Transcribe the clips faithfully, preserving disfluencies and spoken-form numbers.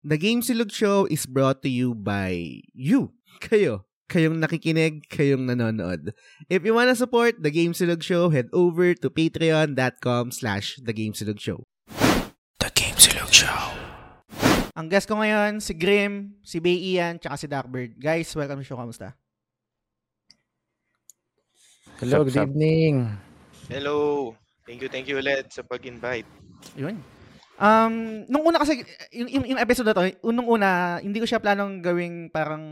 The Gamesilog Show is brought to you by you. Kayo. Kayong nakikinig, kayong nanonood. If you wanna support The Gamesilog Show, head over to patreon.com slash The Gamesilog Show. The Gamesilog Show. Ang guest ko ngayon, si Grim, si Bay Ian, tsaka si Duckbird. Guys, welcome to show. Kamusta? Hello, good evening. Hello. Thank you, thank you ulit sa pag-invite. Yun. Um, nung una kasi, yung, yung, yung episode na to, unong una, hindi ko siya planong gawing parang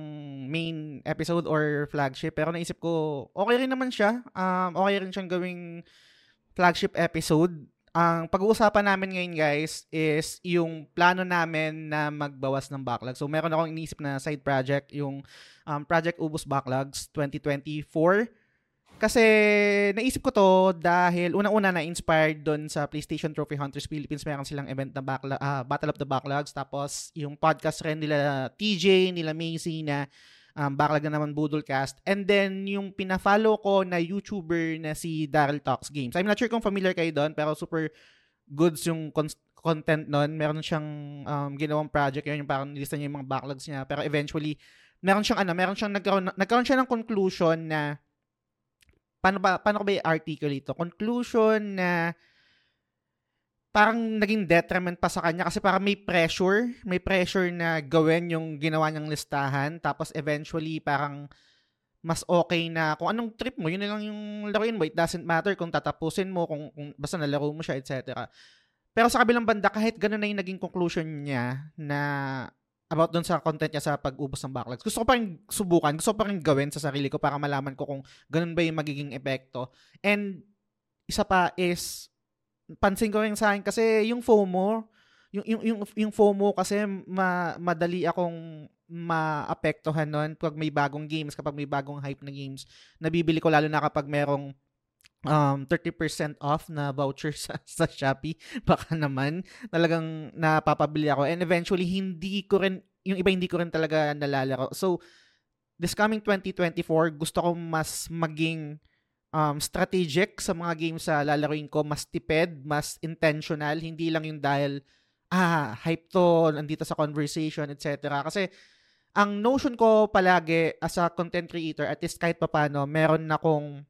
main episode or flagship, pero naisip ko, okay rin naman siya, um, okay rin siyang gawing flagship episode. Ang pag-uusapan namin ngayon, guys, is yung plano namin na magbawas ng backlog. So, meron akong iniisip na side project, yung um, Project Ubos Backlogs twenty twenty-four. Kasi naisip ko to dahil unang-una na-inspired doon sa PlayStation Trophy Hunters Philippines. Meron silang event na backla- uh, Battle of the Backlogs. Tapos yung podcast rin nila T J, nila Macy na um, Backlog Na Naman Budolcast. And then yung pina-follow ko na YouTuber na si Daryl Talks Games. I'm not sure kung familiar kayo doon, pero super goods yung con- content noon. Meron siyang um, ginawang project. Yun yung parang nilista niya yung mga backlogs niya. Pero eventually, meron siyang ano, meron siyang nagkaroon, nagkaroon siya ng conclusion na Paano, ba, paano ko ba i-articulate ito? Conclusion na parang naging detriment pa sa kanya kasi parang may pressure. May pressure na gawin yung ginawa niyang listahan. Tapos eventually parang mas okay na kung anong trip mo, yun na lang yung laruin mo. It doesn't matter kung tatapusin mo, kung, kung basta nalaro mo siya, et cetera. Pero sa kabilang banda, kahit ganun na yung naging conclusion niya na about doon sa content niya sa pag-ubos ng backlogs. Gusto ko pa rin subukan, gusto ko pa rin gawin sa sarili ko para malaman ko kung ganun ba yung magiging epekto. And isa pa is, pansin ko rin sa akin kasi yung FOMO, yung, yung, yung, yung FOMO kasi ma, madali akong maapektuhan nun pag may bagong games, kapag may bagong hype na games. Nabibili ko lalo na kapag merong Um, thirty percent off na voucher sa, sa Shopee. Baka naman talagang napapabili ako. And eventually, hindi ko rin, yung iba hindi ko rin talaga nalalaro. So, this coming twenty twenty-four, gusto ko mas maging um, strategic sa mga games sa lalaroin ko. Mas tipid, mas intentional. Hindi lang yung dahil, ah, hype to, nandito sa conversation, et cetera. Kasi, ang notion ko palagi as a content creator, at least kahit papano, meron na akong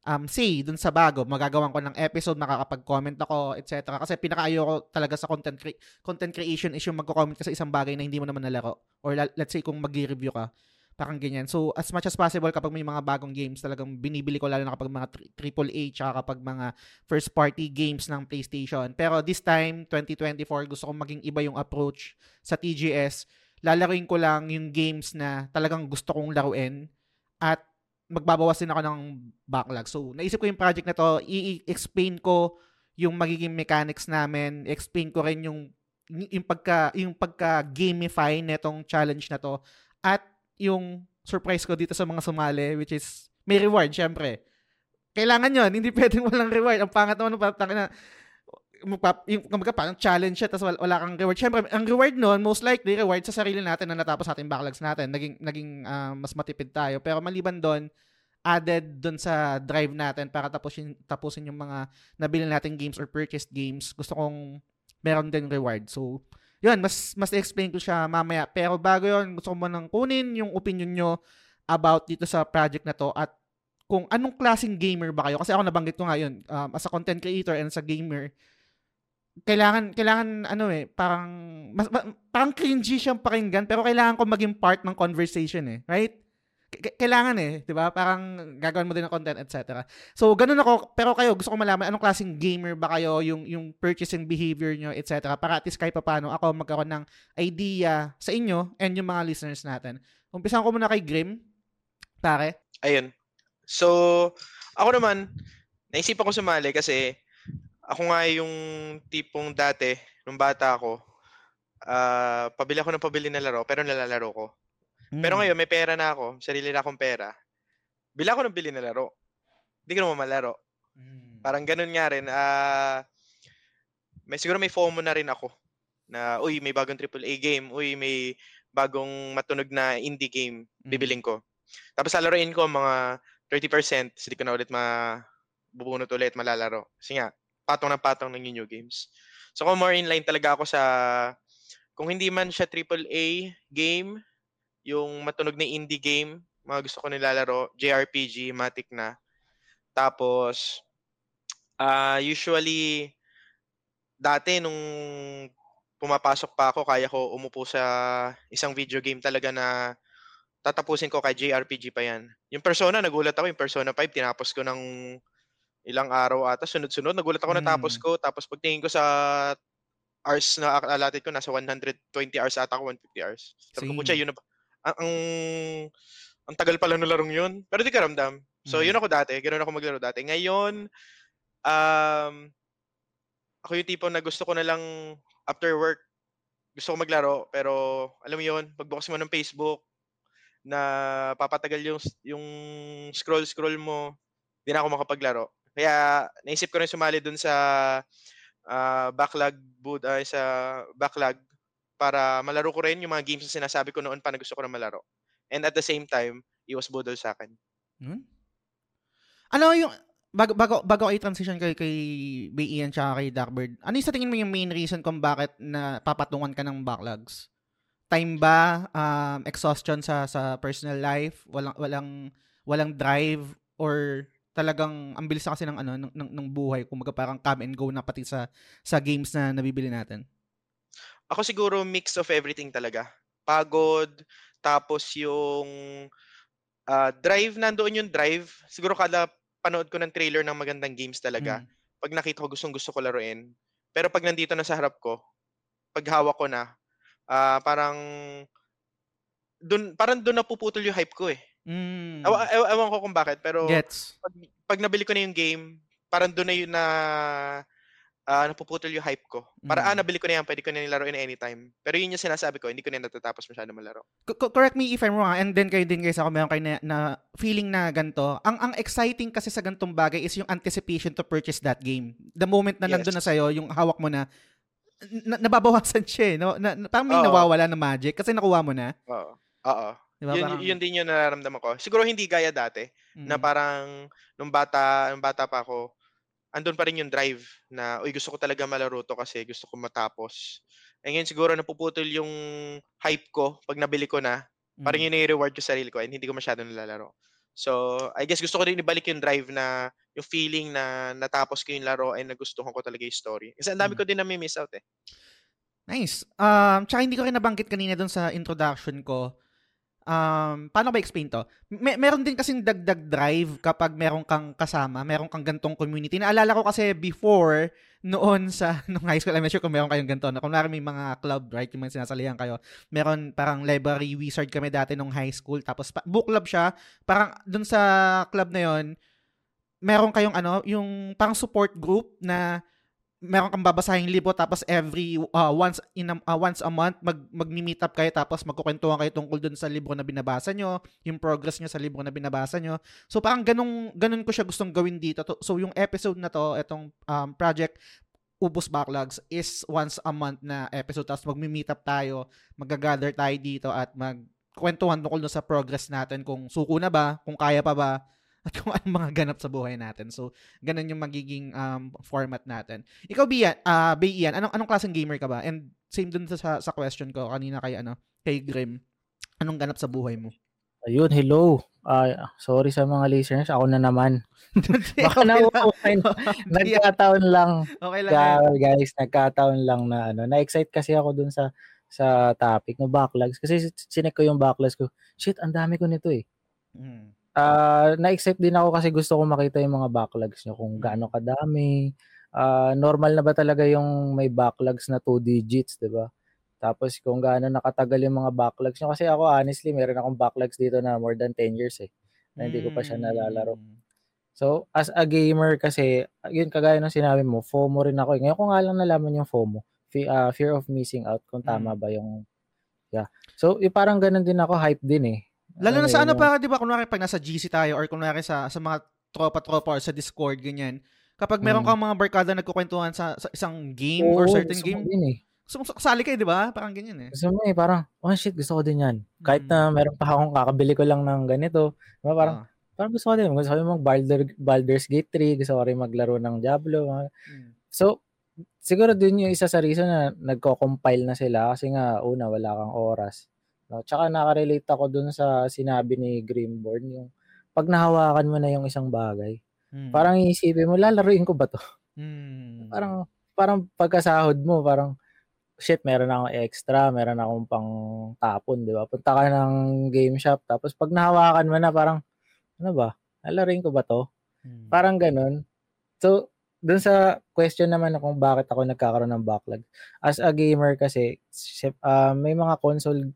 Um, say, dun sa bago, magagawan ko ng episode, makakapag-comment ako, et cetera. Kasi pinaka-ayoko talaga sa content, cre- content creation is yung magko-comment ka sa isang bagay na hindi mo naman nalaro. Or let's say, kung mag-review ka, parang ganyan. So, as much as possible, kapag may mga bagong games, talagang binibili ko lalo na kapag mga triple A, tsaka kapag mga first-party games ng PlayStation. Pero this time, twenty twenty-four, gusto kong maging iba yung approach sa T G S. Lalaroin ko lang yung games na talagang gusto kong laruin at magbabawas din ako ng backlog. So, naisip ko yung project na to, i-explain ko yung magiging mechanics namin, explain ko rin yung yung pagka yung pagka-gamify nitong challenge na to at yung surprise ko dito sa mga sumali, which is may reward syempre. Kailangan 'yon, hindi pwedeng walang reward. Ang pangat naman ng patang na magpa, yung kumbaga parang challenge siya tapos wala, wala kang reward. Siyempre, ang reward noon, most likely reward sa sarili natin na natapos ating backlogs natin. Naging, naging uh, mas matipid tayo. Pero maliban doon, added doon sa drive natin para tapusin, tapusin yung mga nabili natin games or purchased games. Gusto kong meron din reward. So, yun, mas, mas explain ko siya mamaya. Pero bago yun, gusto ko munang kunin yung opinion nyo about dito sa project na to at kung anong klaseng gamer ba kayo. Kasi ako nabanggit ko nga yun, um, as a content creator and as a gamer, kailangan kailangan ano eh parang mas, parang cringy siyang pakinggan pero kailangan ko maging part ng conversation eh, right? K- kailangan eh, 'di ba? Parang gagawin mo din ng content, et cetera. So ganoon ako, pero kayo gusto ko malaman anong klaseng gamer ba kayo, yung yung purchasing behavior niyo, et cetera. Para at least kahit paano ako magkaroon ng idea sa inyo and yung mga listeners natin. Umpisahan ko muna kay Grim. Pare. Ayun. So ako naman, naisip ako sumali kasi ako nga yung tipong dati, nung bata ako, uh, pabili ako ng pabili na laro, pero nalalaro ko. Mm. Pero ngayon, may pera na ako, sarili na akong pera. Bila ko ng bili na laro. Hindi ko naman malaro. Mm. Parang ganun nga rin. Uh, may, siguro may FOMO na rin ako. Na, uy, may bagong triple A game. Uy, may bagong matunog na indie game. Mm. Bibiling ko. Tapos lalaroin ko mga thirty percent. Hindi ko na ulit mabubunot ulit, malalaro. Kasi nga, patong na patong ng new games. So, kung more inline talaga ako sa Kung hindi man siya triple A game, yung matunog na indie game, mga gusto ko nilalaro, J R P G, matik na. Tapos, uh, usually, dati nung pumapasok pa ako, kaya ko umupo sa isang video game talaga na tatapusin ko, kay J R P G pa yan. Yung Persona, nagulat ako, yung Persona five, tinapos ko ng ilang araw ata, sunod-sunod, nagulat ako, natapos ko. Tapos pagtingin ko sa hours na allotted ko, nasa one hundred twenty hours ata ako, one hundred fifty hours. Sabi ko, pucha, yun na ba? Ang, ang, ang tagal pala nalarong yun. Pero di ka ramdam. So, mm. yun ako dati. Ganoon ako maglaro dati. Ngayon, um, ako yung tipo na gusto ko na lang after work, gusto ko maglaro. Pero, alam mo yun, pagbukas mo ng Facebook, na papatagal yung, yung scroll-scroll mo, di na ako makapaglaro. Kaya, naisip ko rin sumali dun sa uh, backlog boot, uh, sa backlog, para malaro ko rin yung mga games na sinasabi ko noon pa na gusto ko na malaro. And at the same time, iwas budol sa akin. Hmm? Ano yung, bago, bago, bago kayo transition kay, kay B E and tsaka kay Duckbird, ano yung sa tingin mo yung main reason kung bakit na papatungan ka ng backlogs? Time ba? Um, exhaustion sa sa personal life? Walang walang walang drive? Or talagang ang bilis kasi ng ano ng, ng, ng buhay, kumbaga parang come and go na pati sa sa games na nabibili natin? Ako siguro mix of everything talaga. Pagod, tapos yung uh, drive, nandoon yung drive. Siguro kada panood ko ng trailer ng magandang games talaga, mm. pag nakita ko gustong gusto ko laruin. Pero pag nandito na sa harap ko, pag hawak ko na, Uh, parang dun, parang doon napuputol yung hype ko eh. Mm. Ewan, ewan ko kung bakit, pero pag, pag nabili ko na yung game, parang doon na yun na uh, napuputol yung hype ko. Parang mm. ah, nabili ko na yan, pwede ko na nilaroin anytime. Pero yun yung sinasabi ko, hindi ko na natatapos masyado malaro. C- correct me if I'm wrong, and then kayo din guys, ako meron kayo na, na feeling na ganito. Ang ang exciting kasi sa ganitong bagay is yung anticipation to purchase that game. The moment na yes. nandun na sa'yo, yung hawak mo na, Na, nababawasan siya eh. Na, na, parang may Oo. nawawala na magic kasi nakuha mo na. Oo. Oo. Diba, yun, parang... yun din yung nararamdaman ko. Siguro hindi gaya dati mm. na parang nung bata, nung bata pa ako, andun pa rin yung drive na, uy, gusto ko talaga malaro to kasi gusto ko matapos. And ngayon siguro napuputol yung hype ko pag nabili ko na. Mm. Parang yun yung reward ko sa sarili ko and hindi ko masyado nalalaro. So, I guess gusto ko din ibalik yung drive na yung feeling na natapos ko yung laro and nagustuhan ko talaga yung story. Kasi ang dami mm-hmm. ko din na may miss out eh. Nice. Um, tsaka hindi ko rin nabanggit kanina dun sa introduction ko. Um, paano ba explain to? Mer- meron din kasing dagdag drive kapag meron kang kasama, meron kang gantong community. Naalala ko kasi before, noon sa nung high school, I'm not sure kung meron kayong ganito. Kung narin may mga club, right? Yung mga sinasalihan kayo. Meron parang library wizard kami dati nung high school. Tapos book club siya. Parang dun sa club na yon, meron kayong ano, yung parang support group na meron kang babasahing libro, tapos every uh, once in a, uh, once a month mag magmi-meet up kayo, tapos magkukwentuhan kayo tungkol doon sa libro na binabasa nyo, yung progress nyo sa libro na binabasa nyo. So parang ganun ganun ko siya gustong gawin dito. So yung episode na to, itong um, Project Ubos Backlogs is once a month na episode, tapos magmi-meet up tayo, magga-gather tayo dito at magkwentuhan tungkol sa progress natin, kung suko na ba, kung kaya pa ba, at kung anong mga ganap sa buhay natin. So, ganun yung magiging um, format natin. Ikaw, Bian, uh, Bian, anong, anong klaseng gamer ka ba? And same dun sa, sa question ko kanina kay, ano, kay Grim. Anong ganap sa buhay mo? Ayun, hello. Uh, sorry sa mga listeners, ako na naman. Baka na okay lang. Nagkataon lang. Okay lang. Ka, guys, nagkataon lang na ano. Na-excite kasi ako dun sa sa topic ng backlogs. Kasi sinek ko yung backlogs ko. Shit, ang dami ko nito eh. Hmm. Uh, na-accept din ako kasi gusto ko makita yung mga backlogs nyo, kung gaano kadami. Uh, normal na ba talaga yung may backlogs na two digits, diba? Tapos kung gaano nakatagal yung mga backlogs nyo. Kasi ako, honestly, meron akong backlogs dito na more than ten years eh. Na hindi ko pa siya nalalaro. So, as a gamer kasi, yun kagaya ng sinabi mo, FOMO rin ako eh. Ngayon ko nga lang nalaman yung FOMO. Fe- uh, fear of missing out, kung tama ba yung... Yeah. So, yung parang ganun din ako, hype din eh. Lalo na sa ano pa, di ba, kunwari pag nasa G C tayo or kunwari sa, sa mga tropa-tropa or sa Discord, ganyan. Kapag meron kang mga barkada nagkukwentuhan sa, sa isang game oh, or certain game, eh. So, sali kayo, di ba? Parang ganyan eh. Gusto mo eh, parang, oh shit, gusto ko din yan. Kahit na meron pa akong kakabili ko lang ng ganito, diba? Parang, ah. parang gusto ko din. Gusto ko yung mag Baldur, Baldur's Gate three, gusto ko rin maglaro ng Diablo. Hmm. So, siguro dun yung isa sa reason na nagko-compile na sila kasi nga una wala kang oras. No? Tsaka nakarelate ako dun sa sinabi ni Grimborne yung pag nahawakan mo na yung isang bagay, hmm. parang iisipin mo, lalaruin ko ba to? Hmm. Parang parang pagkasahod mo, parang shit, meron akong extra, meron akong pang tapon, di ba? Punta ka ng game shop, tapos pag nahawakan mo na, parang, ano ba? Lalaruin ko ba to? Hmm. Parang ganun. So, dun sa question naman na kung bakit ako nagkakaroon ng backlog. As a gamer kasi, uh, may mga console,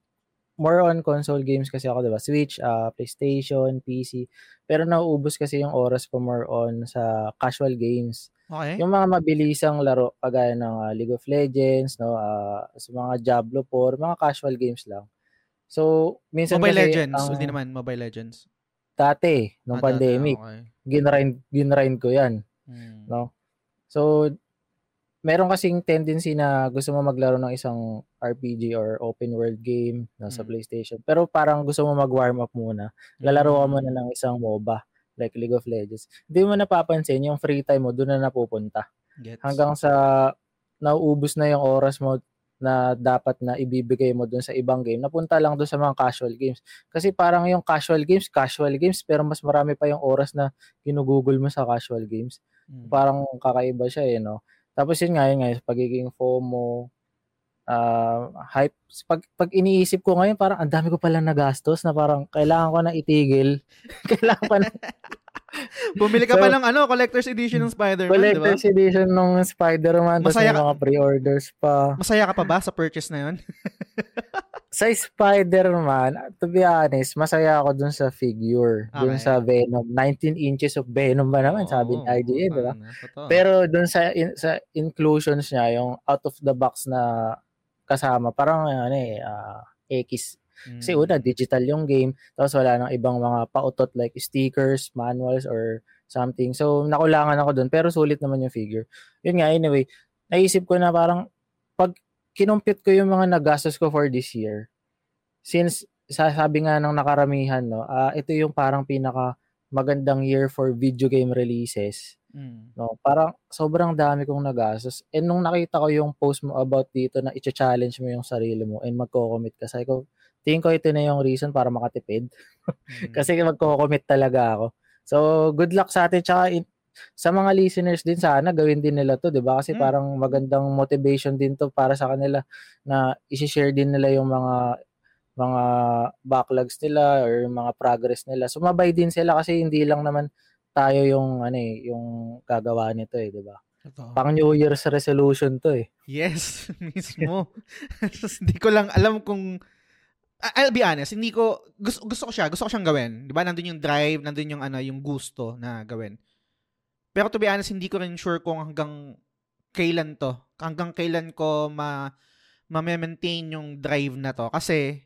more on console games kasi ako, di ba? Switch, uh, PlayStation, P C. Pero nauubos kasi yung oras ko more on sa casual games. Okay. Yung mga mabilisang laro kagaya ng uh, League of Legends, no, uh, sa mga Diablo four, mga casual games lang. So, minsan Mobile kasi Legends, hindi naman Mobile Legends. Dati, nung ah, pandemic, dati, okay. ginrind ginrind ko 'yan. Hmm. No. So, meron kasing tendency na gusto mo maglaro ng isang R P G or open world game no, hmm. sa PlayStation. Pero parang gusto mo mag-warm up muna. Lalaro ka muna ng isang MOBA. Like League of Legends. Hindi mo napapansin yung free time mo doon na napupunta. Gets. Hanggang sa nauubos na yung oras mo na dapat na ibibigay mo doon sa ibang game. Napunta lang doon sa mga casual games. Kasi parang yung casual games, casual games, pero mas marami pa yung oras na ginugugol mo sa casual games. Hmm. Parang kakaiba siya eh, no? Tapos yun nga, yun nga, pagiging FOMO, Uh, hype. Pag, pag iniisip ko ngayon, parang ang dami ko pala nagastos na parang kailangan ko na itigil. Kailangan ko na... Bumili ka so, pa ng ano, collector's edition ng Spider-Man, collector's diba? edition ng Spider-Man, masaya tapos ka, mga pre-orders pa. Masaya ka pa ba sa purchase na yun? Sa Spider-Man, to be honest, masaya ako dun sa figure. Okay. Dun sa Venom. nineteen inches of Venom ba naman, oh, sabi ni I G A, diba? Pero dun sa, in, sa inclusions niya, yung out of the box na kasama, parang ano eh, uh, X. Mm. Kasi una, digital yung game, tapos wala nang ibang mga pautot like stickers, manuals, or something. So, nakulangan ako dun, pero sulit naman yung figure. Yun nga, anyway, naisip ko na parang, pag kinumpit ko yung mga nagastos ko for this year, since, sabi nga ng nakaramihan, no, uh, ito yung parang pinaka magandang year for video game releases. Mm. No, parang sobrang dami kong nagastos. And nung nakita ko yung post mo about dito na i-challenge mo yung sarili mo and magko-commit ka, sabi ko, tingin ko ito na yung reason para makatipid. Mm. Kasi magko-commit talaga ako. So, good luck sa atin. Tsaka in, sa mga listeners din, sana gawin din nila to, di ba? Kasi mm. parang magandang motivation din to para sa kanila na isi-share din nila yung mga mga backlogs nila or mga progress nila. Sumabay din sila kasi hindi lang naman tayo yung ano eh, yung gagawa nito eh, 'di ba? Pang New Year's resolution to eh. Yes, mismo. Hindi ko lang alam kung I'll be honest, hindi ko gusto, gusto ko siya, gusto ko siyang gawin. 'Di ba? Nandoon yung drive, nandoon yung ano, yung gusto na gawin. Pero to be honest, hindi ko rin sure kung hanggang kailan to. Hanggang kailan ko ma ma-maintain yung drive na to kasi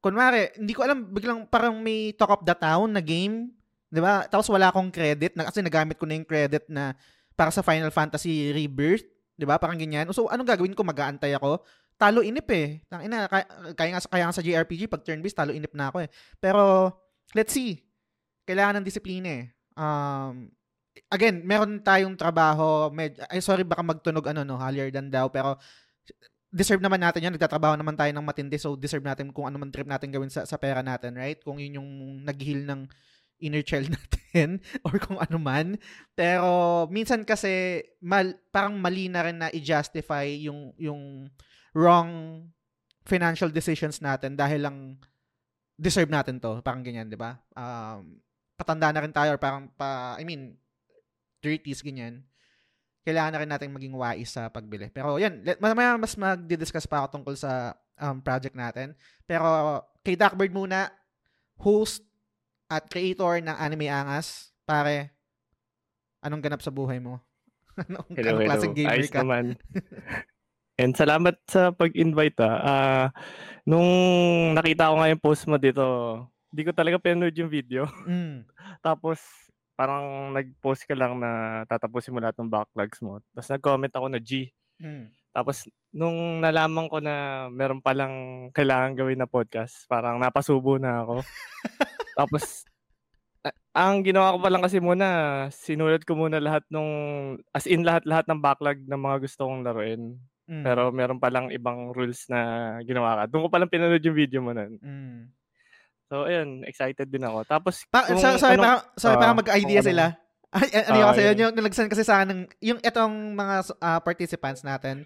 kunwari, hindi ko alam, biglang parang may Talk of the Town na game, di ba? Tapos wala akong credit, kasi nagamit ko na yung credit na para sa Final Fantasy Rebirth, di ba? Parang ganyan. So, anong gagawin ko? Mag-aantay ako? Talo inip eh. Tangina, kaya, kaya, nga, kaya nga sa J R P G, pag turn-based, talo inip na ako eh. Pero, let's see. Kailangan ng disiplina eh. Um, again, meron tayong trabaho, med- ay sorry, baka magtunog ano, no, higher than thou, pero deserve naman natin yan. Nagtatrabaho naman tayo ng matindi, so deserve natin kung ano man trip natin gawin sa, sa pera natin, right? Kung yun yung nag-heal ng inner child natin or kung ano man. Pero minsan kasi mal, parang mali na rin na i-justify yung, yung wrong financial decisions natin dahil lang deserve natin to. Parang ganyan, di ba? Um, patanda na rin tayo or parang pa, I mean, thirties, ganyan. Kailangan na rin natin maging wais sa pagbili. Pero yan, let, mamaya mas magdi-discuss pa ako tungkol sa um, project natin. Pero kay Duckbird muna, host at creator ng Anime Angas, pare, anong ganap sa buhay mo? Anong, hello, anong klaseng gamer ayos ka? Naman. And salamat sa pag-invite ah. Uh, nung nakita ko nga yung post mo dito, di ko talaga pinanood yung video. Mm. Tapos, parang nag-post ka lang na tatapusin mo lahat ng backlogs mo. Tapos nag-comment ako na G. Mm. Tapos nung nalaman ko na meron palang kailangan gawin na podcast, parang napasubo na ako. Tapos Ang ginawa ko pa lang kasi muna, sinulat ko muna lahat nung, as in lahat-lahat ng backlog ng mga gusto kong laruin. Mm. Pero meron pa lang ibang rules na ginawa ka. Doon ko pa lang pinanood yung video mo nun. Mm. So, ayun, excited din ako. Tapos, pa- kung, sorry, sorry, anong, pa- sorry uh, para mag-idea kung, sila. Ay, ano yung kasi yun, yung nalagsend kasi sa akin, yung itong mga uh, participants natin,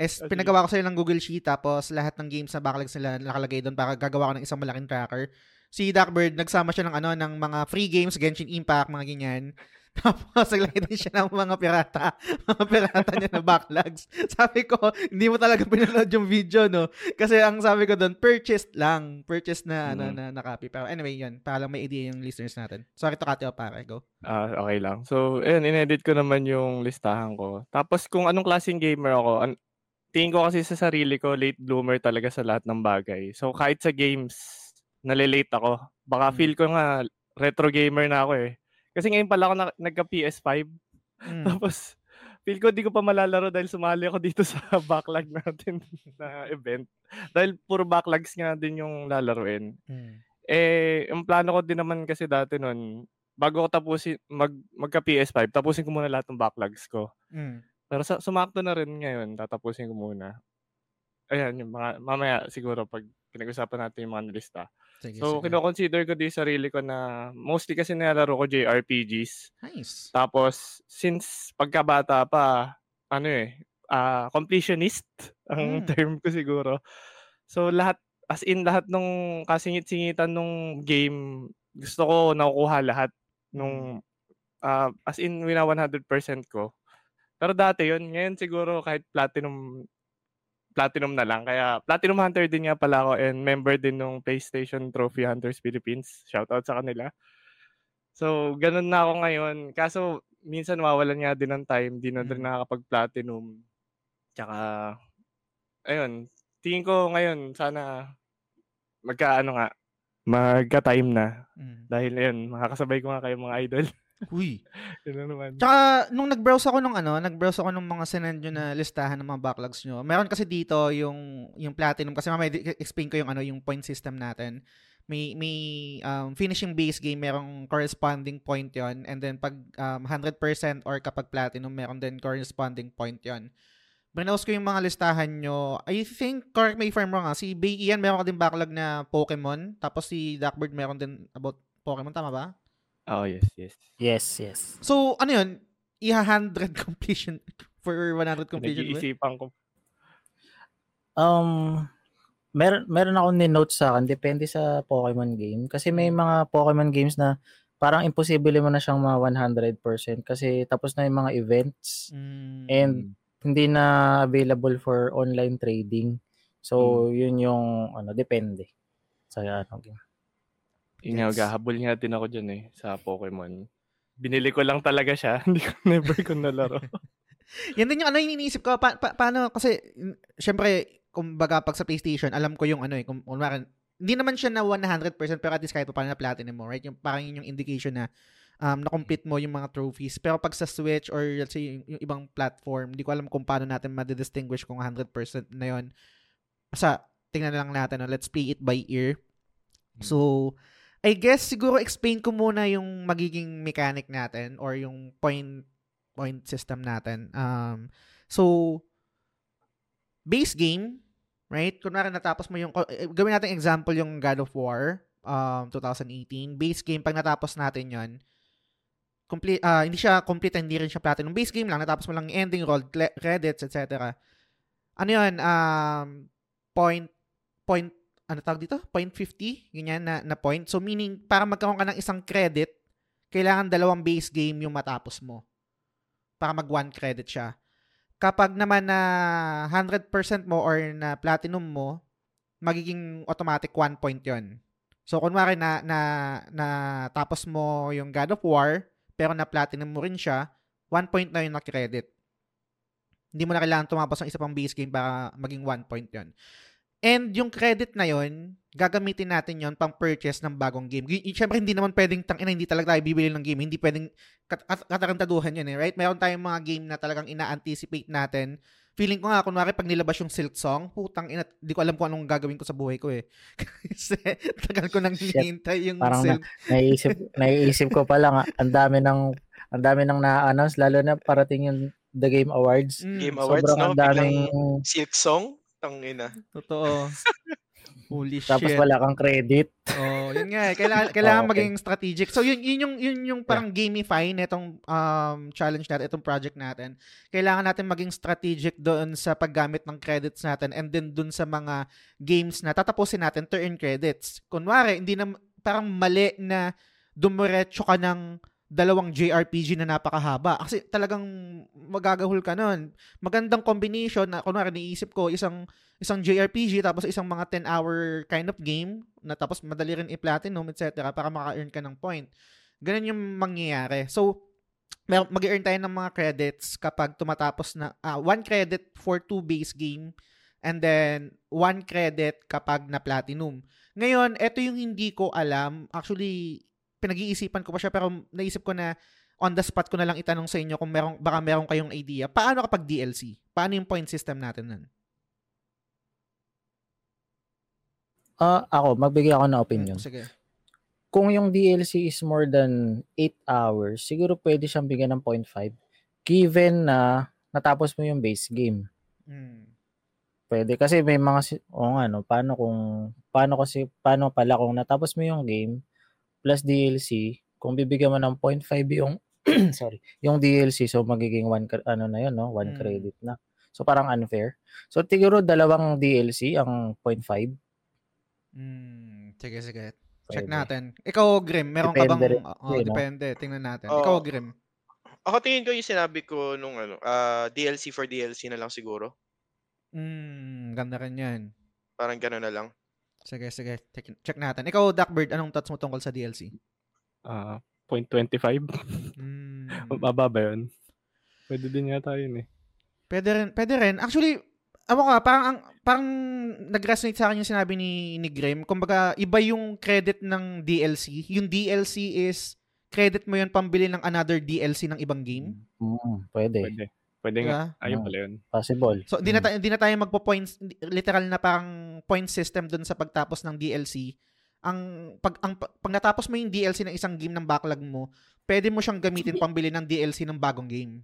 is pinagawa ko sa'yo ng Google Sheet, tapos lahat ng games na backlogs nila nakalagay doon para gagawa ko ng isang malaking tracker. Si Duckbird, nagsama siya ng ano, ng mga free games, Genshin Impact, mga ganyan. Tapos, naglagay din siya ng mga pirata. Mga pirata niya na backlogs. Sabi ko, hindi mo talaga pinanood yung video, no? Kasi ang sabi ko doon, purchased lang. Purchased na, mm-hmm. ano, na, na copy. Pero anyway, yun. Para lang may idea yung listeners natin. Sorry to cut you off, pare. Go. Uh, okay lang. So, ayun, in-edit ko naman yung listahan ko. Tapos, kung anong klaseng gamer ako, an- tingin ko kasi sa sarili ko, late bloomer talaga sa lahat ng bagay. So, kahit sa games, nalilate ako. Baka mm. feel ko nga retro gamer na ako eh. Kasi ngayon pala ako na- nagka P S five. Mm. Tapos feel ko di ko pa malalaro dahil sumali ako dito sa backlog natin na event. Dahil puro backlogs nga din yung lalaruin. Mm. Eh, yung plano ko din naman kasi dati nun, bago ko tapusin, mag- magka P S five, tapusin ko muna lahat ng backlogs ko. Mm. Pero sa- sumakto na rin ngayon, tatapusin ko muna. Ayan, yung mga, mamaya siguro pag pinag-usapan natin yung mga nilista. Sige, so, sige. Kino-consider ko din sarili ko na mostly kasi nilalaro ko J R P Gs. Nice. Tapos, since pagkabata pa, ano eh, uh, completionist ang mm. term ko siguro. So, lahat, as in lahat nung kasingit-singitan nung game, gusto ko nakukuha lahat nung, uh, as in wina one hundred percent ko. Pero dati yun, ngayon siguro kahit platinum Platinum na lang. Kaya Platinum Hunter din nga pala ako and member din ng PlayStation Trophy Hunters Philippines. Shoutout sa kanila. So, ganun na ako ngayon. Kaso, minsan mawalan nga din ng time. Di na rin nakakapag-platinum. Tsaka, ayun. Tingin ko ngayon, sana magka-ano nga, magka-time na. Mm. Dahil, ayun, makakasabay ko nga kayo mga idol. Uy. Tsaka, nung nag-browse ako nung ano, nag-browse ako nung mga sinend nyo na listahan ng mga backlogs nyo. Meron kasi dito yung yung platinum kasi mamaya explain ko yung ano, yung point system natin. May may um, finishing base game, merong corresponding point 'yon and then pag um, one hundred percent or kapag platinum, meron din corresponding point 'yon. Browse ko yung mga listahan nyo. I think, correct me if I'm wrong, ha? Si Bay Ian meron ka din backlog na Pokemon, tapos si Duckbird meron din about Pokemon, tama ba? Oh, yes, yes. Yes, yes. So, ano yun? I-one hundred completion for one hundred completion. Nag-iisipan ko. Um, mer- meron akong ni-note sa akin. Depende sa Pokemon game. Kasi may mga Pokemon games na parang imposible mo na siyang ma-one hundred percent kasi tapos na yung mga events mm. and hindi na available for online trading. So, mm. yun yung ano, depende sa ano game. Inagahabol nga din ako dyan eh, sa Pokemon. Binili ko lang talaga siya. Hindi ko never ko nalaro. Yan din yung ano yung iniisip ko. Pa- pa- paano? Kasi, syempre, kumbaga pag sa PlayStation, alam ko yung ano eh. Kung, kung maran, hindi naman siya na one hundred percent pero at least kahit pa paano na platinum mo, right? Yung, parang yun yung indication na um, na-complete mo yung mga trophies. Pero pag sa Switch or let's say yung, yung ibang platform, hindi ko alam kung paano natin madidistinguish kung one hundred percent na yun. Basta, tingnan na lang natin. No? Let's play it by ear. So, I guess siguro explain ko muna yung magiging mechanic natin or yung point point system natin. Um, so, base game, right? Kunwari natapos mo yung, gawin natin example yung God of War um, twenty eighteen. Base game, pag natapos natin yun, complete, uh, hindi siya complete and hindi rin siya platinum. Base game lang, natapos mo lang yung ending, roll credits, et cetera. Ano yun? Um, point, point, ano tawag dito? zero point five zero, ganyan na, na point. So, meaning, para magkaroon ka ng isang credit, kailangan dalawang base game yung matapos mo. Para mag one credit siya. Kapag naman na one hundred percent mo or na platinum mo, magiging automatic one point yon. So, kunwari na, na, na tapos mo yung God of War, pero na platinum mo rin siya, one point na yun na credit. Hindi mo na kailangan tumapos ng isa pang base game para maging one point yon. And yung credit na yon, gagamitin natin yon pang purchase ng bagong game. Siyempre, hindi naman pwedeng, tangina, hindi talaga tayo bibili ng game. Hindi pwedeng kat- kat- katarantaduhan yun eh, right? Meron tayong mga game na talagang ina-anticipate natin Feeling ko nga, kunwari, pag nilabas yung Silk Song, putang ina, di ko alam kung anong gagawin ko sa buhay ko eh. Kasi tagal ko nang hinihintay yung parang Silk. Parang na, naiisip, naiisip ko pa lang, ang dami ng, ang dami ng na-announce, lalo na parating yung The Game Awards. Game Awards, sobrang no? Daming... Silk Song, tangina. Totoo. Holy shit. Tapos wala kang credit. Oh, yun nga eh. Kailangan, kailangan oh, okay. maging strategic. So yun yun yung yun yung parang yeah. gamify nitong um challenge natin, itong project natin. Kailangan natin maging strategic doon sa paggamit ng credits natin and then doon sa mga games na tatapusin natin to earn credits. Kunwari, hindi na parang mali na dumiretso ka ng dalawang J R P G na napakahaba. Kasi talagang magagahul ka nun. Magandang combination na, kunwari, niisip ko, isang isang J R P G tapos isang mga ten-hour kind of game na tapos madali rin i-platinum, et cetera para maka-earn ka ng point. Ganun yung mangyayari. So, mag-earn tayo ng mga credits kapag tumatapos na, ah, one credit for two base game and then one credit kapag na-platinum. Ngayon, eto yung hindi ko alam. Actually, pinag-iisipan ko pa siya pero naisip ko na on the spot ko na lang itanong sa inyo kung merong, baka meron kayong idea. Paano kapag D L C? Paano yung point system natin nun? Uh, ako, magbigay ako ng opinion. Sige. Kung yung D L C is more than eight hours, siguro pwede siyang bigyan ng zero point five given na natapos mo yung base game. Hmm. Pwede kasi may mga, oh nga no, paano kung, paano kasi, paano pala kung natapos mo yung game plus D L C, kung bibigyan mo ng zero point five yung sorry, yung D L C, so magiging one ano na yun, no, one mm. credit na. So parang unfair. So siguro dalawang D L C ang zero point five. Mm, sige sige. Check natin. Ikaw Grim, meron ka bang oh, eh, depende, no? Tingnan natin. Oh, ikaw Grim. Ako tingin ko yung sinabi ko nung ano, uh, D L C for D L C na lang siguro. Mm, ganda rin 'yan. Parang gano'n na lang. Sige, sige. Check, check natin. Ikaw, Duckbird, anong thoughts mo tungkol sa D L C? Ah, uh, zero point two five. Mm. Mababa ba yun? Pwede din yata yun eh. Pwede rin. Pwede rin. Actually, ako ka, parang, ang, parang nag-resonate sa akin yung sinabi ni, ni Grim. Kumbaga, iba yung credit ng D L C. Yung D L C is, credit mo yun pambili ng another D L C ng ibang game. Mm, pwede. Pwede. Pwede nga. Yeah. Ayun pala yun. Possible. So, hindi na, ta- di na tayo magpo-points, literal na parang point system dun sa pagtapos ng D L C. Ang pag, ang, pag natapos mo yung D L C ng isang game ng backlog mo, pwede mo siyang gamitin pambili ng D L C ng bagong game.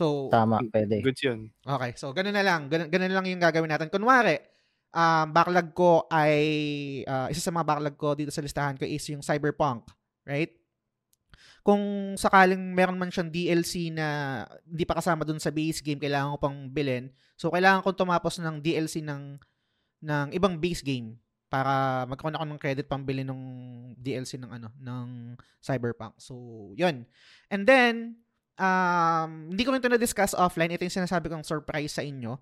So, tama, pwede. Good yun. Okay, so ganun na lang. Ganun, ganun lang yung gagawin natin. Kunwari, uh, backlog ko ay, uh, isa sa mga backlog ko dito sa listahan ko is yung Cyberpunk. Right? Kung sakaling meron man siyang D L C na hindi pa kasama dun sa base game, kailangan ko pang bilhin. So, kailangan ko tumapos ng D L C ng, ng ibang base game para magkaroon ako ng credit pang bilhin ng D L C ng, ano, ng Cyberpunk. So, yun. And then, um, hindi ko rin ito na-discuss offline. Ito yung sinasabi kong surprise sa inyo.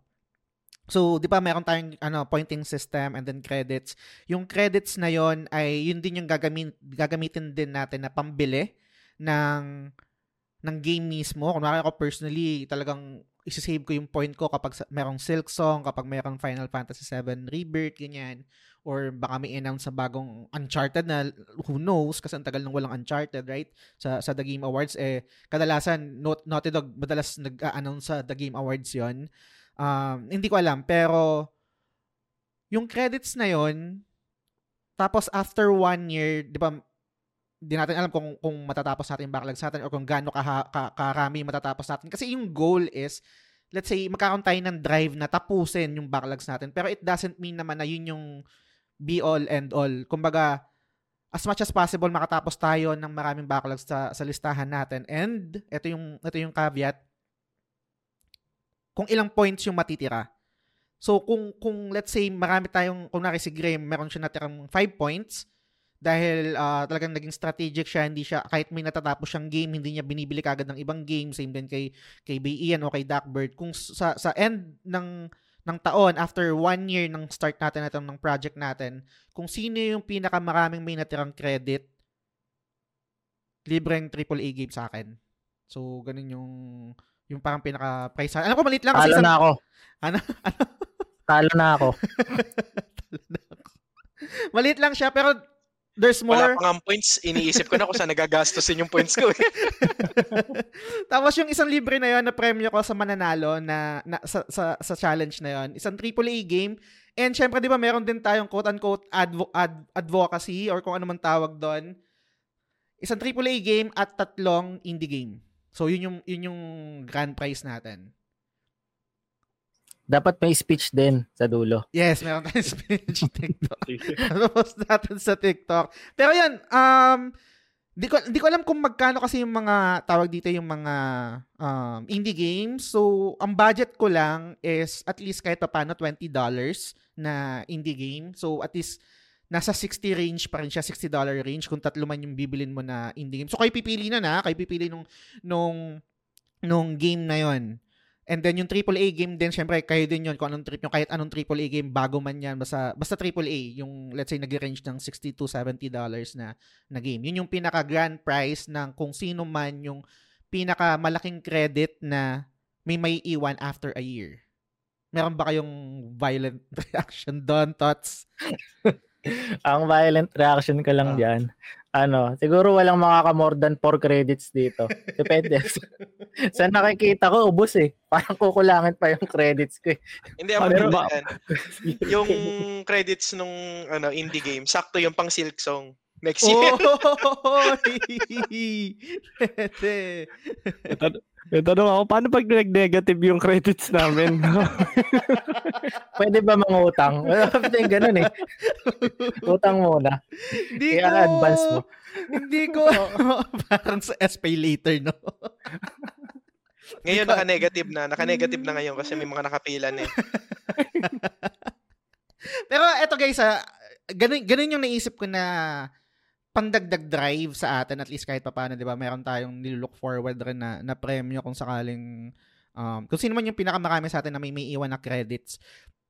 So, di ba, meron tayong ano, pointing system and then credits. Yung credits na yon ay yun din yung gagamin, gagamitin din natin na pambili ng ng game mismo. Kunwari ako personally, talagang isisave ko yung point ko kapag sa, merong Silk Song, kapag merong Final Fantasy seven Rebirth, ganyan. Or baka may announce sa bagong Uncharted na who knows kasi ang tagal nang walang Uncharted, right? Sa sa The Game Awards, eh, kadalasan, Not, Naughty Dog, madalas nag-announce sa The Game Awards yon. Um, hindi ko alam, pero yung credits na yon, tapos after one year, di ba, di natin alam kung, kung matatapos natin yung backlogs natin o kung gaano ka, ka, karami matatapos natin. Kasi yung goal is, let's say, magkakaroon tayo ng drive na tapusin yung backlogs natin. Pero it doesn't mean naman na yun yung be all and all. Kumbaga, as much as possible, makatapos tayo ng maraming backlogs sa, sa listahan natin. And, ito yung, ito yung caveat, kung ilang points yung matitira. So, kung, kung let's say, marami tayong, kung nari si Graham, meron siya natirang five points, dahil uh, talagang naging strategic siya, hindi siya, kahit may natatapos siyang game, hindi niya binibili kagad ng ibang game, same din kay, kay Bayan o kay Duckbird. Kung sa, sa end ng, ng taon, after one year ng start natin natin, ng project natin, kung sino yung pinakamaraming may natirang credit, libreng triple A game sa akin. So, ganun yung... Yung parang pinaka-price. Alam ko, maliit lang. Kasi talo isang... na ako. Ano? Ano? Talo na ako. Talo na ako. Maliit lang siya, pero there's more. Wala pang points, iniisip ko na kung saan nagagastosin yung points ko. Eh. Tapos yung isang libre na yon na premyo ko sa mananalo na, na sa, sa sa challenge na yon, isang triple A game. And syempre, di ba, meron din tayong quote-unquote advo- ad- advocacy or kung ano man tawag doon. Isang triple A game at tatlong indie game. So, yun yung, yun yung grand prize natin. Dapat may speech din sa dulo. Yes, meron tayong speech. TikTok. Post natin sa TikTok. Pero yan, um, di ko, di ko alam kung magkano kasi yung mga, tawag dito yung mga um, indie games. So, ang budget ko lang is at least kahit paano twenty dollars na indie game. So, at least nasa sixty range pa rin siya, sixty dollars range kung tatlo man yung bibilin mo na indie game. So, kayo pipili na na. Kayo pipili nung, nung, nung game na yon. And then, yung triple A game din, syempre, kayo din yun kung anong trip nyo. Kahit anong triple A game, bago man yan. Basta, basta triple A, yung let's say nag-range ng sixty to seventy dollars na, na game. Yun yung pinaka-grand prize ng kung sino man yung pinaka-malaking credit na may may iwan after a year. Meron ba kayong violent reaction doon, Tots? Ang violent reaction ko lang oh. Diyan. Ano, siguro walang makaka more than four credits dito. Depende. Sa nakikita ko, ubos eh. Parang kukulangin pa yung credits ko eh. Hindi, ako ano ba? Yung credits nung ano, indie game, sakto yung pang Silk Song. Next year. Tanong ako, paano pag nag-negative yung credits namin? Pwede ba mangutang? Something ganun eh. Utang muna. Hindi ko. I-advance mo. Hindi ko. Parang sa S P later, no? Ngayon, naka-negative na. Naka-negative na ngayon kasi may mga nakapilan eh. Pero eto guys, ah, ganun, ganun yung naisip ko na pandagdag drive sa atin at least kahit papaano, 'di ba? Meron tayong nilook forward rin na na premyo kung sakaling um kung sino man yung pinakamarami sa atin na may may iwan na credits.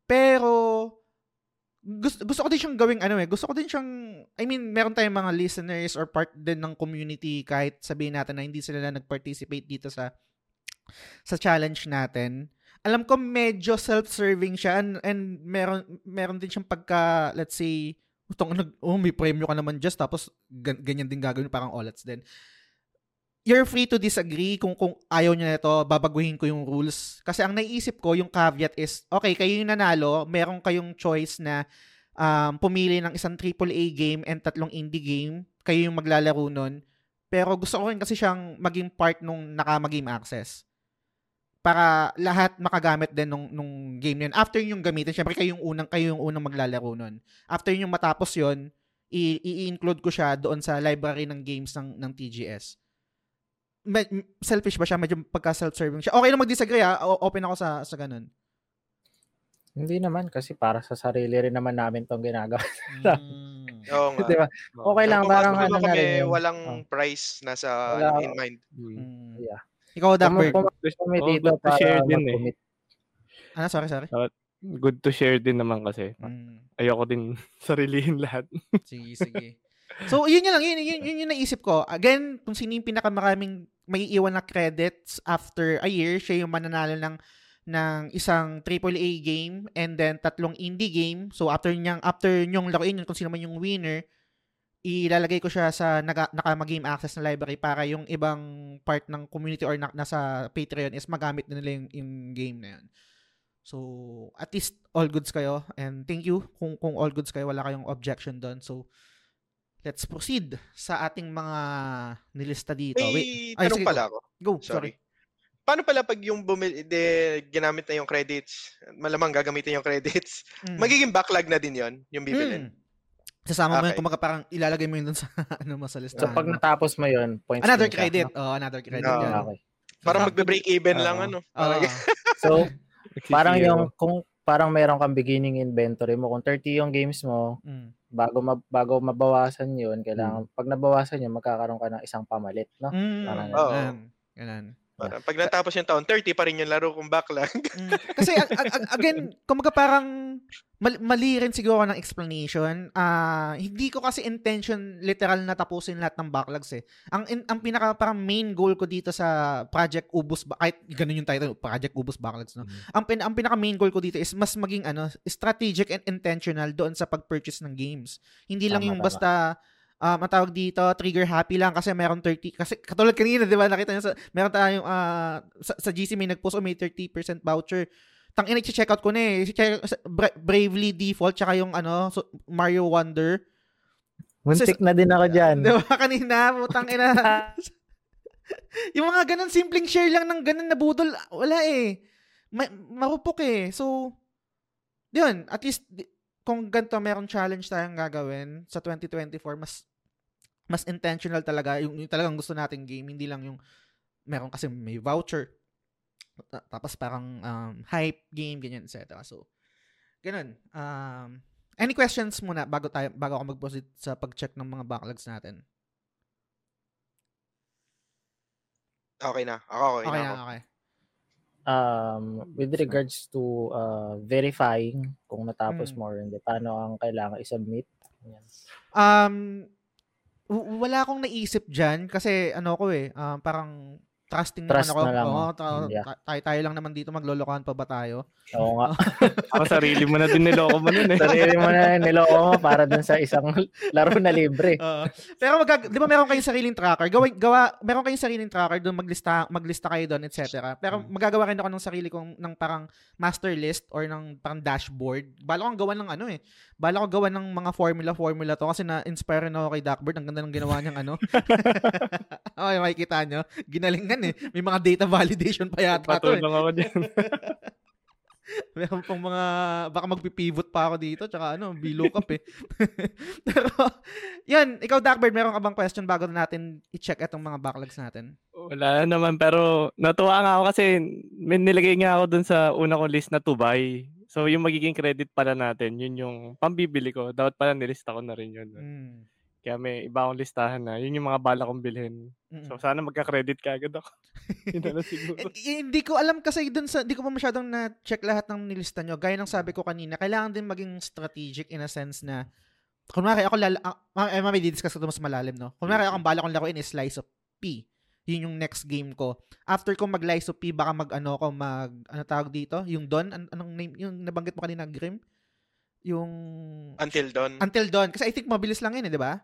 Pero gusto, gusto ko din siyang gawing ano eh. Gusto ko din siyang I mean, meron tayong mga listeners or part din ng community kahit sabihin natin na hindi sila na nag-participate dito sa sa challenge natin. Alam ko medyo self-serving siya and, and meron meron din siyang pagka let's say utong nag oh, may premyo ka naman just tapos gan- ganyan din gagawin parang all-outs din. You're free to disagree kung kung ayaw niyo nito, babaguhin ko yung rules kasi ang naiisip ko yung caveat is okay, kayo yung nanalo, meron kayong choice na um, pumili ng isang triple A game and tatlong indie game, kayo yung maglalaro nun. Pero gusto ko rin kasi siyang maging part nung naka-game access. Para lahat makagamit din nung, nung game yun. After yung gamitin, syempre kayo yung unang, kayo yung unang maglalaro nun. After yung matapos yun, i- i-include ko siya doon sa library ng games ng, ng T G S. Med- selfish ba siya? Medyo pagka-self-serving siya. Okay lang mag-disagree ha. O- open ako sa, sa ganun. Hindi naman kasi para sa sarili rin naman namin itong ginagawa. Mm. Oo nga. Diba? Okay lang. Kung parang ano na rin. Walang oh. price nasa wala, in mind. Mm. Yeah. Ikaw, Duckbird. Good to share din eh. Ano, sorry, sorry. Good to share din naman kasi. Mm. Ayoko din sarilihin lahat. Sige, sige. So, yun yun lang. Yun, yun, yun yung naisip ko. Again, kung sino yung pinakamaraming may iwan na credits after a year, siya yung mananalo ng, ng isang triple A game and then tatlong indie game. So, after nyang, after nyong laruin yun, kung sino man yung winner, ilalagay ko siya sa naga, naka-game access na library para yung ibang part ng community or na, nasa Patreon is magamit na nila yung, yung game na yun. So, at least all goods kayo and thank you kung kung all goods kayo, wala kayong objection doon. So, let's proceed sa ating mga nilista dito. Wait, Ay, tanong sige, pala ako. Go, sorry. sorry. Paano pala pag yung bumili, de, ginamit na yung credits, malamang gagamitin yung credits, mm. magiging backlog na din yon yung bibilin? Mm. Sasama okay. mo yun, kumbaga parang ilalagay mo yun dun sa, ano, sa listahan. So, pag natapos mo yun, points. Another credit. Oh, another credit. No. Yeah. Okay. Parang magbe-break even uh, lang, ano. Uh, so, parang yung, kung parang meron kang beginning inventory mo, kung thirty yung games mo, mm. bago ma, bago mabawasan yun, kailangan, mm. pag nabawasan yun, magkakaroon ka ng isang pamalit, no? Mm. Parang, oo. Oh. Ganun. Parang, pag natapos yung taon, thirty pa rin yung laro kong backlog. mm. Kasi, again, kumbaga parang, Mal- mali rin siguro ng explanation. Uh, hindi ko kasi intention literal na tapusin lahat ng backlogs eh. Ang, in, ang pinaka parang main goal ko dito sa Project Ubos, kahit ganun yung title, Project Ubos Backlogs. No? Mm-hmm. Ang, pin- ang pinaka main goal ko dito is mas maging ano, strategic and intentional doon sa pag-purchase ng games. Hindi lang tama, yung tama. basta um, ang tawag dito, trigger happy lang kasi mayroon thirty, kasi katulad kanina, di ba, nakita nyo, sa, mayroon tayong, uh, sa, sa G C may nag-post o may thirty percent voucher. Tangina, i-check out ko na eh. Bravely Default, tsaka yung ano, so, Mario Wonder. Muntik so, na din ako dyan. Di ba, kanina, putang ina. Yung mga ganun, simpleng share lang ng ganun na budol, wala eh. Ma- marupok eh. So, yun, at least, kung ganito mayroong challenge tayong gagawin sa twenty twenty-four, mas mas intentional talaga yung, yung talagang gusto nating game, hindi lang yung meron kasi may voucher tapos parang um, hype game ganyan, et cetera. So, ganun. Um, any questions muna bago tayo bago ako mag-proceed sa pag-check ng mga backlogs natin? Okay na. Ako okay, okay na. Ako. Okay. Um, with regards to uh, verifying kung natapos hmm. mo or hindi, paano ang kailangan i-submit? Yan. Um, w- wala akong naisip dyan kasi ano ko eh, uh, parang trusting Trust naman ako. Na lang. Oo, tra- yeah. tayo, tayo lang naman dito, maglolokohan pa ba tayo? Oo nga. O, sarili mo na din niloko mo nun eh. Sarili mo na niloko mo para dun sa isang laro na libre. Uh, pero mag- di ba meron kayong sariling tracker? Gawa, gawa, meron kayong sariling tracker, dun maglista, maglista kayo dun, et cetera. Pero magagawa rin ako ng sarili kong ng parang master list or ng parang dashboard. Bala kong gawa ng ano eh. Bala kong gawa ng mga formula-formula to kasi na-inspire na ako kay Duckbird. Ang ganda ng ginawa niyang ano. Okay, makikita nyo. Ginalingan eh. May mga data validation pa yata. Patulong eh. Ako dyan. Meron pang mga, baka magpipivot pa ako dito, tsaka ano, B-lookup eh. Pero, yan, ikaw Duckbird, meron ka bang question bago natin i-check itong mga backlogs natin? Wala naman, pero natuwa nga ako kasi may nilagay nga ako dun sa una kong list na to buy. So, yung magiging credit pala natin, yun yung pambibili ko. Dapat pala nilista ko na rin yun. Mm. Kaya may iba akong listahan na. Yun yung mga bala kong bilhin. Mm-mm. So, sana magka-credit ka agad ako. Hindi ko alam kasi dun sa, hindi ko pa masyadong na-check lahat ng nilista nyo. Gaya ng sabi ko kanina, kailangan din maging strategic in a sense na, kunwari ako, lala, uh, eh, may didiscuss ko ito mas malalim, no? Kunwari ako, ang bala kong laruin is Slice of P. Yun yung next game ko. After kong mag-Slice of P, baka mag-ano ko, mag, ano tawag dito? Yung Don? An- anong name? Yung nabanggit mo kanina, Grim? Yung Until Dawn. Until Dawn. Kasi I think mabilis lang yun eh, di ba?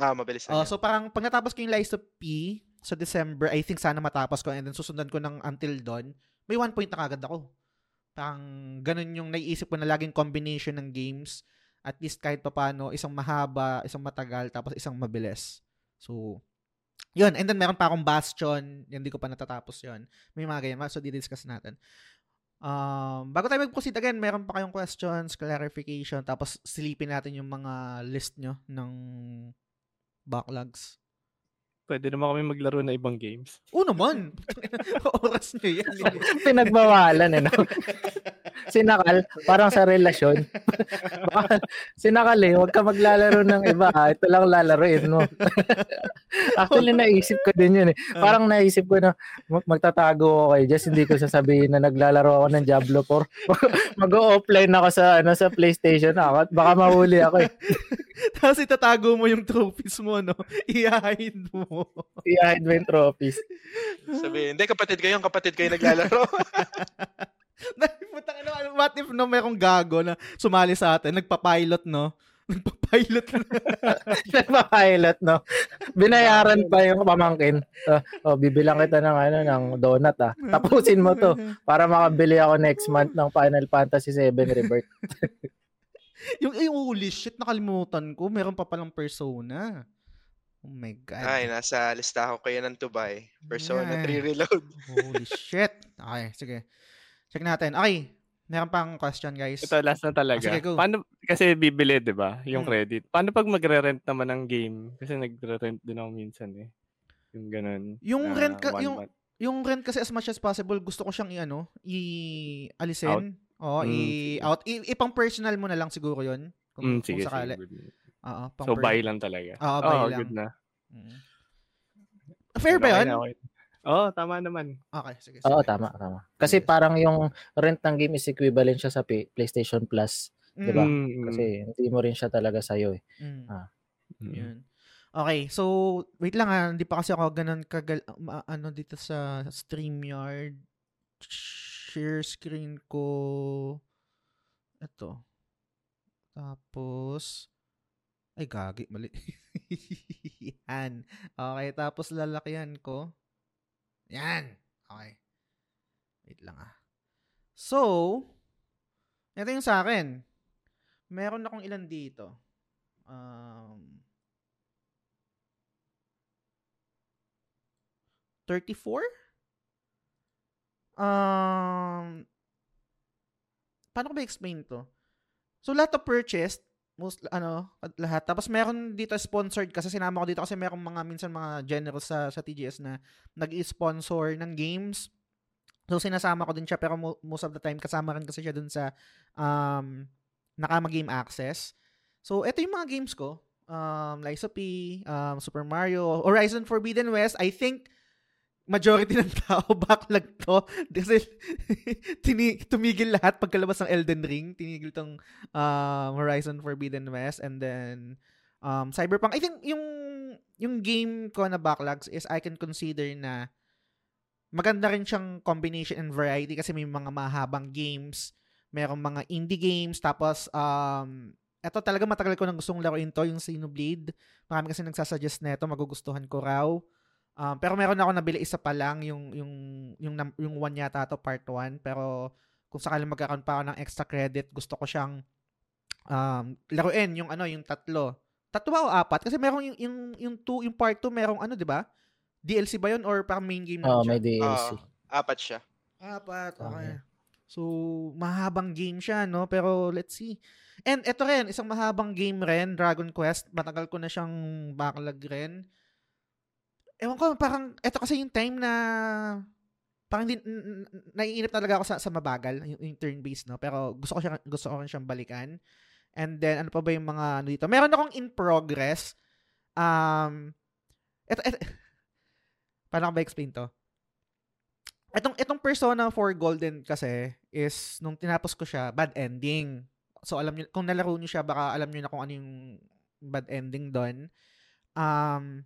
Ah, mabilis lang. Oh, so parang pag natapos ko yung Lies of P sa December, I think sana matapos ko and then susundan ko ng Until Dawn, may one point na kagad ako. Parang ganun yung naiisip ko na laging combination ng games. At least kahit papano, isang mahaba, isang matagal, tapos isang mabilis. So, yun. And then meron pa akong Bastion. Yan, di ko pa natatapos yun. May mga ganyan. So, didiscuss natin. Um, bago tayo mag-proceed again, meron pa kayong questions, clarification, tapos silipin natin yung mga list nyo ng backlogs. Pwede naman kami maglaro na ibang games. Oo naman! Oras nyo yan. Pinagbawalan eh, no? Sinakal, parang sa relasyon. Sinakal eh, huwag ka maglalaro ng iba. Ito lang lalaroin mo. Actually, naisip ko din yun eh. Parang naisip ko na magtatago ako eh. Just hindi ko sasabihin na naglalaro ako ng Diablo four. Mag-o-offline ako sa ano sa PlayStation ako. Baka mahuli ako eh. Tapos itatago mo yung trophies mo, no? I-hide mo. I-hide mo yung trophies. Sabihin, hindi, kapatid kayo. Ang kapatid kayo naglalaro. Putang ina, what if no mayroong gago na sumali sa atin, nagpa-pilot no? Nagpa-pilot. Nagpa-pilot no. Binayaran pa yung pamangkin. Uh, oh, bibilang kita ng ano ng donut ah. Tapusin mo to para makabili ako next month ng Final Fantasy seven Rebirth. yung yung holy shit, nakalimutan ko, meron pa palang Persona. Oh my God. Ay, nasa listahan ko kayo ng Dubai. Persona three Reload. Holy shit. Ay, sige. Check natin. Okay. Meron pang question, guys. Ito, last na talaga. Oh, sige, paano, kasi bibili, di ba? Yung hmm. credit. Paano pag magre-rent naman ng game? Kasi nagre-rent din ako minsan eh. Yung ganun. Yung, uh, rent, ka, yung, yung rent kasi as much as possible, gusto ko siyang i-ano, i-alisin. O, mm. i-out. I- ipang-personal mo na lang siguro yun. Kung, mm, sige, kung sakali. Sige. Oo, so, buy lang talaga. Oo, buy oh, lang. Good na. Mm. Fair so, ba yun? Okay na, oh, tama naman. Okay, sige. sige. Oo, tama, tama. Kasi parang yung rent ng game is equivalent siya sa PlayStation Plus, mm. 'di ba? Kasi hindi mo rin siya talaga sayo eh. Mm. Ah. Mm. Okay, so wait lang ah, hindi pa kasi ako ganun kagal ano dito sa StreamYard. Share screen ko. Ito. Tapos Ay, gagi. Mali. Yan. Okay, tapos lalakyan ko. Yan. Okay. Wait lang ah. So, ito yung sa akin. Meron akong ilan dito. Um, thirty-four? Um, paano ko ba explain to? So, lahat to purchased. Most, ano, lahat. Tapos meron dito sponsored kasi sinama ko dito kasi meron mga minsan mga generals sa, sa T G S na nag-i-sponsor ng games. So, sinasama ko din siya pero most of the time kasama rin kasi siya dun sa um, Nakama Game Access. So, ito yung mga games ko. Um, Lies of P, um, Super Mario, Horizon Forbidden West. I think majority ng tao backlog to. Kasi tini- tumigil lahat pagkalabas ng Elden Ring. Tinigil tong um, Horizon Forbidden West and then um, Cyberpunk. I think yung yung game ko na backlogs is I can consider na maganda rin siyang combination and variety kasi may mga mahabang games, merong mga indie games, tapos um, eto talaga matagal ko nang gustong laruin to, yung Xenoblade. Marami kasi nagsasuggest na ito, magugustuhan ko raw. Um, pero meron ako nabili isa pa lang, yung yung yung yung one yata to, part one, pero kung sakali magkakaroon pa ako ng extra credit, gusto ko siyang um, laruin yung ano, yung tatlo. Tatlo ba o apat? Kasi merong yung yung yung two, yung part two, merong ano, 'di ba? D L C ba 'yon or parang main game na oh, siya? Oh, may D L C. Uh, apat siya. Apat, okay. okay. So, mahabang game siya, no? Pero let's see. And eto rin, isang mahabang game rin, Dragon Quest. Matagal ko na siyang backlog rin. Ewan ko, parang, eto kasi yung time na, parang din, n- n- naiinip talaga ako sa, sa mabagal, yung, yung turn-based, no? Pero gusto ko siyang, gusto ko rin siyang balikan. And then, ano pa ba yung mga, ano dito? Meron akong in progress. Um, eto, eto, paano ko ba explain to? Etong, etong Persona four Golden kasi, is, nung tinapos ko siya, bad ending. So, alam nyo, kung nalaro nyo siya, baka alam nyo na kung ano yung bad ending doon. Um,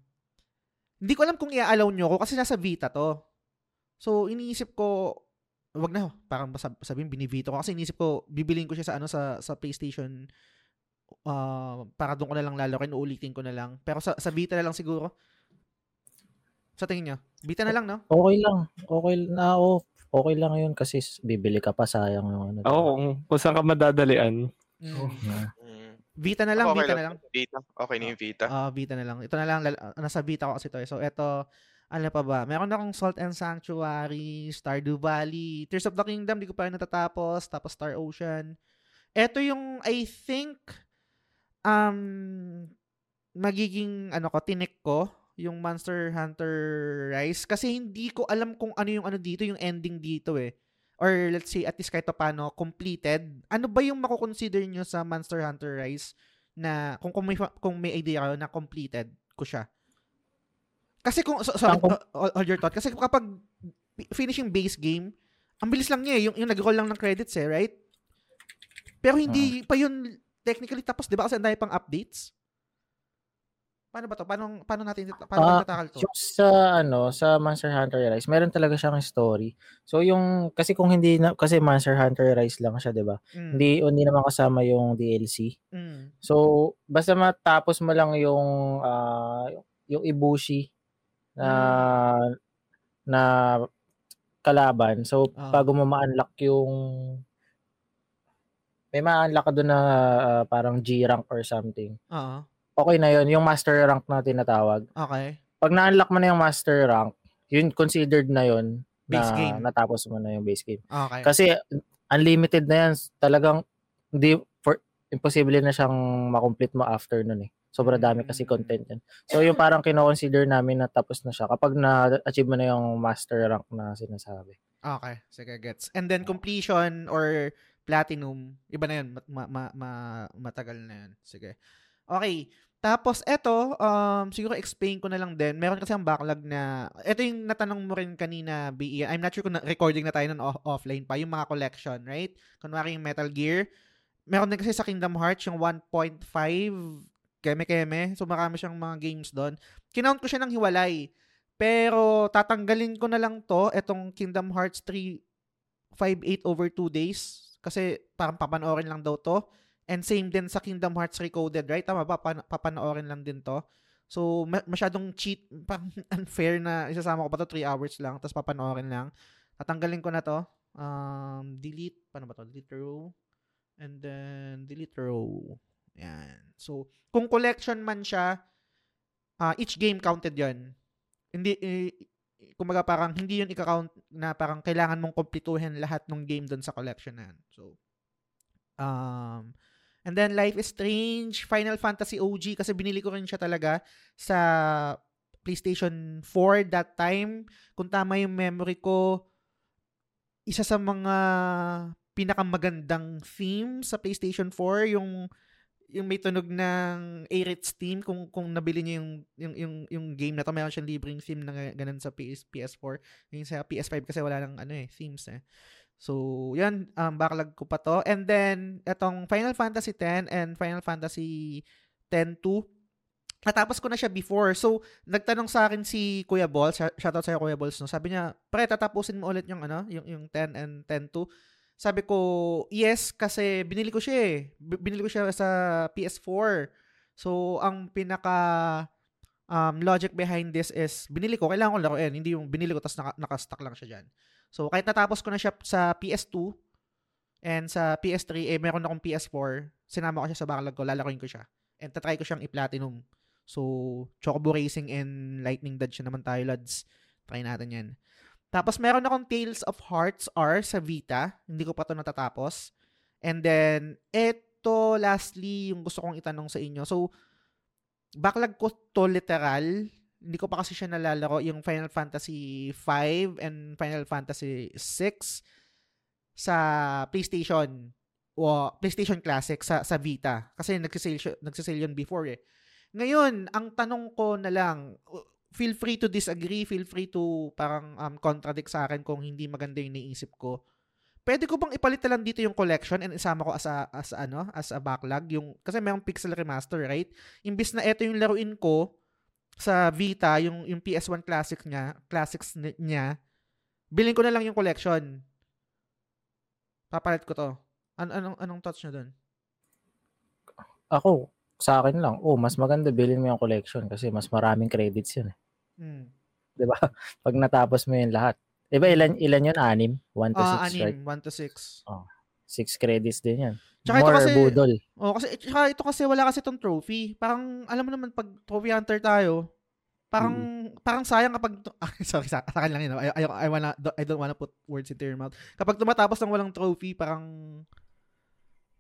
Hindi ko alam kung i-allow nyo ko kasi nasa Vita to. So, iniisip ko, wag na, parang sabihin binivito ko kasi iniisip ko, bibiliin ko siya sa ano sa sa PlayStation uh, para doon ko na lang lalaroin, uulitin ko na lang. Pero sa, sa Vita na lang siguro. Sa tingin nyo? Vita na lang, no? Okay lang. Okay na, oh, okay lang yun kasi bibili ka pa, sayang yung ano. Oo, oh, kung saan ka madadalian. Mm. Yeah. Vita na lang, okay, Vita okay, na lang. Vita. Okay na yung Vita. Ah, uh, Vita na lang. Ito na lang, nasa Vita ko kasi ito. So, ito, ano pa ba? Meron akong Salt and Sanctuary, Stardew Valley, Tears of the Kingdom, di ko pa rin natatapos, tapos Star Ocean. Ito yung, I think, um, magiging, ano ko, tinik ko, yung Monster Hunter Rise, kasi hindi ko alam kung ano yung ano dito, yung ending dito eh. Or let's say, at least kahit paano, completed. Ano ba yung makukonsider nyo sa Monster Hunter Rise na, kung, kung, may, kung may idea kayo, na completed ko siya? Kasi kung, so, sorry, all, all your thought. Kasi kapag finishing base game, ang bilis lang niya eh, yung, yung nag-roll lang ng credits eh, right? Pero hindi uh-huh. pa yun technically tapos, di ba? Kasi anday pang updates. Paano ba to? Paano, paano natin paano uh, tatakal to? Sa ano, sa Monster Hunter Rise, meron talaga siyang story. So yung kasi kung hindi na, kasi Monster Hunter Rise lang siya, 'di ba? Mm. Hindi hindi naman kasama yung D L C. Mm. So basta matapos mo lang yung uh, yung Ibushi na mm. na kalaban. So uh. bago mo ma-unlock yung may ma-unlock ka doon na uh, parang G rank or something. Oo. Uh-huh. Okay na yun, yung master rank na tinatawag. Okay. Pag na-unlock mo na yung master rank, yun considered na yun base na game. Natapos mo na yung base game. Okay. Kasi unlimited na yan, talagang hindi for impossible na siyang makomplete mo after nun eh. Sobrang dami kasi content yan. So yung parang kino-consider namin na tapos na siya kapag na-achieve mo na yung master rank na sinasabi. Okay, sige, gets. And then completion or platinum, iba na yun, ma- ma- ma- matagal na yun. Sige. Okay. Tapos, eto, um, siguro explain ko na lang din. Meron kasi ang backlog na, eto yung natanong mo rin kanina, B E. I'm not sure kung na- recording na tayo nun off- offline pa, yung mga collection, right? Kunwari yung Metal Gear. Meron din kasi sa Kingdom Hearts, yung one point five, keme-keme. So, marami siyang mga games doon. Kinount ko siya ng hiwalay. Pero, tatanggalin ko na lang to, etong Kingdom Hearts three fifty-eight over two days. Kasi, parang papanoorin lang daw to. And same din sa Kingdom Hearts Recoded, right? Tama ba? Pan- papanoorin lang din to. So, masyadong cheat, parang unfair na isasama ko pa to, three hours lang, tapos papanoorin lang. Tatanggalin ko na to. Um, delete, paano ba to? Delete row. And then, delete row. Yan. So, kung collection man siya, uh, each game counted yan. Hindi, eh, kumbaga parang, hindi yun ika-count na parang kailangan mong kompletuhin lahat ng game dun sa collection na yan. So, um, and then, Life is Strange, Final Fantasy O G, kasi binili ko rin siya talaga sa PlayStation four that time. Kung tama yung memory ko, isa sa mga pinakamagandang theme sa PlayStation four, yung yung may tunog ng A-Rates theme. Kung kung nabili niyo yung yung yung, yung game na to, mayroon siyang libreng theme na ganun sa P S, P S four. Yung sa P S five kasi wala nang ano eh, themes eh. So, yan, um, backlog ko pa to. And then, itong Final Fantasy ten and Final Fantasy ten two, natapos ko na siya before. So, nagtanong sa akin si Kuya Balls, shoutout sa'yo Kuya Balls, no? Sabi niya, pre, tatapusin mo ulit yung, ano, yung, yung ten and ten two. Sabi ko, yes, kasi binili ko siya eh. Binili ko siya sa P S four. So, ang pinaka... Um, logic behind this is, binili ko, kailangan ko laruin, hindi yung binili ko, tapos naka, nakastack lang siya dyan. So, kahit natapos ko na siya sa P S two and sa P S three, eh, meron akong P S four, sinama ko siya sa backlog ko, lalaruin ko siya. And tatry ko siyang i-platinum. So, Chocobo Racing and Lightning Dodge naman tayo, lads. Try natin yan. Tapos, meron akong Tales of Hearts R sa Vita. Hindi ko pa ito natatapos. And then, eto, lastly, yung gusto kong itanong sa inyo. So, backlog ko to literal. Hindi ko pa kasi siya nalalaro. Yung Final Fantasy five and Final Fantasy six sa PlayStation o PlayStation Classic sa, sa Vita. Kasi nagsisale, nagsisale yun before eh. Ngayon, ang tanong ko na lang, feel free to disagree, feel free to parang um, contradict sa akin kung hindi maganda yung naiisip ko. Pwede ko bang ipalit lang dito yung collection and isama ko as a, as a, ano, as a backlog? Yung, kasi mayroong pixel remaster, right? Imbis na ito yung laruin ko sa Vita, yung, yung P S one classic niya, classics niya, bilhin ko na lang yung collection. Papalit ko to. An- anong, anong touch nyo dun? Ako, sa akin lang, oh, mas maganda bilhin mo yung collection kasi mas maraming credits yun. Hmm. Diba? Pag natapos mo yung lahat. Diba ilan, ilan yun? Anim? One to uh, six, anim, right? One to six. Oh, six credits din yan. Tsaka more kasi, budol. Oh, kasi, tsaka ito kasi wala kasi itong trophy. Parang, alam mo naman, pag trophy hunter tayo, parang, mm. parang sayang kapag, ah, sorry, sa akin lang yun. I, I, I, wanna, I don't wanna put words into your mouth. Kapag tumatapos ng walang trophy, parang,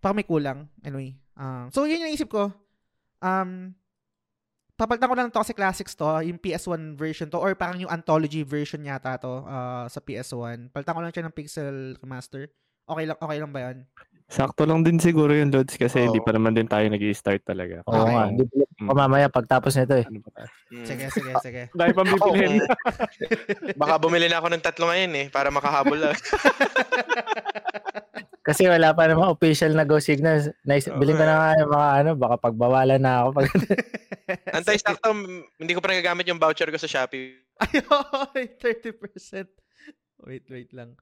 parang may kulang. Anyway. Uh, so, yun yung naisip ko. Um, Papalitan ko lang ito kasi classics to, yung P S one version to, or parang yung anthology version yata to uh, sa P S one. Palitan ko lang siya ng pixel remaster. Okay lang, okay lang ba yun? Sakto lang din siguro yun, Lods, kasi hindi oh. pa naman din tayo nag-i-start talaga. Oo okay. nga. Mm. O mamaya, pagtapos nito eh. Ano mm. Sige, sige, sige. Dahil pang bibilhin. Oh, baka bumili na ako ng tatlo ngayon eh, para makahabol lang. Kasi wala pa naman official na go signals. Nice. Okay. Biling ko na nga yung mga ano, baka pagbawalan na ako. Antay, sakto, hindi ko pa nagagamit yung voucher ko sa Shopee. Ay, oh, thirty percent. Wait, wait lang.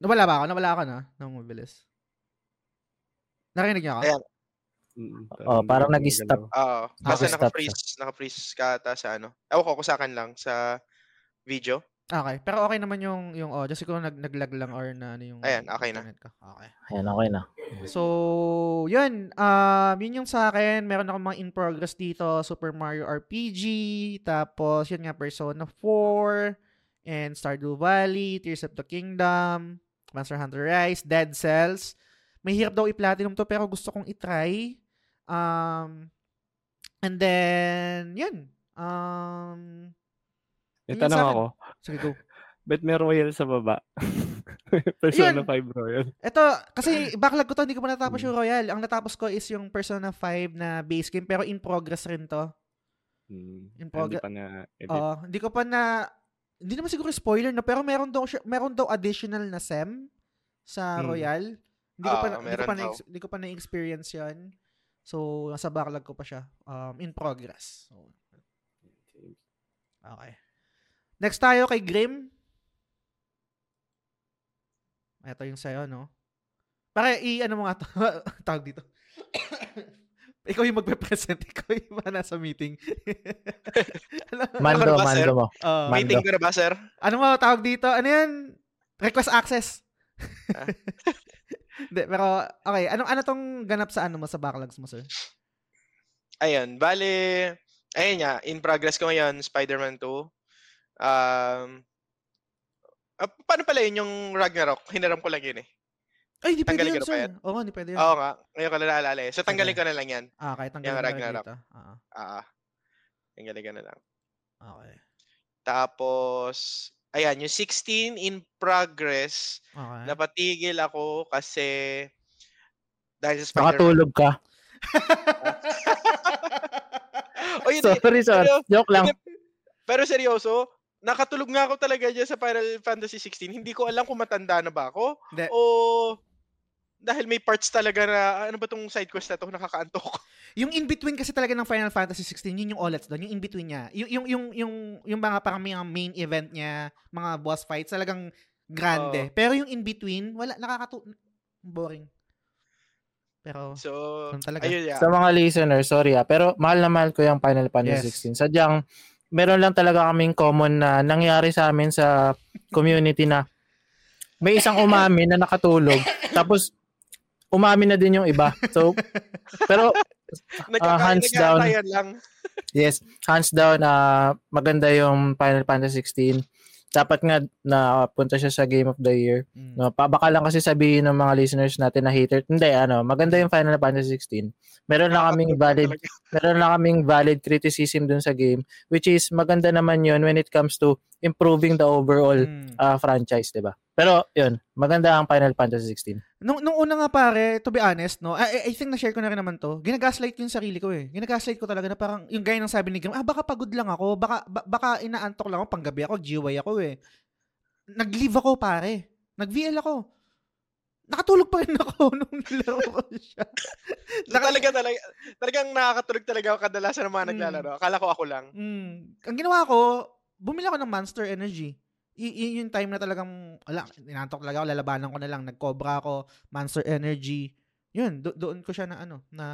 Nawala ba ako? Nawala ako na? Nang mabilis. Narinig niyo ako? Ayan. Oh, parang nag-stop. Oo. Kasi naka-freeze. Naka-freeze ka ata sa ano. Ewan ko, kusakan lang sa video. Okay, pero okay naman yung yung audio. Siguro nag naglag lang or na ano yung ayan, okay na. Ko. Okay. Ayan, okay na. So, yun. Um, yun yung sa akin. Meron akong mga in progress dito. Super Mario R P G. Tapos, yun nga, Persona four. And Stardew Valley. Tears of the Kingdom. Monster Hunter Rise. Dead Cells. May hirap daw i-platinum to pero gusto kong itry. Um, and then, yun. Um... Itanong ako. Sige, go. Bet may royal sa baba. Persona five royal. Ito, kasi backlog ko to, hindi ko pa natapos yung royal. Ang natapos ko is yung Persona five na base game, pero in progress rin to. Hmm. In progress. Hindi pa na-edit. Oo, hindi ko pa na, hindi naman siguro spoiler na, pero meron daw, meron daw additional na S E M sa royal. Hmm. Hindi ko pa, uh, hindi ko pa na, hindi ko pa na-experience yun. So, nasa backlog ko pa siya. Um, in progress. So, okay. Next tayo kay Grim. Ito yung sa'yo, no? Para i-ano mo nga ito. Tawag dito. Ikaw yung magpe-present. Ikaw yung nasa meeting. mando, ba, mando mo. Uh, mando. Meeting ko na ba, sir? Ano mo tawag dito? Ano yan? Request access. De, pero, okay. Anong, ano tong ganap sa ano mo, sa backlogs mo, sir? Ayun. Bale, ayun nga. In progress ko ngayon, Spider-Man two. Um, uh, paano pala yun yung Ragnarok? Hinaram ko lang yun eh. Ay, di pwede yun, sir. Oo, di pwede yun. Oo nga. Ngayon ko na naalala eh. So, tanggalin ko na lang yan. Ah, okay. Tanggalin ko na lang dito. Ah, ah. Tanggalin ko na lang. Okay. Tapos, ayan, yung sixteen in progress, okay. Napatigil ako kasi dahil sa Spider-Man. Nakatulog ka. oh, yun, sorry, sir. Pero, joke lang. Pero seryoso, nakatulog nga ako talaga dyan sa Final Fantasy sixteen. Hindi ko alam kung matanda na ba ako. De- o... Dahil may parts talaga na, ano ba tong side quest na to, nakakaantok. Yung in-between kasi talaga ng Final Fantasy sixteen, yun yung O L E Ds doon, yung in-between niya. Yung, yung, yung, yung, yung mga parang mga main event niya, mga boss fights, talagang grande. Oh. Pero yung in-between, wala, nakakatu... Boring. Pero, so, talaga. Ayun, yeah. Sa mga listeners, sorry ah, pero mahal na mahal ko yung Final Fantasy yes. sixteen. Sadyang, meron lang talaga kaming common na nangyari sa amin sa community na may isang umamin na nakatulog, tapos umamin na din yung iba. So, pero uh, hands down. Yes, hands down na uh, maganda yung Final Fantasy sixteen. Dapat nga napunta siya sa Game of the Year. Mm. No, baka lang kasi sabihin ng mga listeners natin na hater. Hindi, ano, maganda yung Final Fantasy sixteen. Meron na kaming valid meron na kaming valid criticism dun sa game, which is maganda naman yun when it comes to improving the overall mm. uh, franchise, 'di ba? Pero yun, maganda ang Final Fantasy sixteen. Nung nung una nga pare, to be honest, no, I, I think na-share ko na rin naman 'to. Ginagaslight yung sarili ko eh. Ginagaslight ko talaga na parang yung guy nang sabi ni Grim, ah baka pagod lang ako, baka ba, baka inaantok lang ako panggabi ako, G Y ako eh. Nag-leave ako pare. Nag-V L ako. Nakatulog pa rin ako nung nilaro ko siya. talaga, talaga, talagang nakakatulog talaga ako kadalasan ng mga mm. naglalaro. Akala ko ako lang. Mm. Ang ginawa ko, bumili ako ng Monster Energy. Y- y- yung time na talagang, wala, inantok talaga ako, lalabanan ko na lang, nag-cobra ako, Monster Energy. Yun, do- doon ko siya na, ano, na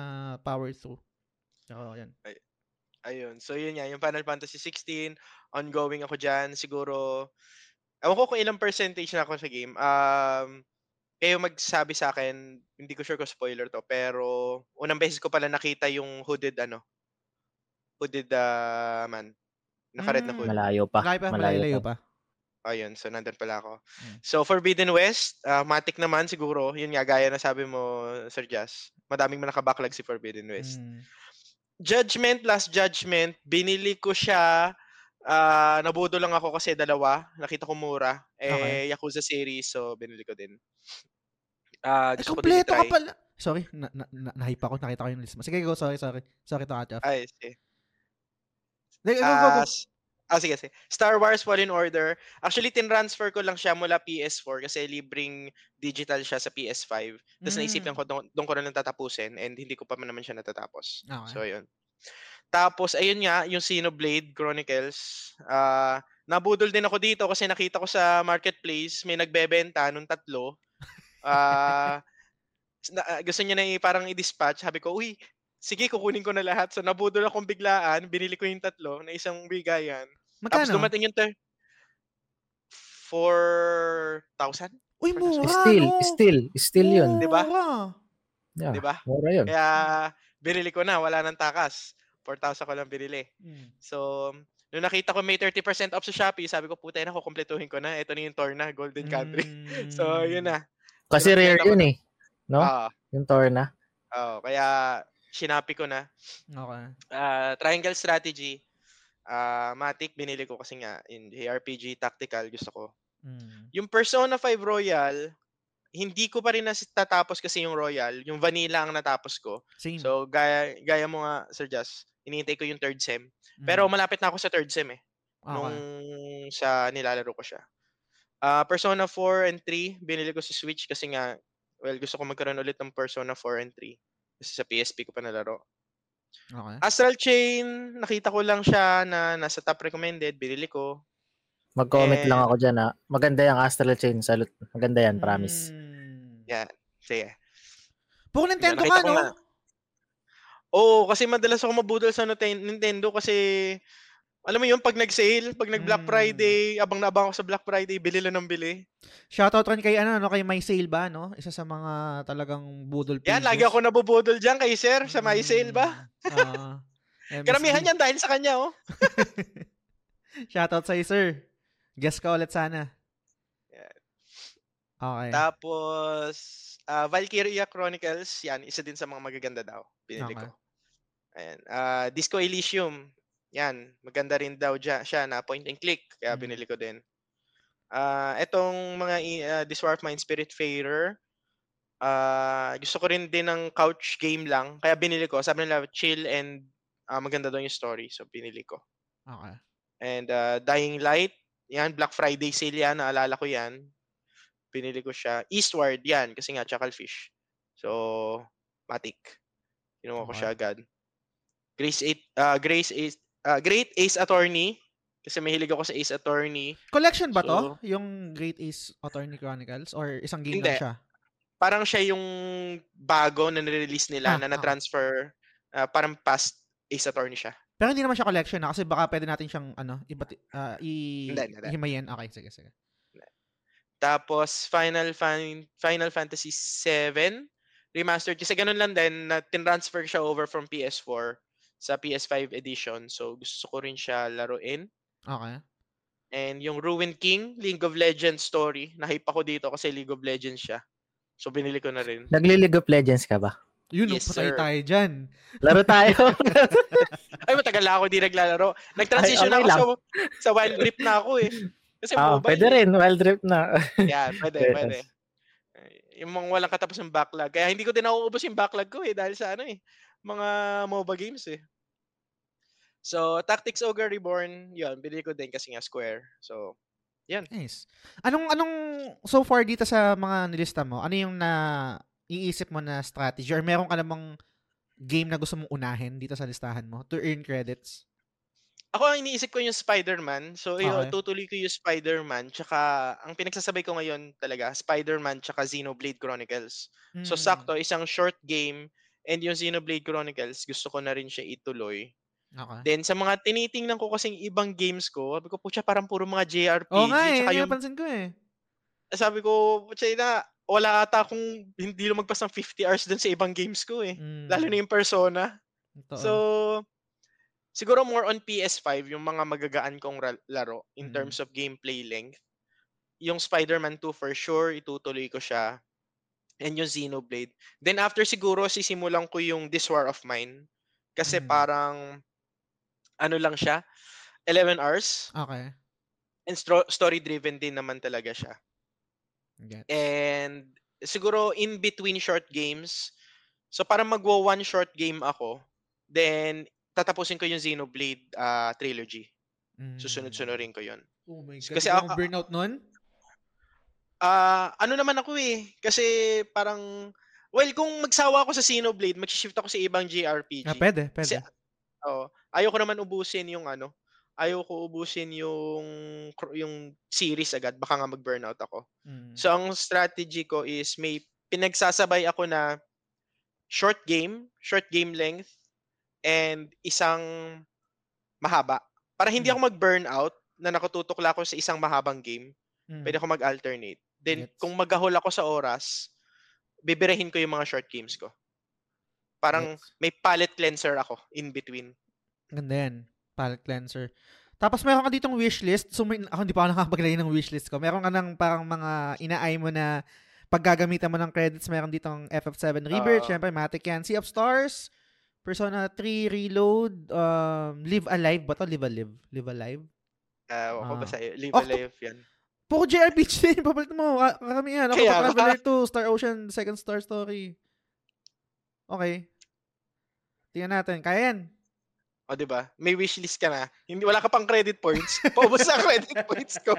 power through. So, yun. Ay, ayun. So, yun yan. Yung Final Fantasy sixteen, ongoing ako dyan. Siguro, awan ko kung ilang percentage na ako sa game. Um, Kayo magsabi sa akin, hindi ko sure ko spoiler to, pero unang beses ko pala nakita yung hooded, ano, hooded uh, man. Naka-red na hood. Malayo pa. Malayo pa. Malayo, malayo pa. pa. Ayun, so nandun pala ako. Hmm. So, Forbidden West, uh, matik naman siguro. Yun nga, gaya na sabi mo, Sir Jazz. Madaming man naka-backlog si Forbidden West. Hmm. Judgment, Last Judgment, binili ko siya. Uh, nabudo lang ako kasi dalawa. Nakita ko mura. Eh, okay. Yakuza series, so binili ko din. Ah, uh, eh, kompleto ka pala. Sorry, na, na, na, nahype ako. Nakita ko yung list mo. Sige, go. Sorry, sorry. Sorry to cut off. Ay, sige. Like, go, go, go. Uh, ah, sige, sige. Star Wars Fallen Order. Actually, tinransfer ko lang siya mula P S four kasi libreng digital siya sa P S five. Tapos mm. naisipin ko, doon ko na lang tatapusin and hindi ko pa man naman siya natatapos. Okay. So, yun. Tapos, ayun nga, yung Xenoblade Chronicles. Ah, uh, nabudol din ako dito kasi nakita ko sa marketplace, may nagbebenta nung tatlo. Uh, gusto niya na parang i-dispatch. Sabi ko, uy, sige, kukunin ko na lahat. So, nabudol akong biglaan. Binili ko yung tatlo na isang bigayan. Magkano? Tapos dumating yung ter... four thousand? Uy, mura, still, no? Still. Still mura. Yun. Diba? Yeah, diba? Mura yun. Kaya, binili ko na. Wala nang takas. four thousand ko lang binili. Hmm. So, nung nakita ko may thirty percent off sa Shopee, sabi ko, putay na, kukumpletuhin ko na. Ito na yung Torna, Golden Country. Hmm. So, yun na. Kasi rare yun eh. No? Uh, yung Torna. Oo. Uh, kaya, sinapi ko na. Okay. Uh, triangle strategy. Uh, Matic, binili ko kasi nga. In J R P G, tactical, gusto ko. Mm. Yung Persona five Royal, hindi ko pa rin natatapos kasi yung Royal. Yung Vanilla ang natapos ko. Same. So, gaya, gaya mo nga, Sir Jazz, inihintay ko yung third sem. Mm. Pero malapit na ako sa third sem eh. Okay. Nung sa nilalaro ko siya. Uh, Persona four and three, binili ko sa Switch kasi nga, well, gusto ko magkaroon ulit ng Persona four and three. Kasi sa P S P ko pa nalaro. Okay. Astral Chain, nakita ko lang siya na nasa top recommended, binili ko. Mag-comment and... lang ako dyan ha. Maganda yung Astral Chain. Salute. Maganda yan, promise. Mm. Yeah. Sige. Puro Nintendo ka, no? Na... Oo, oh, kasi madalas ako mabudol sa Nintendo kasi alam mo yun, pag nag-sale, pag nag-Black Friday, abang na abang ako sa Black Friday, bili lang ng bili. Shoutout rin kay, ano, no, kay My Sale ba, no? Isa sa mga talagang budol pages. Yan, lagi ako nabubudol dyan kay sir, sa My Sale ba? Uh, karamihan yan dahil sa kanya, oh. Shoutout sa'yo, sir. Guess ka ulit sana. Yeah. Okay. Tapos, uh, Valkyria Chronicles, yan, isa din sa mga magaganda daw. Pinili okay. ko. Ayan. Uh, Disco Elysium, yan. Maganda rin daw dyan, siya na point and click. Kaya mm-hmm. binili ko din. Uh, etong mga uh, This War of Mine, Spiritfarer, uh, gusto ko rin din ng couch game lang. Kaya binili ko. Sabi nila, chill and uh, maganda daw yung story. So, binili ko. Okay. And uh, Dying Light, yan, Black Friday sale yan, naalala ko yan. Pinili ko siya. Eastward yan, kasi nga Chucklefish. So, matik. Kinuha ko okay. siya agad. Grace eight, uh, Grace eight, uh, Great Ace Attorney, kasi mahilig ako sa Ace Attorney. Collection ba so, to? Yung Great Ace Attorney Chronicles? Or isang game hindi. Lang siya? Parang siya yung bago na nirelease nila, ah, na na-transfer, ah. uh, parang past Ace Attorney siya. Pero hindi naman siya collection na kasi baka pwede natin siyang ano, ibati, uh, i- himayin. Okay, sige, sige. Tapos, Final, Fan- Final Fantasy seven Remastered. Kasi ganun lang din, na tinransfer siya over from P S four sa P S five edition. So, gusto ko rin siya laruin. Okay. And yung Ruined King, League of Legends story. Na-hype ako dito kasi League of Legends siya. So, binili ko na rin. Nagli-League of Legends ka ba? Yun, yes, patay sir. Tayo dyan. Laro tayo. Ay, matagal na ako di naglalaro. Nag-transition Ay, okay ako sa, sa Wild Rift na ako eh. Kasi oh, pwede rin, Wild Rift na. Yeah, pwede, yes. pwede. Yung mga walang katapos ng backlog. Kaya hindi ko din nauubos yung backlog ko eh dahil sa ano eh, mga MOBA games eh. So, Tactics Ogre Reborn, yun, binili ko din kasi nga Square. So, yan. Nice. Anong, anong, so far dito sa mga nilista mo, ano yung na... iisip mo na strategy or meron ka namang game na gusto mong unahin dito sa listahan mo to earn credits? Ako, ang iniisip ko yung Spider-Man. So, okay. yun, tutuloy ko yung Spider-Man. Tsaka, ang pinagsasabay ko ngayon talaga, Spider-Man tsaka Xenoblade Chronicles. Mm. So, sakto, isang short game and yung Xenoblade Chronicles, gusto ko na rin siya ituloy. Okay. Then, sa mga tinitingnan ko kasing ibang games ko, sabi ko, pucha, parang puro mga J R P G. Oo nga eh, yung... napansin ko eh. Sabi ko, pucha, na... wala ata akong hindi lumagpas ng fifty hours dun sa ibang games ko eh. Mm. Lalo na yung Persona. Ito, so, siguro more on P S five yung mga magagaan kong laro in mm. terms of gameplay length. Yung Spider-Man two for sure, itutuloy ko siya. And yung Xenoblade. Then after siguro, sisimulan ko yung This War of Mine. Kasi mm. parang, ano lang siya, eleven hours. Okay. And st- story-driven din naman talaga siya. Gets. And siguro in between short games, so parang magwo one short game ako, then tatapusin ko yung Xenoblade uh, trilogy. Mm. Susunod-sunurin ko yun. Oh my God. Kasi ako, burnout nun? Uh, ano naman ako eh. Kasi parang, well, kung magsawa ako sa Xenoblade, mag-shift ako sa ibang J R P G. Ah, pwede, pwede. Kasi, oh, ayoko naman ubusin yung ano, ayoko ubusin yung yung series agad, baka nga mag-burnout ako. Mm. So ang strategy ko is may pinagsasabay ako na short game, short game length and isang mahaba. Para hindi mm. ako mag-burnout na nakatutukla ako sa isang mahabang game. Mm. Pwede ako mag-alternate. Then yes. kung maghahol ako sa oras, bibirehin ko yung mga short games ko. Parang yes. may palette cleanser ako in between. Ganda yan. Palette cleanser. Tapos meron ka ditong wishlist. So, may, ako hindi pa ako nakapaglagay ng wishlist ko. Meron ka ng parang mga ina-eye mo na paggagamitan mo ng credits. Meron ditong F F seven Rebirth. Uh, Siyempre, Matic yan. Sea of Stars. Persona three Reload. Um, Live Alive ba to? Live Alive? Live Alive? Uh, ako ah. ba sa'yo? Live Octo- Alive yan. Puro J R P G. Papalit mo. Karami yan. Ako Kaya, pa Traveler two. Star Ocean. Second Star Story. Okay. Tingnan natin. Kaya yan. O, oh, diba? May wishlist ka na. Hindi, wala ka pang credit points. Paubos na credit points ko.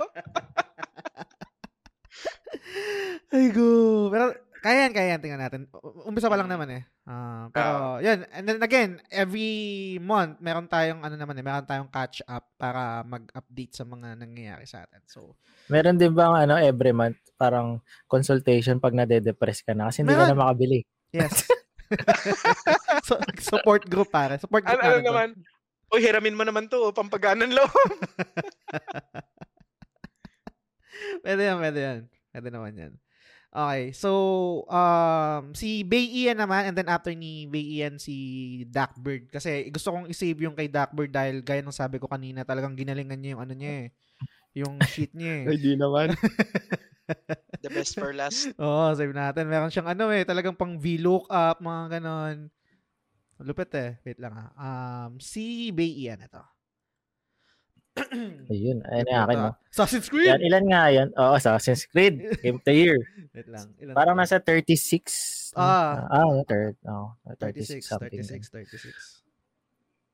Ay, go. Pero Kaya yan, kaya yan. Tingnan natin. Umpisa pa lang naman eh. Uh, pero, uh, yun. And then again, every month, meron tayong, ano naman eh, meron tayong catch up para mag-update sa mga nangyayari sa atin. So, meron din ba, ano, every month, parang consultation pag nade-depress ka na kasi hindi meron. Ka na makabili. Yes. So, support group, pare. Support group. Ano naman? Uy, hiramin mo naman to. Oh, pampaganan loob. Pwede yan, pwede yan. Pwede naman yan. Okay, so um, si Bay Ian naman, and then after ni Bay Ian, si Duckbird. Kasi gusto kong isave yung kay Duckbird dahil gaya ng sabi ko kanina, talagang ginalingan niya yung ano niya eh. Yung shit niya eh. Ay, di naman. The best for last. Oo, save natin. Meron siyang ano eh, talagang pang V-lookup, mga ganon. Lupit eh. Wait lang ha. Um, si Bay Ian, ito. Ayun, ayun na akin mo. Assassin's Creed! Yan, ilan nga yan? Oo, Assassin's Creed. Game of the year. Wait lang. Ilan parang nasa thirty-six. Ah. Ah, third. Oh, thirty-six, thirty-six, thirty-six.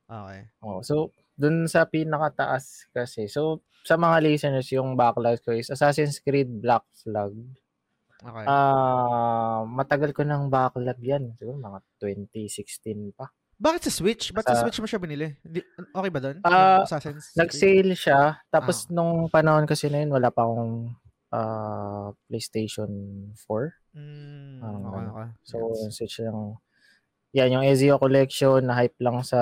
Okay. Oh, so, dun sa pinakataas kasi. So, sa mga listeners, yung backlog ko is Assassin's Creed Black Flag. Okay. Ah, uh, matagal ko ng backlog yan. Siguro mga twenty sixteen pa. Bakit sa Switch? Bakit sa uh, Switch mo siya binili? Okay ba doon? Uh, nag-sale siya. Tapos ah. nung panahon kasi na yun, wala pa akong uh, PlayStation four. Mm, um, okay, okay. So, yes. Switch lang. Yan, yung Ezio Collection, na-hype lang sa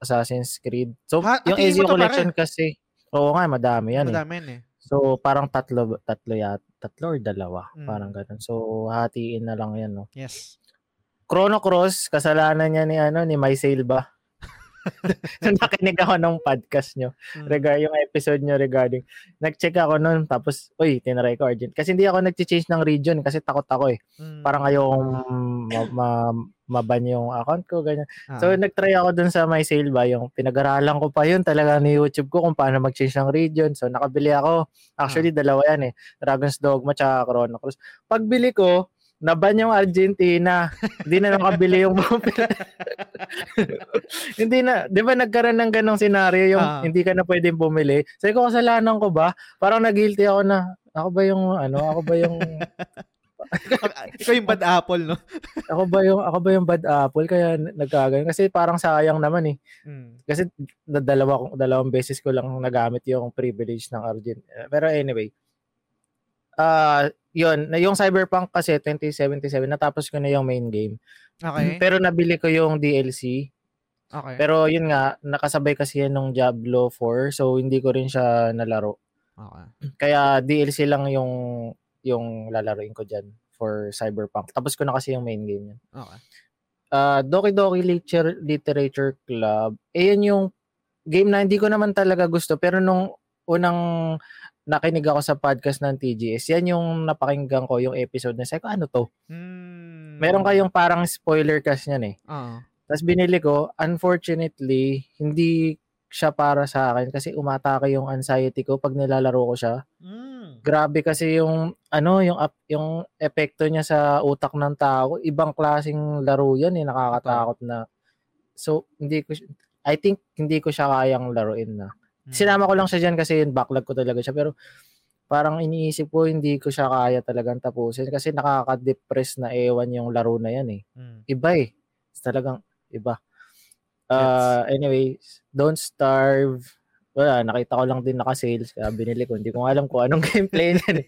Assassin's Creed. So, ha, yung Ezio Collection pare? Kasi, oo nga, madami yan madami eh. Madami eh. So, parang tatlo, tatlo yata. Tatlo or dalawa. Mm. Parang ganun. So, hatiin na lang yan, no? Yes. Chrono Cross, kasalanan niya ni ano ni May Silva. So, nakinig ako ng podcast nyo. Mm. Regarding yung episode nyo regarding. Nag-check ako noon tapos, uy, tinry ko Argent. Kasi hindi ako nag-change ng region kasi takot ako eh. Mm. Parang ayokong ma- ma- maban yung account ko ganyan. Ah. So, nag-try ako dun sa May Silva, yung pinag-aralan ko pa yun talaga ni YouTube ko kung paano mag-change ng region. So, nakabili ako. Actually, ah. dalawa yan eh. Dragon's Dogma tsaka Chrono Cross. Pagbili ko, naban yung Argentina. Hindi na nakabili yung Hindi na. Di ba nagkaroon ng ganong senaryo yung uh-huh. hindi ka na pwedeng bumili? Sabi ko, kasalanan ko ba? Parang nag-guilty ako na, ako ba yung, ano, ako ba yung... Ikaw yung bad apple, no? ako ba yung ako ba yung bad apple kaya nagkagayon kasi parang sayang naman eh. Mm. Kasi dalawa dalawang beses ko lang nagamit yung privilege ng Argentina. Pero anyway, ah uh, yun, yung Cyberpunk kasi twenty seventy-seven, natapos ko na yung main game. Okay. Pero nabili ko yung D L C. Okay. Pero yun nga, nakasabay kasi yan ng Diablo four, so hindi ko rin siya nalaro. Okay. Kaya D L C lang yung yung lalaroin ko dyan for Cyberpunk. Tapos ko na kasi yung main game yan. Okay. Uh, Doki Doki Literature, Literature Club, eh yun yung game na hindi ko naman talaga gusto, pero nung unang nakinig ako sa podcast ng T G S. Yan yung napakinggan ko, yung episode na sabi ko, ano to? Mm. Meron kayong parang spoiler cast niyan eh. Uh-huh. Tapos binili ko, unfortunately, hindi siya para sa akin kasi umatake yung anxiety ko pag nilalaro ko siya. Mm. Grabe kasi yung, ano, yung, yung epekto niya sa utak ng tao. Ibang klaseng laro yan eh, nakakatakot na. So, hindi ko, I think hindi ko siya kayang laruin na. Sinama ko lang siya dyan kasi yung backlog ko talaga siya. Pero parang iniisip ko, hindi ko siya kaya talagang tapusin. Kasi nakaka-depress na ewan yung laro na yan eh. Mm. Iba eh. Talagang iba. Uh, yes. Anyway, Don't Starve. Wala, nakita ko lang din naka-sales. Kaya binili ko. Hindi ko alam kung anong gameplay na eh.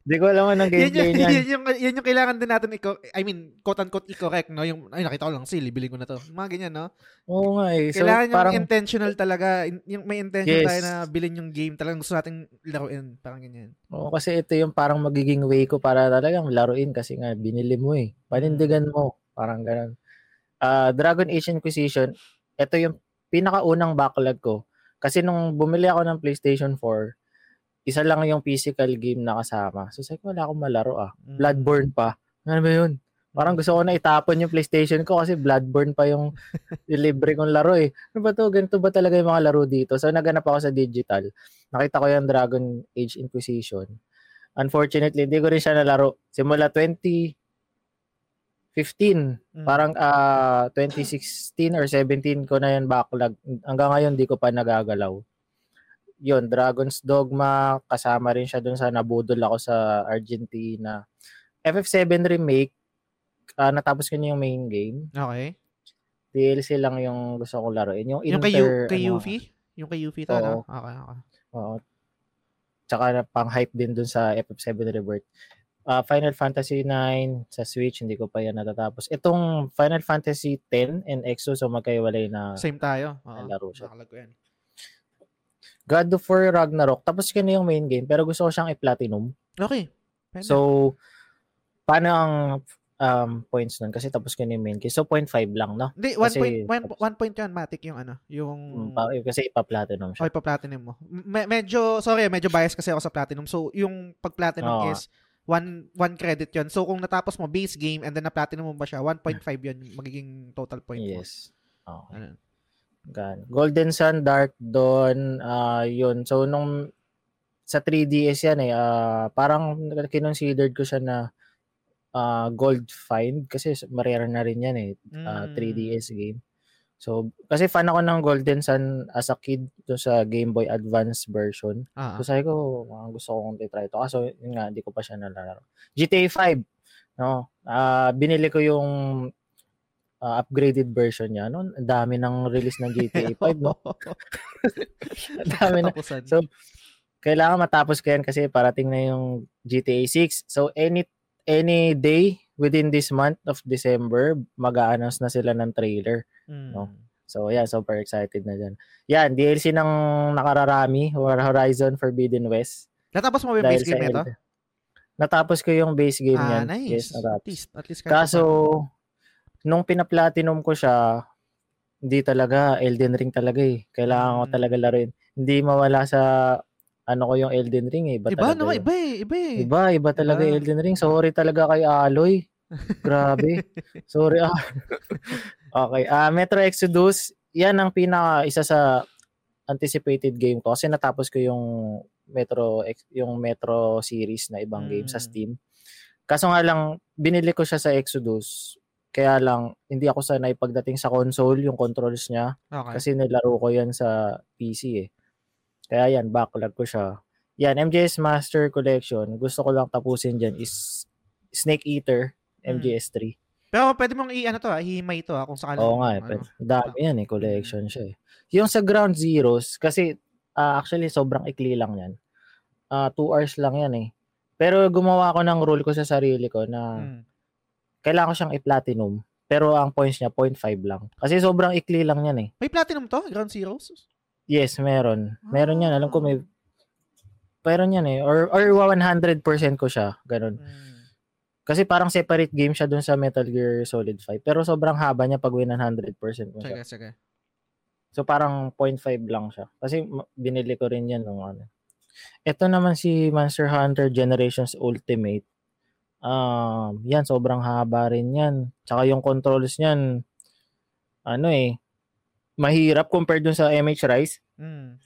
Hindi ko alam anong gameplay niyan. Yun yung, yun yung kailangan din natin i-correct. I mean, quote-unquote i-correct, no? Yung, ay, nakita ko lang, sale, bilhin ko na to. Mga ganyan, no? Oo nga eh. Kailangan so, yung parang, intentional talaga. Yung may intention yes. tayo na bilhin yung game. Talagang gusto natin laruin. Parang ganyan. Oo, kasi ito yung parang magiging way ko para talagang laruin kasi nga, binili mo eh. Panindigan mo. Parang ganun. Uh, Dragon Age Inquisition, ito yung pinakaunang backlog ko. Kasi nung bumili ako ng PlayStation four, isa lang yung physical game na kasama. So, sabi ko, wala akong malaro ah. Bloodborne pa. Ano ba yun? Parang gusto ko na itapon yung PlayStation ko kasi Bloodborne pa yung libre kong laro eh. Ano ba to? Ganito ba talaga yung mga laro dito? So, naganap ako sa digital. Nakita ko yung Dragon Age Inquisition. Unfortunately, hindi ko rin siya nalaro. Simula twenty fifteen, parang uh, twenty sixteen or seventeen ko na yung backlog. Hanggang ngayon, hindi ko pa nagagalaw. Yun, Dragon's Dogma, kasama rin siya dun sa nabudol ako sa Argentina. F F seven Remake, uh, natapos ko na yung main game. Okay. D L C lang yung gusto kong laruin. Yung, yung inter... Kay Yuffie? Yung kay Yuffie talaga? Okay, okay. Oo. Tsaka pang-hype din dun sa F F seven Rebirth. Uh, Final Fantasy nine sa Switch, hindi ko pa yan natatapos. Itong Final Fantasy ten and X O, so magkaiwalay na... Same tayo. Oo, laro siya. Nakalag ko yan. God of War Ragnarok. Tapos ko na yung main game, pero gusto ko siyang i-platinum. Okay. Pwede. So, paano ang um, points nun? Kasi tapos ko na yung main game. So, zero point five lang, no? Hindi, one point, one point yun, Matic, yung ano, yung... Kasi ipa-platinum siya. O, ipa-platinum mo. Me- medyo, sorry, medyo bias kasi ako sa platinum. So, yung pag-platinum oh. is... One one credit yun. So, kung natapos mo base game and then na-platinum mo ba siya, one point five yun magiging total point mo. Yes. Okay. Golden Sun, Dark Dawn, uh, yun. So, nung sa three D S yan eh, uh, parang kinonsidered ko siya na uh, gold find kasi marera na rin yan eh, uh, three D S game. So, kasi fan ako ng Golden Sun as a kid to sa Game Boy Advance version. Uh-huh. So, sabi ko, gusto kong try ito. Kaso, yun nga, hindi ko pa siya nalaro. G T A five, no? Uh, binili ko yung uh, upgraded version niya. No? Ang dami ng release ng G T A five, no? Ang dami na. So, kailangan matapos ko yan kasi parating na yung G T A six. So, any any day within this month of December, mag-a-announce na sila ng trailer. Mm. No? So, yeah, super excited na dyan. Yan, D L C ng nakararami, Horizon Forbidden West. Natapos mo yung base game nito? L- natapos ko yung base game ah, yan. Ah, nice. Yes, at least, at least kaso, nung pinaplatinum ko siya, hindi talaga, Elden Ring talaga eh. Kailangan mm. ko talaga laruin. Hindi mawala sa... ano ko yung Elden Ring eh. Iba, iba no? Iba eh. Iba eh. Iba, iba talaga yung Elden Ring. Sorry talaga kay Aloy. Grabe. Sorry ah. Okay. Uh, Metro Exodus, yan ang pinaka isa sa anticipated game ko kasi natapos ko yung Metro yung Metro series na ibang mm. game sa Steam. Kaso nga lang, binili ko siya sa Exodus. Kaya lang, hindi ako sanay pagdating sa console, yung controls niya. Okay. Kasi nilaro ko yan sa P C eh. Kaya yan, backlog ko siya. Yan, M G S Master Collection. Gusto ko lang tapusin dyan is Snake Eater, M G S three. Pero pwede mong i-ano to ha, hihimay to ha, kung sakala. Oo nga, ano. Dami yan eh, collection siya eh. Yung sa Ground Zeroes, kasi uh, actually sobrang ikli lang yan. Uh, two hours lang yan eh. Pero gumawa ako ng rule ko sa sarili ko na hmm. kailangan ko siyang i-platinum. Pero ang points niya, zero point five lang. Kasi sobrang ikli lang yan eh. May platinum to, Ground Zeroes? Yes, meron. Meron yan. Alam ko may... Meron yan eh. Or, or one hundred percent ko siya. Ganun. Mm. Kasi parang separate game siya dun sa Metal Gear Solid five. Pero sobrang haba niya pag one hundred percent mo siya. Sige, sige. So parang zero point five lang siya. Kasi binili ko rin yan. Nung ano. Ito naman si Monster Hunter Generations Ultimate. Um, yan, sobrang haba rin yan. Tsaka yung controls niyan, ano eh, mahirap compared dun sa M H Rise. Mm.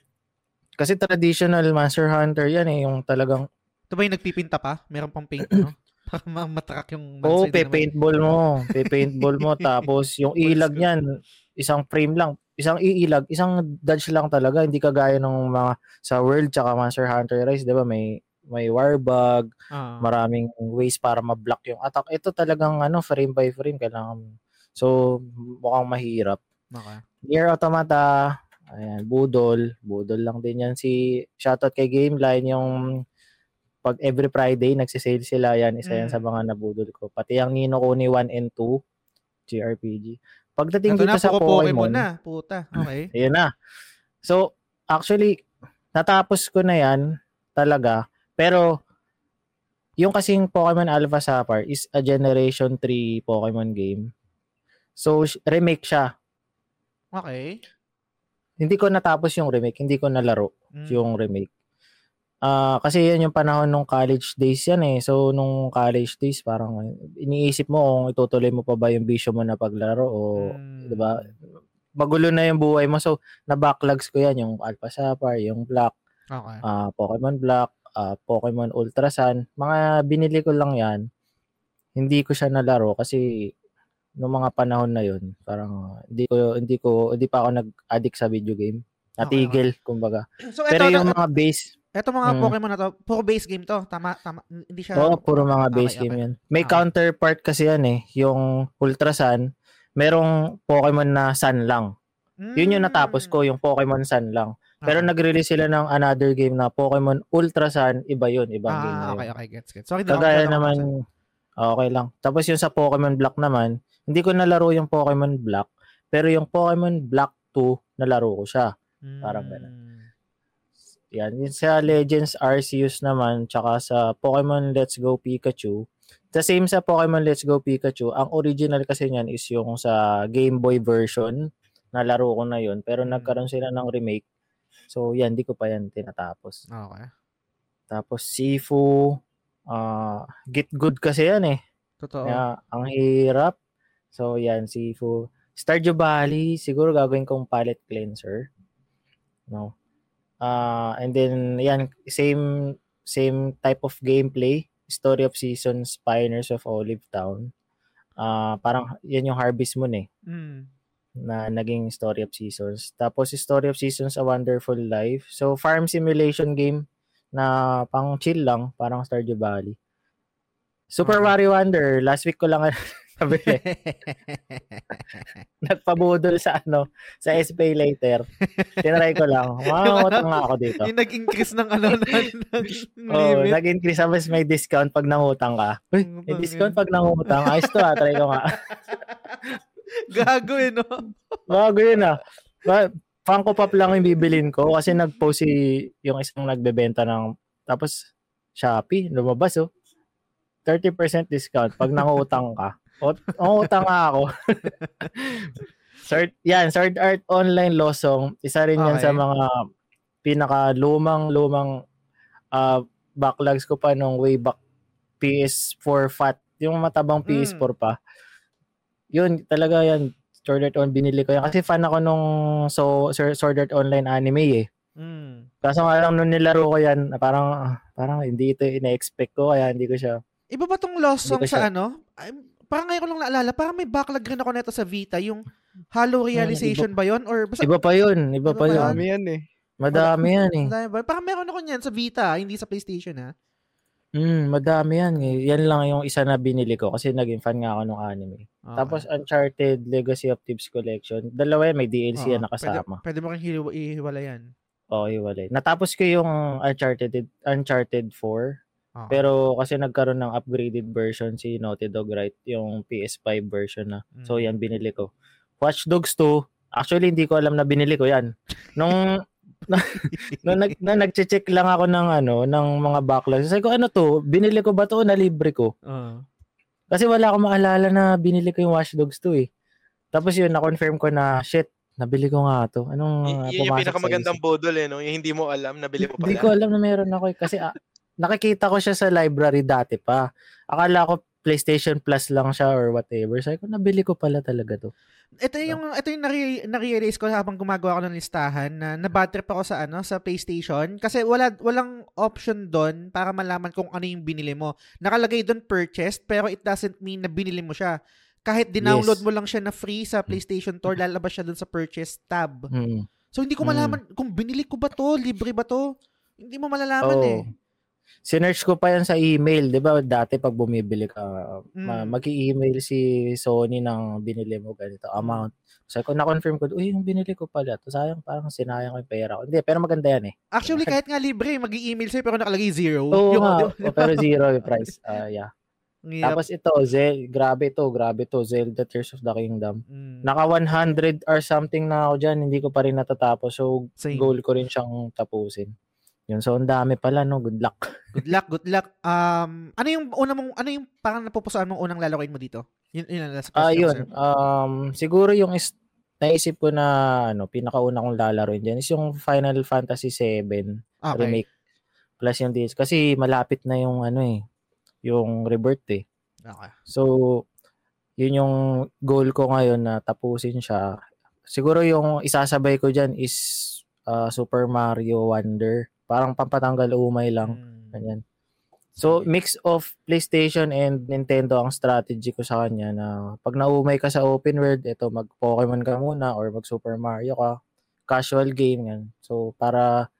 Kasi traditional Monster Hunter yan eh, yung talagang... Ito ba yung nagpipinta pa? Meron pang paint, ano? Para matrack yung... Oo, oh, pe-paintball mo. Pe-paintball mo. Tapos yung ilag niyan, isang frame lang. Isang iilag, isang dodge lang talaga. Hindi kagaya ng mga sa World tsaka Monster Hunter Rise. Diba? May may warbug, ah. maraming ways para ma-block yung attack. Ito talagang ano, frame by frame. Kailangan... So, mukhang mahirap. Okay. Nier Automata, ayan, budol. Budol lang din yan. Si, shoutout kay Gameline, yung pag every Friday, nagsisale sila yan. Isa yan mm. sa mga nabudol ko. Pati ang Nino Kuni one and two, J R P G. Pagdating dito sa Pokemon. Na, puta. Okay. Ayan na. So, actually, natapos ko na yan talaga. Pero, yung kasing Pokemon Alpha Sapphire is a Generation three Pokemon game. So, remake siya. Okay. Hindi ko natapos yung remake. Hindi ko nalaro mm. yung remake. Uh, kasi yan yung panahon nung college days yan eh. So, nung college days, parang iniisip mo kung itutuloy mo pa ba yung bisyo mo na paglaro o, mm. di ba? Magulo na yung buhay mo. So, na-backlogs ko yan. Yung Alpha Sapphire, yung Black, okay. uh, Pokemon Black, uh, Pokemon Ultra Sun. Mga binili ko lang yan. Hindi ko siya nalaro kasi... noong mga panahon na yun, parang hindi ko hindi ko hindi pa ako nag-addict sa video game. Natigil okay, okay. kumbaga. So, pero ito, yung na, mga base Eto mga mm. Pokemon na to, puro base game to. Tama, tama. Hindi siya... Oo, puro mga base okay, game yan. May okay. counterpart kasi yan eh. Yung Ultra Sun, merong Pokemon na Sun lang. Mm. Yun yung natapos ko, yung Pokemon Sun lang. Pero okay. nag-release sila ng another game na Pokemon Ultra Sun, iba yun, ibang ah, game na yun. Okay, okay, gets, gets. Sorry, kagaya naman, okay lang. Tapos yung sa Pokemon Black naman, hindi ko nalaro yung Pokemon Black, pero yung Pokemon Black two, nalaro ko siya. Mm. Parang ganun. Yan. Sa Legends Arceus naman, tsaka sa Pokemon Let's Go Pikachu. The same sa Pokemon Let's Go Pikachu. Ang original kasi niyan is yung sa Game Boy version. Nalaro ko na yun. Pero hmm. nagkaroon sila ng remake. So, yan. Di ko pa yan tinatapos. Okay. Tapos, Sifu. Uh, Get Good kasi yan eh. Totoo. Yeah, ang hirap. So, yan. Sifu. Stardew Valley. Siguro gagawin kong palette cleanser. No? Uh, and then, yan, same same type of gameplay. Story of Seasons, Pioneers of Olive Town. Uh, parang, yan yung Harvest Moon eh. Mm. Na naging Story of Seasons. Tapos, Story of Seasons, A Wonderful Life. So, farm simulation game na pang chill lang. Parang Stardew Valley. Super okay. Mario Wonder. Last week ko lang sabi eh. Nagpabudol sa ano, sa S P later. Tinry ko lang. Wow, what nga ako dito. Yung nag-increase ng ano ng, ng oh, nag-increase habis may discount pag nangutang ka. Uy, may discount pag nangutang. Ayos to ah, try ko nga. Gago yun, no? Gago yun ah. Funko Pop lang yung bibilin ko kasi nag-post si yung isang nagbebenta ng tapos Shopee, lumabas oh. thirty percent discount pag nangutang ka. Oo, tanga ako. Sword, yan, Sword Art Online Losong. Isa rin yan okay. sa mga pinaka-lumang-lumang uh, backlogs ko pa nung way back P S four fat. Yung matabang P S four mm. pa. Yun, talaga yan. Sword Art Online, binili ko yan. Kasi fan ako nung so, Sword Art Online anime eh. Mm. Kaso nga lang nung nilaro ko yan, parang, parang hindi ito ina-expect ko. Kaya hindi ko siya... Iba ba tong Losong sa ano? I'm... Parang ngayon ko lang naalala, parang may backlog rin ako neto sa Vita, yung Halo Realization iba, ba yun? Or basta, iba pa yun, iba pa yun. Madami yan eh. Madami yan eh. Parang meron ako niyan sa Vita, hindi sa PlayStation ha. Mm, madami yan eh. Yan lang yung isa na binili ko kasi naging fan nga ako ng anime. Okay. Tapos Uncharted Legacy of Thieves Collection, dalawa yan, may D L C oh, yan nakasama. Pwede, pwede mo kang ihiwala yan. Oo, oh, ihiwala. Natapos ko yung Uncharted, Uncharted four. Okay. Pero kasi nagkaroon ng upgraded version si Naughty Dog, right? Yung P S five version na. Mm. So, yan, binili ko. Watch Dogs two, actually, hindi ko alam na binili ko yan. Nung, na, nung nag, na, nag-check lang ako ng, ano, ng mga backlogs. Sabi ko, ano to? Binili ko ba to o nalibre ko? Uh. Kasi wala akong maalala na binili ko yung Watch Dogs two eh. Tapos yun, na-confirm ko na, shit, nabili ko nga ito. Anong y- yung pinakamagandang bodol eh, no? Yung hindi mo alam, nabili mo pala. Hindi ko alam na meron ako eh. Kasi, ah, nakikita ko siya sa library dati pa. Akala ko PlayStation Plus lang siya or whatever. Sabi ko, nabili ko pala talaga to. Ito yung, so, ito yung nare-realize ko habang gumagawa ko ng listahan na nabatter pa ako sa, ano, sa PlayStation kasi wala, walang option doon para malaman kung ano yung binili mo. Nakalagay doon purchased pero it doesn't mean na binili mo siya. Kahit dinownload yes. mo lang siya na free sa PlayStation Store, lalabas siya doon sa purchase tab. Mm. So, hindi ko malaman mm. kung binili ko ba to, libre ba to. Hindi mo malalaman oh. eh. Sinerch ko pa yan sa email, di ba? Dati pag bumibili ka, mm. mag-i-email si Sony ng binili mo ganito, amount. So, ako na-confirm ko, uy, yung binili ko pala. To sayang, parang sinayang ko yung pera ko. Hindi, pero maganda yan eh. Actually, kahit nga libre, mag-i-email sa'yo pero nakalagay zero. Oo yung, nga, diba? Pero zero yung price. Uh, yeah. Yep. Tapos ito, Zel- grabe ito, grabe ito, Zelda Tears of the Kingdom. Mm. Naka one hundred or something na ako dyan, hindi ko pa rin natatapos. So, same. Goal ko rin siyang tapusin. Yun, so ang dami pala, no? Good luck. Good luck, good luck. Um, ano yung una mong, ano yung parang napupusuan mong unang lalaroin mo dito? Yun, yun ang last question. Ah, yun. Um, siguro yung is, naisip ko na, ano, pinakauna kong lalaroin dyan is yung Final Fantasy seven okay. remake. Plus yung D L C. Kasi malapit na yung, ano eh, yung Rebirth eh. Okay. So, yun yung goal ko ngayon na tapusin siya. Siguro yung isasabay ko dyan is uh, Super Mario Wonder. Parang pampatanggal umay lang. Hmm. Ganyan. So, mix of PlayStation and Nintendo ang strategy ko sa kanya na pag naumay ka sa open world, ito, mag-Pokemon ka muna or mag-Super Mario ka. Casual game yan. So, para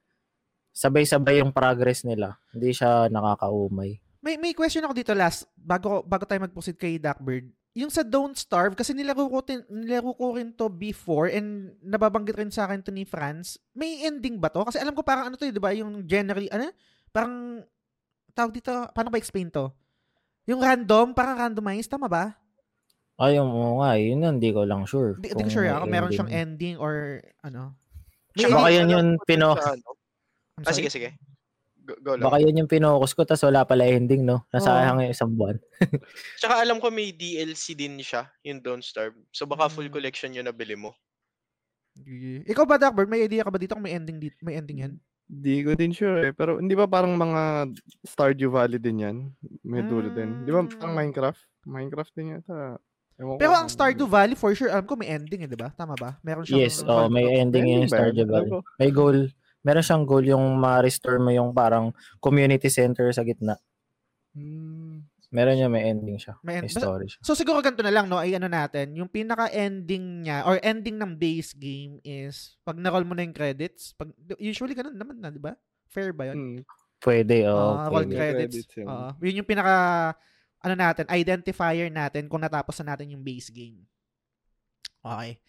sabay-sabay yung progress nila. Hindi siya nakakaumay. May may question ako dito last bago bago tayo mag-proceed kay Duckbird. Yung sa Don't Starve, kasi nilaro ko, tin, nilaro ko rin to before and nababanggit rin sa akin to ni Franz, may ending ba to? Kasi alam ko parang ano to, di ba? Yung generally, ano? Parang, tawag dito, paano ba explain to? Yung random, parang randomized, tama ba? Ay, yung um, nga, yun na, hindi ko lang sure. Hindi ko sure, ako meron siyang ending or ano. May baka yun yung pino... Ah, sige, sige. Go, go baka yun yung pinokus ko tas wala pala ending, no? Nasa oh. hanggang isang buwan. Tsaka alam ko may D L C din siya, yung Don't Starve. So baka full collection yun na bili mo. Yeah. Ikaw ba, Duckbird? May idea ka ba dito kung may ending, dito? May ending yan? Hindi ko din sure eh. Pero hindi ba parang mga Stardew Valley din yan? May dulo mm. din. Di ba parang Minecraft? Minecraft din yata. Ewan Pero ang Stardew Valley, for sure, alam ko may ending eh, di ba? Tama ba? Meron siyang... Yes, oh, may ending yung Stardew Valley. May goal. Meron siyang goal yung ma-restore mo yung parang community center sa gitna. Meron niya, may ending siya. May, end- may story siya. So siguro ganito na lang, no? Ay ano natin, yung pinaka-ending niya or ending ng base game is pag na-roll mo na yung credits, pag, usually ganun naman na, di ba? Fair ba yun? Hmm. Pwede, oo. Oh, uh, roll credits. credits yun. Uh, yun yung pinaka, ano natin, identifier natin kung natapos na natin yung base game. Okay.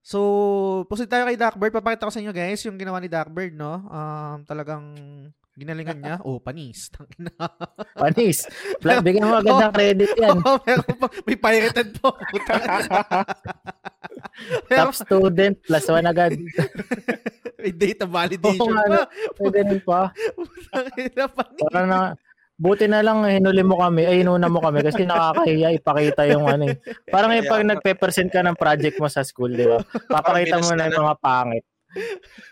So, proceed tayo kay Duckbird. Papakita ko sa inyo, guys, yung ginawa ni Duckbird, no? Um, talagang ginalingan niya. Oh, panis. Panis. Bigyan mo agad ng credit yan. Oh, meron po. May pirated po. Top student, plus one agad. May data validation pa. May ganun pa. Parang na... Buti na lang hinuli mo kami, ay inuna mo kami kasi nakakahiya ipakita yung ano eh. Parang eh, pag nagpe-present ka ng project mo sa school, di ba? Papakita mo na yung mga pangit.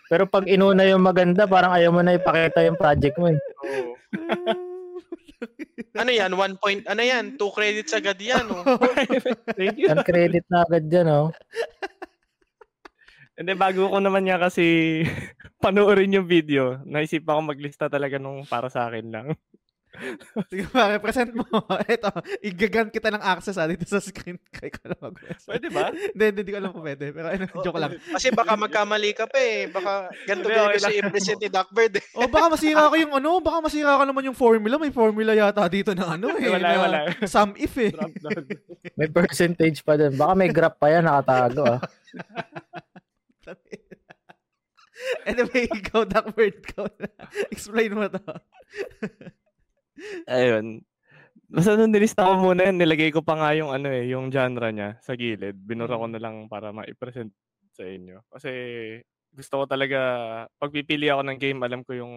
Pero pag inuna yung maganda, parang ayaw mo na ipakita yung project mo eh. Oh. Ano yan? One point, ano yan? Two credits agad yan, oh. One credit na agad yan, oh. Hindi, bago ko naman niya kasi panoorin yung video, naisip ako maglista talaga nung para sa akin lang. Sige pa, represent mo. Ito, i-grant kita ng access ah, dito sa screen. Kaya ko lang mag-present. Pwede ba? Hindi, hindi ko alam kung pwede. Pero ano, oh, joke lang. Kasi baka magkamali ka pa eh. Baka ganito din kasi i-present ni Duckbird eh. O oh, baka masira ko yung ano, baka masira ka naman yung formula. May formula yata dito na ano eh. Wala, na, wala. Some if eh. May percentage pa din. Baka may graph pa yan nakatago ah. Anyway, ikaw Duckbird ko. Explain mo to. Ayun. Basta nung nilista ko muna, nilagay ko pa nga yung ano eh, yung genre niya sa gilid. Binura ko na lang para ma-present sa inyo. Kasi gusto ko talaga pag pipili ako ng game, alam ko yung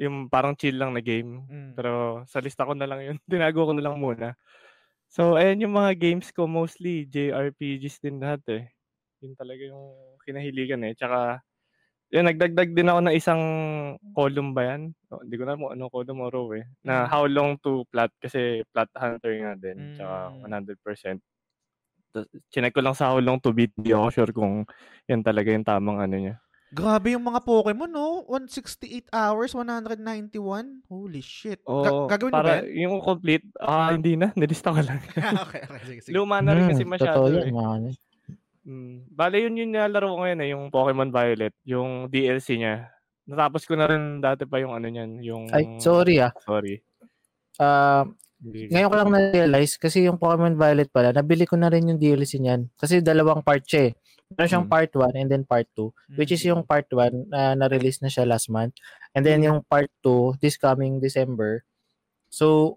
yung parang chill lang na game. Mm. Pero sa lista ko na lang yun. Tinago ko na lang muna. So ayun yung mga games ko, mostly J R P Gs din lahat eh. Yun talaga yung kinahiligan eh. Tsaka yun, nagdagdag din ako ng isang column ba yan? Oh, hindi ko na mo ano column o row eh. Na how long to plot kasi plot hunter nga din. Mm. Tsaka one hundred percent. Chinek ko lang sa how long to beat. Di ako sure kung yan talaga yung tamang ano niya. Grabe yung mga Pokemon, no? one hundred sixty-eight hours, one hundred ninety-one. Holy shit. Oh, G- gagawin para ba yung complete, ah, uh, hindi na. Nilista ko lang. Okay, okay. Sige, sige. Luma na rin kasi mm, masyado. Totoo eh. Yung Mm. Bale, yun yung nalaro ko ngayon eh, yung Pokemon Violet, yung D L C niya. Natapos ko na rin dati pa yung ano niyan, yung... Ay, sorry ah. Sorry. Uh, ngayon ko lang na-realize kasi yung Pokemon Violet pala, nabili ko na rin yung D L C niyan. Kasi dalawang part siya eh. Meron siyang mm. part one and then part two, which is yung part one uh, na-release na siya last month. And then yung part two, this coming December. So,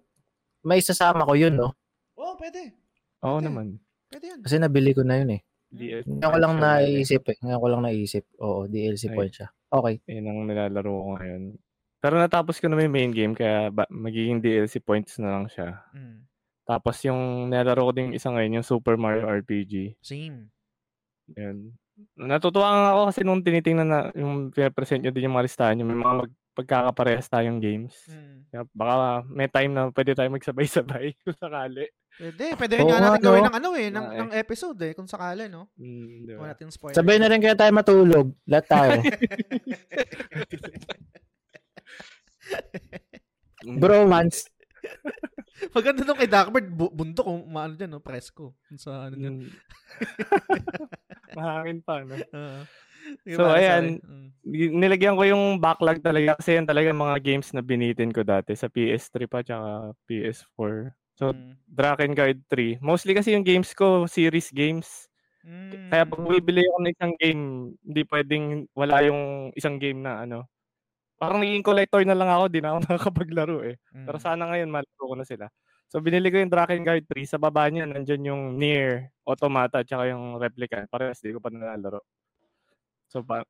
may isasama ko yun, no? Oo, oh, pwede. Oo pwede. Naman. Pwede yun. Kasi nabili ko na yun eh. D L C ngayon ko lang naisip eh. Ngayon ko lang naisip. Oo, D L C ay, point siya. Okay. Yun ang nilalaro ko ngayon. Pero natapos ko na yung main game, kaya ba, magiging D L C points na lang siya. Mm. Tapos yung nilalaro ko din isa ngayon, yung Super Mario R P G. Same. Yan. Natutuwa nga ako kasi nung tinitingnan na yung pinapresent nyo din yung mga listahan nyo, may mga mag, pagkakaparehas tayong games. Mm. Kaya baka may time na pwede tayo magsabay-sabay kung sakali. Pwede, pwede rin oh, nga natin no? Gawin ng ano eh, ng, ah, eh. ng episode eh, kung sakali, no? Mm, diba? Kung natin spoiler. Sabay na rin kaya tayo matulog. Lahat tayo. Bromance. Maganda nung kay Duckbird, bundok, maano dyan, no? Presko. Sa ano dyan. Mahangin pa, no? Uh-huh. So ayan, nilagyan ko yung backlog talaga kasi yan talaga mga games na binitin ko dati sa P S three pa tsaka P S four. So mm. Drakengard three. Mostly kasi yung games ko, series games. Mm. Kaya pag bibili ako ng isang game, hindi pwedeng wala yung isang game na ano. Parang naging collector na lang ako, di na ako nakakapaglaro eh. Mm. Pero sana ngayon malaro ko na sila. So binili ko yung Drakengard three, sa baba niya nandiyan yung Nier Automata tsaka yung Replicant. Parehas di ko pa nalalaro. So pa-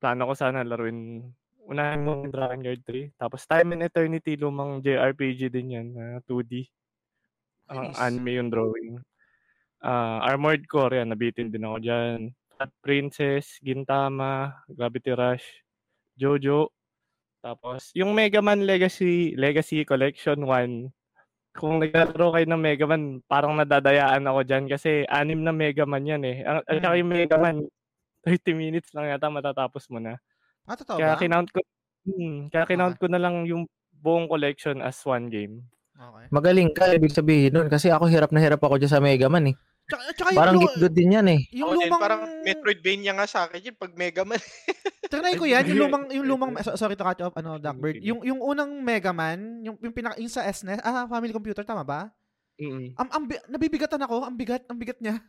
plano ko sana laruin unahin mo yung Drakengard three, tapos Time and Eternity, lumang J R P G din yan na two D. Ang nice. Anime yung drawing. Uh, Armored Core yan, nabitin din ako diyan. Fat Princess, Gintama, Gravity Rush, JoJo. Tapos yung Mega Man Legacy, Legacy Collection one. Kung naglalaro kayo ng Mega Man, parang nadadayaan ako dyan kasi anim na Mega Man yan eh. At saka yung Mega Man, thirty minutes lang yata matatapos mo na. Ah, totoo ba? Kaya kinount ko, hmm, kaya kinount okay. ko na lang yung buong collection as one game. Okay. Magaling ka, ibig sabihin nun. Kasi ako hirap na hirap ako dyan sa Mega Man eh. Tsaka, tsaka parang lo- gitgood din yan eh. Yung oh, lumang... Din, parang Metroidvania nga sa akin yun pag Mega Man. Try ko yan, yung lumang yung lumang sorry to cut off ano Duckbird. Yung yung unang Mega Man, yung yung pinaka yung sa S N E S, ah Family Computer tama ba? Mm. Am, am nabibigatan ako, ang bigat, ang bigat niya.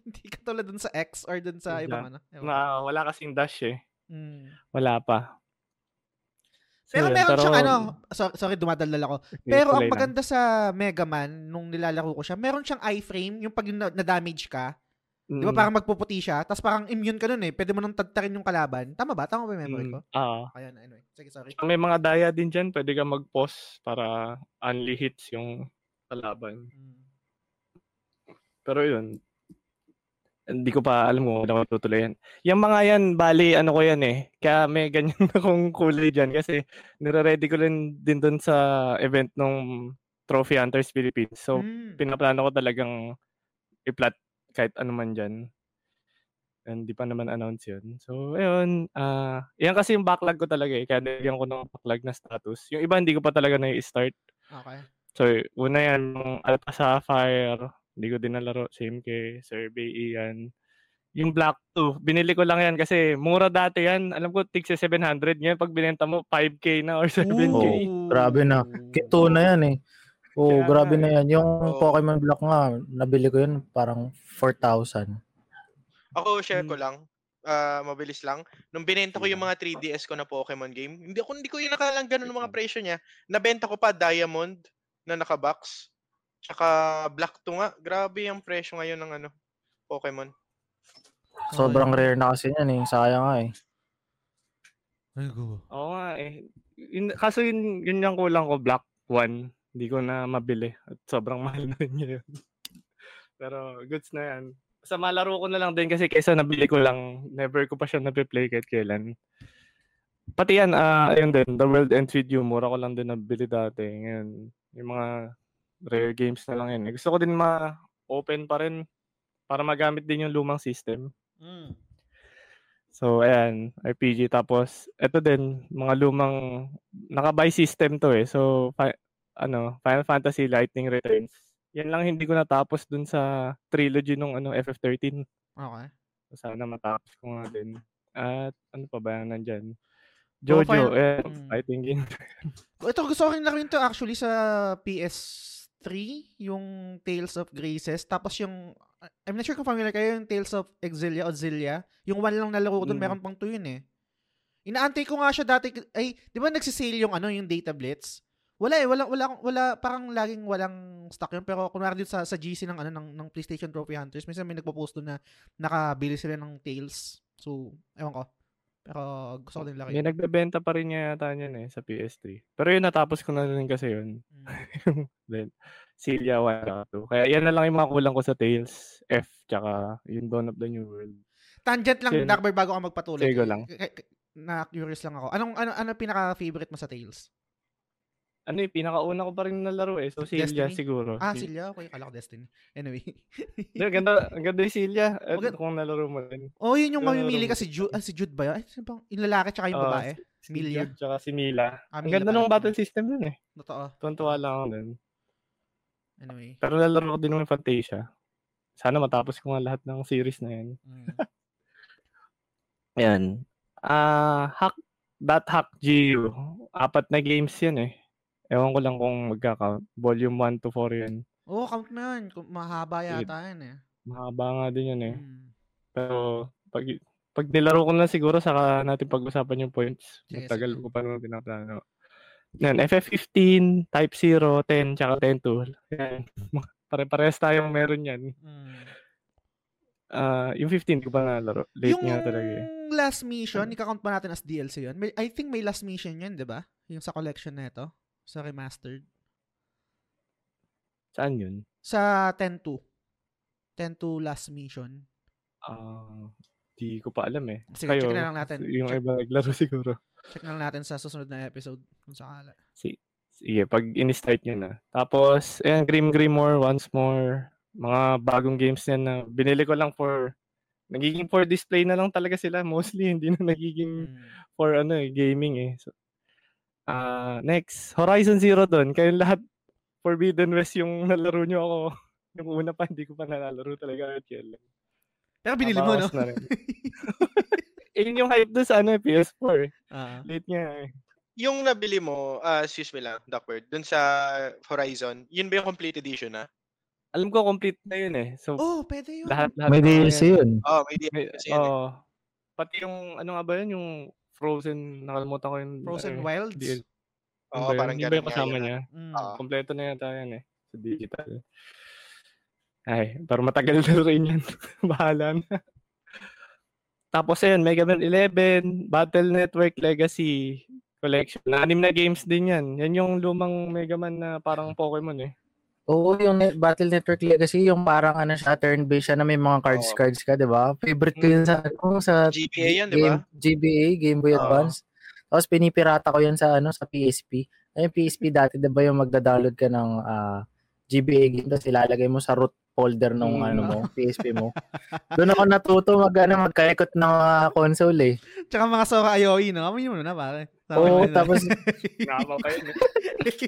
Hindi katulad dun sa X or dun sa yeah. ibang ano. Ewan. Na wala kasing dash eh. Mm. Wala pa. Pero so, meron pero, siyang ano, sorry, sorry dumadaldal ako. Okay, pero ang maganda lang. Sa Mega Man nung nilalaro ko siya, meron siyang iframe yung pag yung na-damage ka. Mm. Di ba parang magpuputi siya, tapos parang immune ka nun eh. Pwede mo nang tagtarin yung kalaban. Tama ba? Tama ba yung memory ko? Oo. Mm. Ayan, anyway. Sige, sorry. May mga daya din dyan. Pwede ka mag-pause para only hits yung kalaban. Mm. Pero yun, hindi ko pa alam kung ano matutuloy yan. Yung mga yan, bali, ano ko yan eh. Kaya may ganyan akong kulay dyan kasi nire-ready ko rin din dun sa event nung Trophy Hunters Philippines. So, mm. pinaplano ko talagang i-plat kahit ano man dyan. Hindi pa naman announce yun. So, ayun. Uh, yan kasi yung backlog ko talaga eh. Kaya nilagyan ko ng backlog na status. Yung iba, hindi ko pa talaga na-i-start. Okay. So, una yan, yung Alpha Sapphire. Hindi ko din nalaro. Same kay Survey yan. Yung Black two. Binili ko lang yan kasi mura dati yan. Alam ko, tig seven hundred. Ngayon, pag binenta mo, five K na or seven K. Oh, grabe na. Kito na yan eh. Oh, yeah, grabe na yan. Yung oh. Pokemon Black nga, nabili ko yun parang four thousand. Ako, share ko lang. Uh, mabilis lang. Nung binenta ko yung mga three D S ko na Pokemon game, hindi ako hindi ko yun nakalang ganun mga presyo niya. Nabenta ko pa Diamond na nakabox. Tsaka Black two nga. Grabe yung presyo ngayon ng ano Pokemon. Sobrang rare na kasi yan eh. Sayang nga eh. Ay, go. Oo nga eh. Kaso yun, yun yung kulang ko, Black one. Hindi ko na mabili. At sobrang mahal na rin niya yun. Pero goods na yan. Sa malaro ko na lang din kasi kaysa nabili ko lang, never ko pa siya nabiplay kahit kailan. Pati yan, uh, ayun din, The World Ends With You. Mura ko lang din nabili dati. Ngayon, yung mga rare games na lang yun. Gusto ko din ma-open pa rin para magamit din yung lumang system. Mm. So, ayan, R P G. Tapos, eto din, mga lumang, naka-buy system to eh. So, pa- ano, Final Fantasy Lightning Returns. Yan lang hindi ko natapos dun sa trilogy nung ano F F thirteen. Okay. Sana matapos ko nga din. At ano pa ba yan nandyan? Jojo, oh, eh, mm. fighting game. Ito, gusto ko rin laruin to actually sa P S three, yung Tales of Graces. Tapos yung, I'm not sure kung familiar kayo, yung Tales of Exilia o Zilia. Yung one lang nalaro ko dun, mm. meron pang two yun eh. Inaantay ko nga siya dati, ay, di ba nagsisale yung ano, yung Data Blitz? Wala eh, wala, wala, wala, parang laging walang stock yun. Pero kunwari dito sa, sa G C ng, ano, ng, ng PlayStation Trophy Hunters, minsan may nagpo-post doon na nakabili sila ng Tales. So, ewan ko. Pero gusto ko din laki. May nagbebenta pa rin niya yata niyan eh sa P S three. Pero yun, natapos ko na rin kasi yun. Mm. Then, Celia one two. Kaya yan na lang yung mga kulang ko sa Tales, F, tsaka yung Dawn of the New World. Tangent lang, Duckbird, bago ka magpatuloy. Sige lang. Na-curious lang ako. Anong ano, ano pinaka-favorite mo sa Tales? Ano yung pinakauna ko pa rin nalaro eh. So, Celia siguro. Ah, Celia? Okay, kala ko Destiny. Anyway. Ang ganda, ganda yung Celia. At okay. Kung nalaro mo rin. Oh, yun yung mamimili ka si Jude, ah, si Jude ba yun? Ay, sino yung lalaki tsaka yung babae? Uh, si Milia. Jude tsaka si Mila. Ah, Mila. Ang ganda ng battle system dun eh. Totoo. Tuntua lang ako dun. Anyway. Pero nalaro ko din ng Fantasia. Sana matapos ko nga lahat ng series na yan. Mm. Ayan. Ah, uh, hack that hack G U. Apat na games 'yan eh. Ewan ko lang kung magkaka volume one to four 'yan. Oo, oh, count na 'yan. Mahaba yata 'yan eh. Mahaba nga din 'yan eh. Hmm. Pero pag pag nilaro ko na siguro saka natin pag-usapan yung points. Matagal ko pa naman pinaplano. Yan, F F fifteen, Type zero, ten, tsaka ten two. Yan. Pare-parehas tayong meron 'yan. Hmm. Uh, yung fifteen ko pa nalaro. Late yung nga talaga eh. Yung last mission, ika-count pa natin as D L C yun. May, I think may last mission yun, di ba? Yung sa collection na ito. Sa remastered. Saan yun? Sa ten two. ten two last mission. Uh, di ko pa alam eh. Sige, kayo, check na lang natin. Yung check. Iba naglaro siguro. Check na lang natin sa susunod na episode. Kung sakala. Sige, sige, pag in-start nyo na. Tapos, ayan, Grim Grimor, once more. Mga bagong games niyan na binili ko lang for nagiging for display na lang talaga sila mostly, hindi na nagiging for ano eh, gaming eh. So, uh, next, Horizon Zero Dawn. Kayo lahat Forbidden West yung nalaro niyo ako. Yung una pa hindi ko pa nalalaro talaga yun. Pero binili mo no? Yun yung hype doon sa ano, P S four. Uh-huh. Late nga eh. Yung nabili mo, uh, excuse me lang, Duckbird, dun sa Horizon, yun ba yung complete edition na? Alam ko, complete na yun eh. So, oh, pwede yun. Lahat, lahat may D L C yun. Oo, oh, may D L C yun. Oh, eh. Pati yung, ano nga ba yun? Yung Frozen, nakalimutan ko yung... Frozen uh, Wilds? Oo, oh, parang gano'n. Hindi ba yung kasama niya? Mm. Oh. Kompleto na yata yan eh. Sa digital. Ay, pero matagal na rin yan. Bahala na. Tapos yun, Mega Man eleven, Battle Network Legacy Collection. Anim na games din yan. Yan yung lumang Mega Man na parang Pokemon eh. Oo, yung Battle Network Legacy, yung parang ano siya, turn-based siya na may mga cards-cards ka, di ba? Favorite ko yun sa, kung sa G B A yan, di ba? G B A, Game Boy Advance. Uh-huh. Tapos pinipirata ko yun sa ano sa P S P. Ay, yung P S P dati, di ba yung magda-download ka ng uh, G B A game, tapos ilalagay mo sa root folder ng hmm. ano mo, P S P mo. Doon ako natuto mag, ano, magkaikot ng uh, console eh. Tsaka mga Sora Aoi, no? Amin mo na, pare. Oo, tapos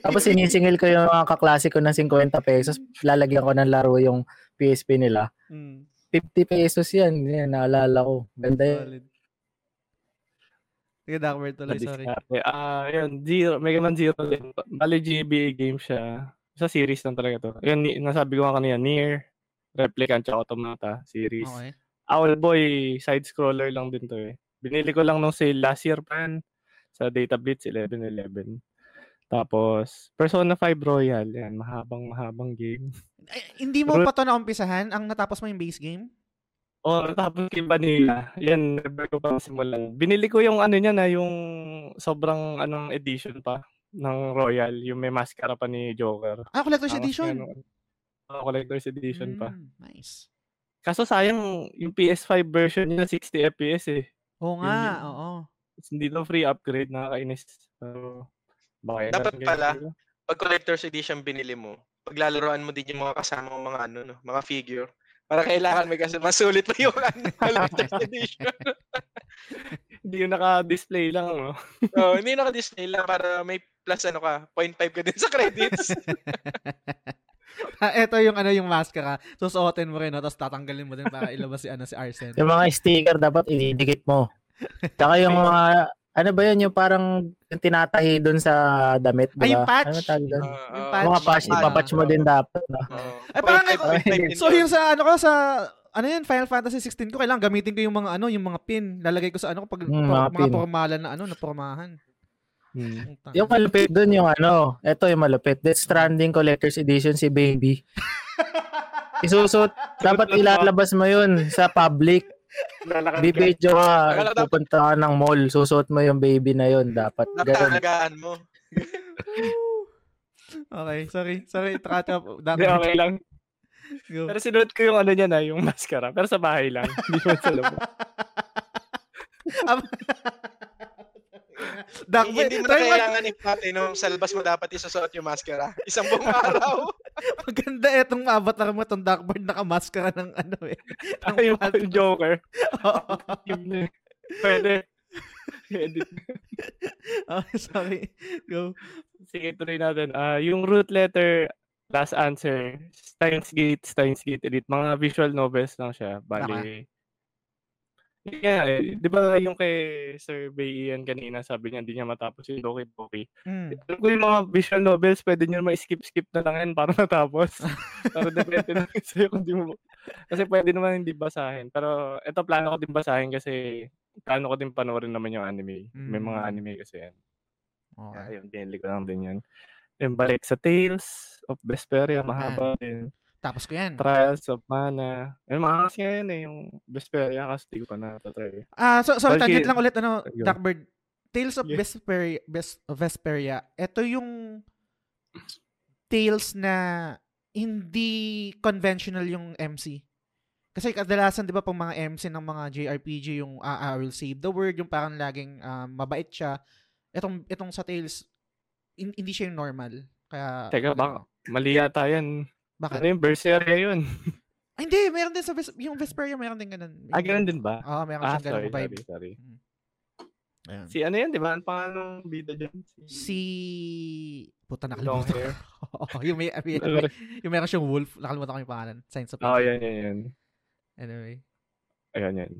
tapos sinisingil ko yung mga kaklase ko ng fifty pesos. Lalagyan ko ng laro yung P S P nila. Mm. fifty pesos yan. Yan, naalala ko. Ganda yun. Sige, Duckbird tuloy. Sorry. Uh, yun, zero, Mega Man Zero. Bali, G B A game siya. Sa series lang talaga to. Yun, nasabi ko nga kanina. Nier, Replicant, tsaka Automata series. Okay. Owlboy, side-scroller lang din to eh. Binili ko lang nung sale last year pa yan. Sa Data Blitz, eleven eleven. Tapos, Persona five Royal. Yan, mahabang-mahabang game. Ay, hindi mo pa ito naumpisahan? Ang natapos mo yung base game? Oo, oh, natapos yung Vanilla. Yan, never ko pa simulan. Binili ko yung ano niya na yung sobrang anong edition pa ng Royal. Yung may mascara pa ni Joker. Ah, Collector's Tapos Edition? Oo, oh, Collector's Edition mm, pa. Nice. Kaso sayang, yung P S five version niya, sixty F P S eh. Oo nga, oo. Hindi to free upgrade, nakakainis. So, dapat pala, pag collector's edition binili mo, paglalaroan mo din yung mga kasama mo, mga ano, no, mga figure. Para kailangan may kasi masulit pa yung collector's edition. Hindi yung naka-display lang, no? Oo, so, hindi yung naka-display lang para may plus ano ka, zero point five ka din sa credits. Ah, ito yung ano yung maskara. Susuotin mo rin, no? Tapos tatanggalin mo din para ilabas si, ano, si Arsene. Yung mga sticker dapat ididikit mo. Tsaka yung mga, uh, ano ba yun, yung parang tinatahi doon sa damit, diba? Ay, yung patch. Ano tawag doon? Uh, yung patch. Mga patch, ipapatch mo din dapat. No? Uh, Ay, parang ako, so yung sa, ano ko, sa, ano yan, Final Fantasy sixteen ko, kailangan gamitin ko yung mga, ano, yung mga pin. Lalagay ko sa, ano, pag, hmm, mga, mga formalan na, ano, na formahan. Hmm. Yung malupit doon, yung ano, eto yung malupit, Death Stranding Collector's Edition si Baby. Isusot, dapat ilalabas mo yun sa public. Bibidyo ka, pupunta ka ng mall, susuot mo yung baby na yun, dapat. Natalagaan mo. Okay, sorry. Sorry, trata. Hindi, okay lang. Go. Pero sinuot ko yung ano niya na, yung mascara. Pero sa bahay lang. Hindi mo sa labo. Dak- hindi mo na kailangan mag- ipatinom. Sa labas mo dapat isusuot yung mascara. Isang buong araw. Maganda etong avatar mo, itong Duckbird, naka-mascara ng ano eh. Ay, yung Joker. Oo. Pwede. Edit. Okay, sorry. Go. Sige, tuloy natin. Uh, yung root letter, last answer, Steins Gate, Steins Gate Elite. Mga visual novels lang siya. Bali, okay. Yeah, eh, di ba yung kay Sir Bayan kanina, sabi niya hindi niya matapos yung Doki Doki. Mm. Kung yung mga visual novels, pwede niyo ma-skip-skip na lang yan para matapos. Pero depende na rin sa'yo kung di mo. Kasi pwede naman hindi basahin. Pero eto, plano ko din basahin kasi plano ko din panoorin naman yung anime. Mm. May mga anime kasi yan. Okay. Yeah, yung binili ko lang din yan. Then balik sa Tales of Vesperia, mahaba ah. din. Tapos ko yan. Trials of Mana. Ayun, makakas nga yan eh. Yung Vesperia, kasi di ko pa natatry. Ah, so, sorry, tangent lang ulit, ano, Duckbird. Tales of yeah. Vesperia, Ves- Vesperia, ito yung Tales na hindi conventional yung M C. Kasi kadalasan, di ba, pang mga M C ng mga J R P G, yung uh, I will save the world, yung parang laging uh, mabait siya. Itong, itong sa Tales, in- hindi siya yung normal. Kaya, teka, baka, mali yata yan. Bakit? Ano yung Berseria yun? Ay, hindi, meron din sa Ves- yung Vesperia, meron din ganun. May ah, ganun din ba? Oo, oh, meron ah, siyang ganun sorry, vibe. Sorry, sorry. Ayan. Si ano yan, di ba? Ang pangalang bida dyan? Si... si... Puta, nakalimutan. Long hair. oh, yung, may, may, may, yung meron siyang wolf, nakalimutan ko yung pangalan. Science of... Oo, oh, yan, yan, yan. Anyway. Ayan, yan.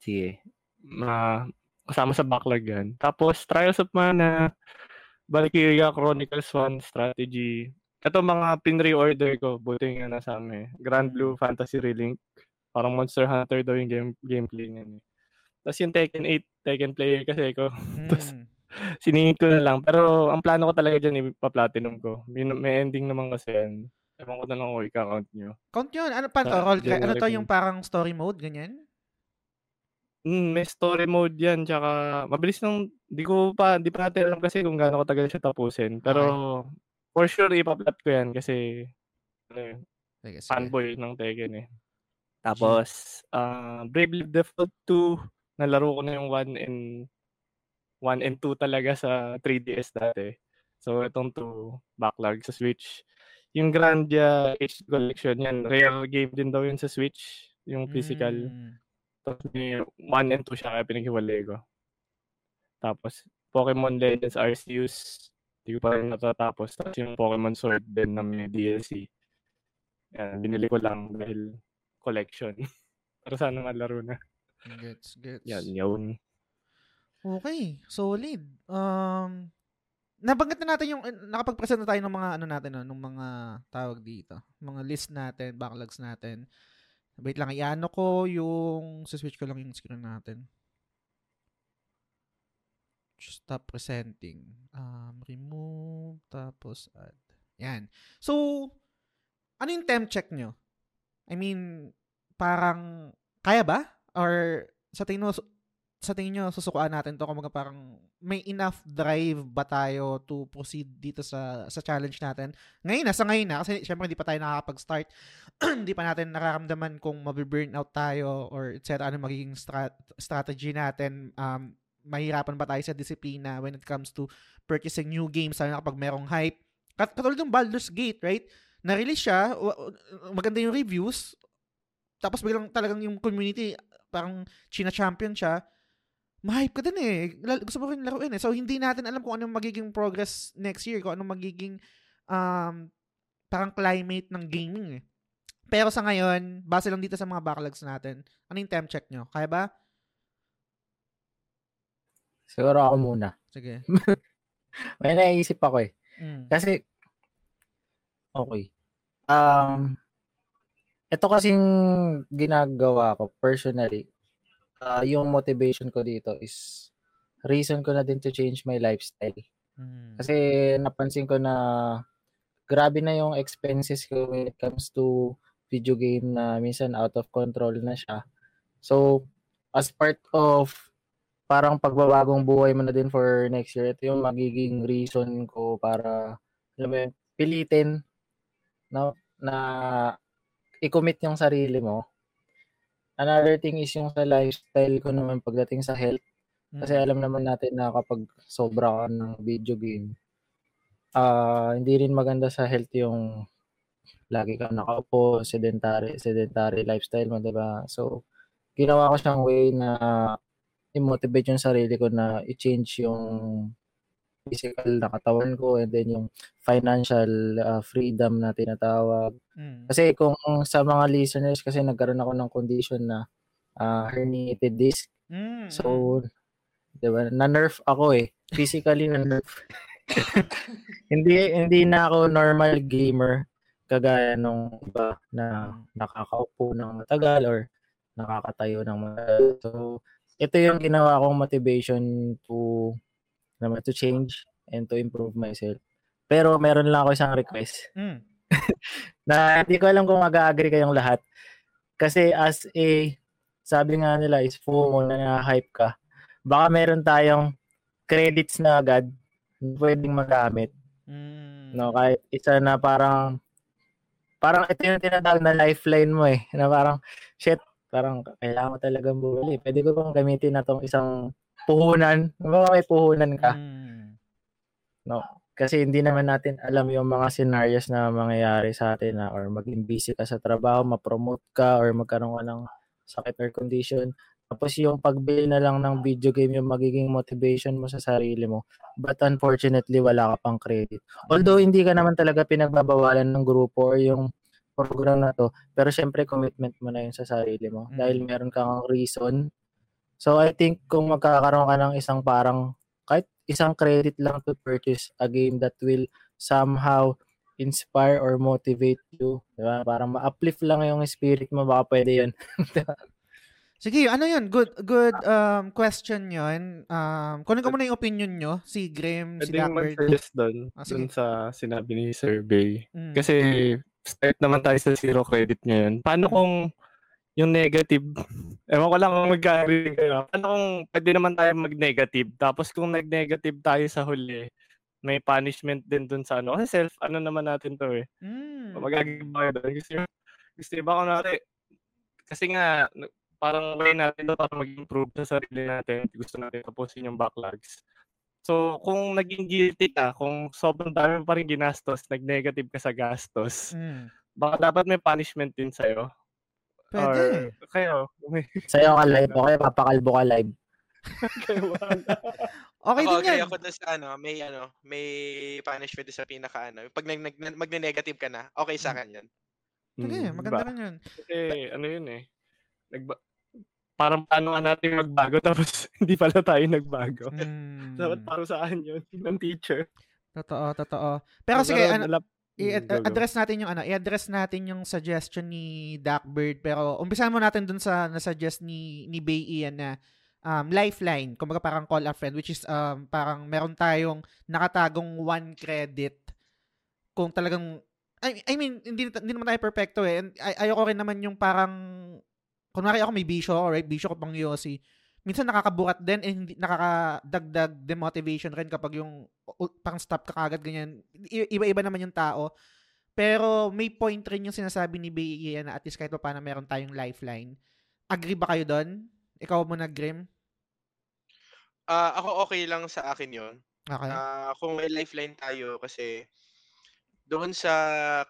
Sige. Ma... Kasama sa backlog yan. Tapos, Trials of Mana, Valkyria Chronicles one, Strategy... Ito mga pin-reorder ko, buti nga na sa amin. Grand Blue Fantasy Relink. Parang Monster Hunter daw yung game, gameplay niya. Tapos yung Tekken eight, Tekken player kasi ko. Mm. Tapos siningin ko na lang. Pero ang plano ko talaga dyan, ipa-platinum ko. May, may ending naman kasi yan. Ewan ko na lang kung i-count nyo. Count yun? Ano pa ito? Ano to yung parang story mode? Ganyan? Mm, may story mode yan. Tsaka mabilis nung, di ko pa, di pa natin alam kasi kung gaano ko tagal siya tapusin. Pero... Okay. For sure, ipa-plot ko yan kasi ano, okay, fanboy ng Tekken eh. Tapos, uh, Bravely Default two, nalaro ko na yung one and two talaga sa three D S dati. So, itong two, backlog sa Switch. Yung Grandia H D Collection, yan, rare game din daw yun sa Switch, yung physical. Mm. Tapos, one and two siya kaya pinaghiwalay ko. Tapos, Pokemon Legends Arceus, hindi ko pa rin natatapos. Tapos yung Pokemon Sword din na may D L C. Yan, binili ko lang dahil collection. Pero sana malaro na. Gets, gets. Yan, yun. Okay, solid. Um, nabanggit na natin yung, nakapag-present na tayo ng mga ano natin, no? Ng mga tawag dito. Mga list natin, backlogs natin. Wait lang, iano ko yung, switch ko lang yung screen natin. Stop presenting. Um, remove, tapos add. Yan. So, ano yung temp check nyo? I mean, parang, kaya ba? Or, sa tingin nyo, sa tingin nyo, susukuan natin to kumbaga parang, may enough drive ba tayo to proceed dito sa sa challenge natin? Ngayon na, sa ngayon na, kasi syempre hindi pa tayo nakakapag-start. Hindi pa natin nakaramdaman kung mabiburn out tayo or et cetera, ano magiging strat- strategy natin. Um, mahirapan ba tayo sa disiplina when it comes to purchasing new games lalo na kapag merong hype. Kat- katulad ng Baldur's Gate, right? Na-release siya, w- maganda yung reviews, tapos biglang talagang yung community, parang China-champion siya, ma-hype ka din eh. Lalo, gusto mo rin laruin eh. So, hindi natin alam kung anong magiging progress next year, kung anong magiging um, parang climate ng gaming eh. Pero sa ngayon, base lang dito sa mga backlogs natin, ano yung time check nyo? Kaya ba? Siguro ako muna. Sige. May naisip ako eh. Mm. Kasi, okay. Um, ito kasing ginagawa ko personally, uh, yung motivation ko dito is reason ko na din to change my lifestyle. Mm. Kasi napansin ko na grabe na yung expenses ko when it comes to video game na minsan out of control na siya. So, as part of parang pagbabagong buhay mo na din for next year, ito yung magiging reason ko para, alam mo yun, pilitin na, na i-commit yung sarili mo. Another thing is yung sa lifestyle ko naman pagdating sa health. Kasi alam naman natin na kapag sobra ka ng video game, uh, hindi rin maganda sa health yung lagi ka nakaupo, sedentary, sedentary lifestyle mo, diba? So, ginawa ko siyang way na i-motivate yung sarili ko na i-change yung physical na katawan ko and then yung financial uh, freedom na tinatawag. Mm. Kasi kung sa mga listeners, kasi nagkaroon ako ng condition na uh, herniated disc. Mm. So, diba, na-nerf ako eh. Physically na-nerf. hindi, hindi na ako normal gamer kagaya nung iba na nakakaupo ng matagal or nakakatayo ng matagal. So, ito yung ginawa kong motivation to naman to change and to improve myself. Pero meron lang ako isang request. Mm. na hindi ko alam kung mag-agree kayong lahat. Kasi as a, sabi nga nila is FOMO na na-hype ka. Baka meron tayong credits na agad na pwedeng magamit. Mm. No, kahit isa na parang parang ito yung tinatawag na lifeline mo eh. Na parang, shit, parang kailangan mo talagang bumili. Pwede ko bang gamitin na itong isang puhunan? Baka may puhunan ka. Mm. No. Kasi hindi naman natin alam yung mga scenarios na mangyayari sa atin na or maging busy ka sa trabaho, ma-promote ka, or magkaroon ka ng sakit or condition. Tapos yung pagbili na lang ng video game yung magiging motivation mo sa sarili mo. But unfortunately, wala ka pang credit. Although hindi ka naman talaga pinagbabawalan ng grupo or yung program na to, pero syempre commitment mo na yun sa sarili mo mm-hmm. dahil meron kang reason. So I think kung magkakaroon ka ng isang parang kahit isang credit lang to purchase a game that will somehow inspire or motivate you, diba? Parang ma-uplift lang yung spirit mo, baka pwede yun. Sige, ano yun? Good good um, question yun. Um, kunin ko muna yung opinion nyo, si Graham, pwede si Duckbird. Pwede yung mag-suggest doon, ah, doon sa sinabi ni Sir Bay. Mm. Kasi start naman tayo sa zero credit ngayon. Paano kung yung negative, ewan ko lang kung mag-agree kayo. Paano kung pwede naman tayo mag-negative? Tapos kung nag-negative tayo sa huli, may punishment din dun sa ano. Kasi self, ano naman natin to eh. Mm. Mag-agree ba kayo doon? Gusto nyo, gusto nyo ba kung natin? Kasi nga, parang way natin to para mag-improve sa sarili natin. Gusto natin tapusin yung backlogs. So, kung naging guilty ka, kung sobrang dami pa rin ginastos, nag-negative ka sa gastos, mm. baka dapat may punishment din sa'yo. Pwede. Or, kayo. Sa'yo ka live. Okay, papakalbo ka live. okay, okay din yan. Okay, ako doon sa ano, may ano, may punishment sa pinaka ano. Pag mag-negative ka na, okay sa akin yun. Okay, maganda rin yun. Kasi, ano yun eh. Nagba- Parang paano natin magbago tapos hindi pala tayo nagbago. Mm. Dapat para saan yun? Ng teacher. Totoo, totoo. Pero so, sige, ano, nalap- i-address natin yung ano, i-address natin yung suggestion ni Duckbird. Pero umpisahan mo natin dun sa na-suggest ni, ni Bay Ian na um, lifeline, kumbaga parang call a friend, which is um, parang meron tayong nakatagong one credit kung talagang, I, I mean, hindi, hindi naman tayo perfecto eh. And ay, ayoko rin naman yung parang kunwari ako may bisyo, alright, bisyo ko pang yosi. Minsan nakakabukat din and nakakadagdag demotivation rin kapag yung parang stop ka kagad ganyan. Iba-iba naman yung tao. Pero may point rin yung sinasabi ni Bay na at least kahit pa paano meron tayong lifeline. Agree ba kayo doon? Ikaw muna, Grim? Uh, ako okay lang sa akin yun. Okay. Uh, kung may lifeline tayo kasi doon sa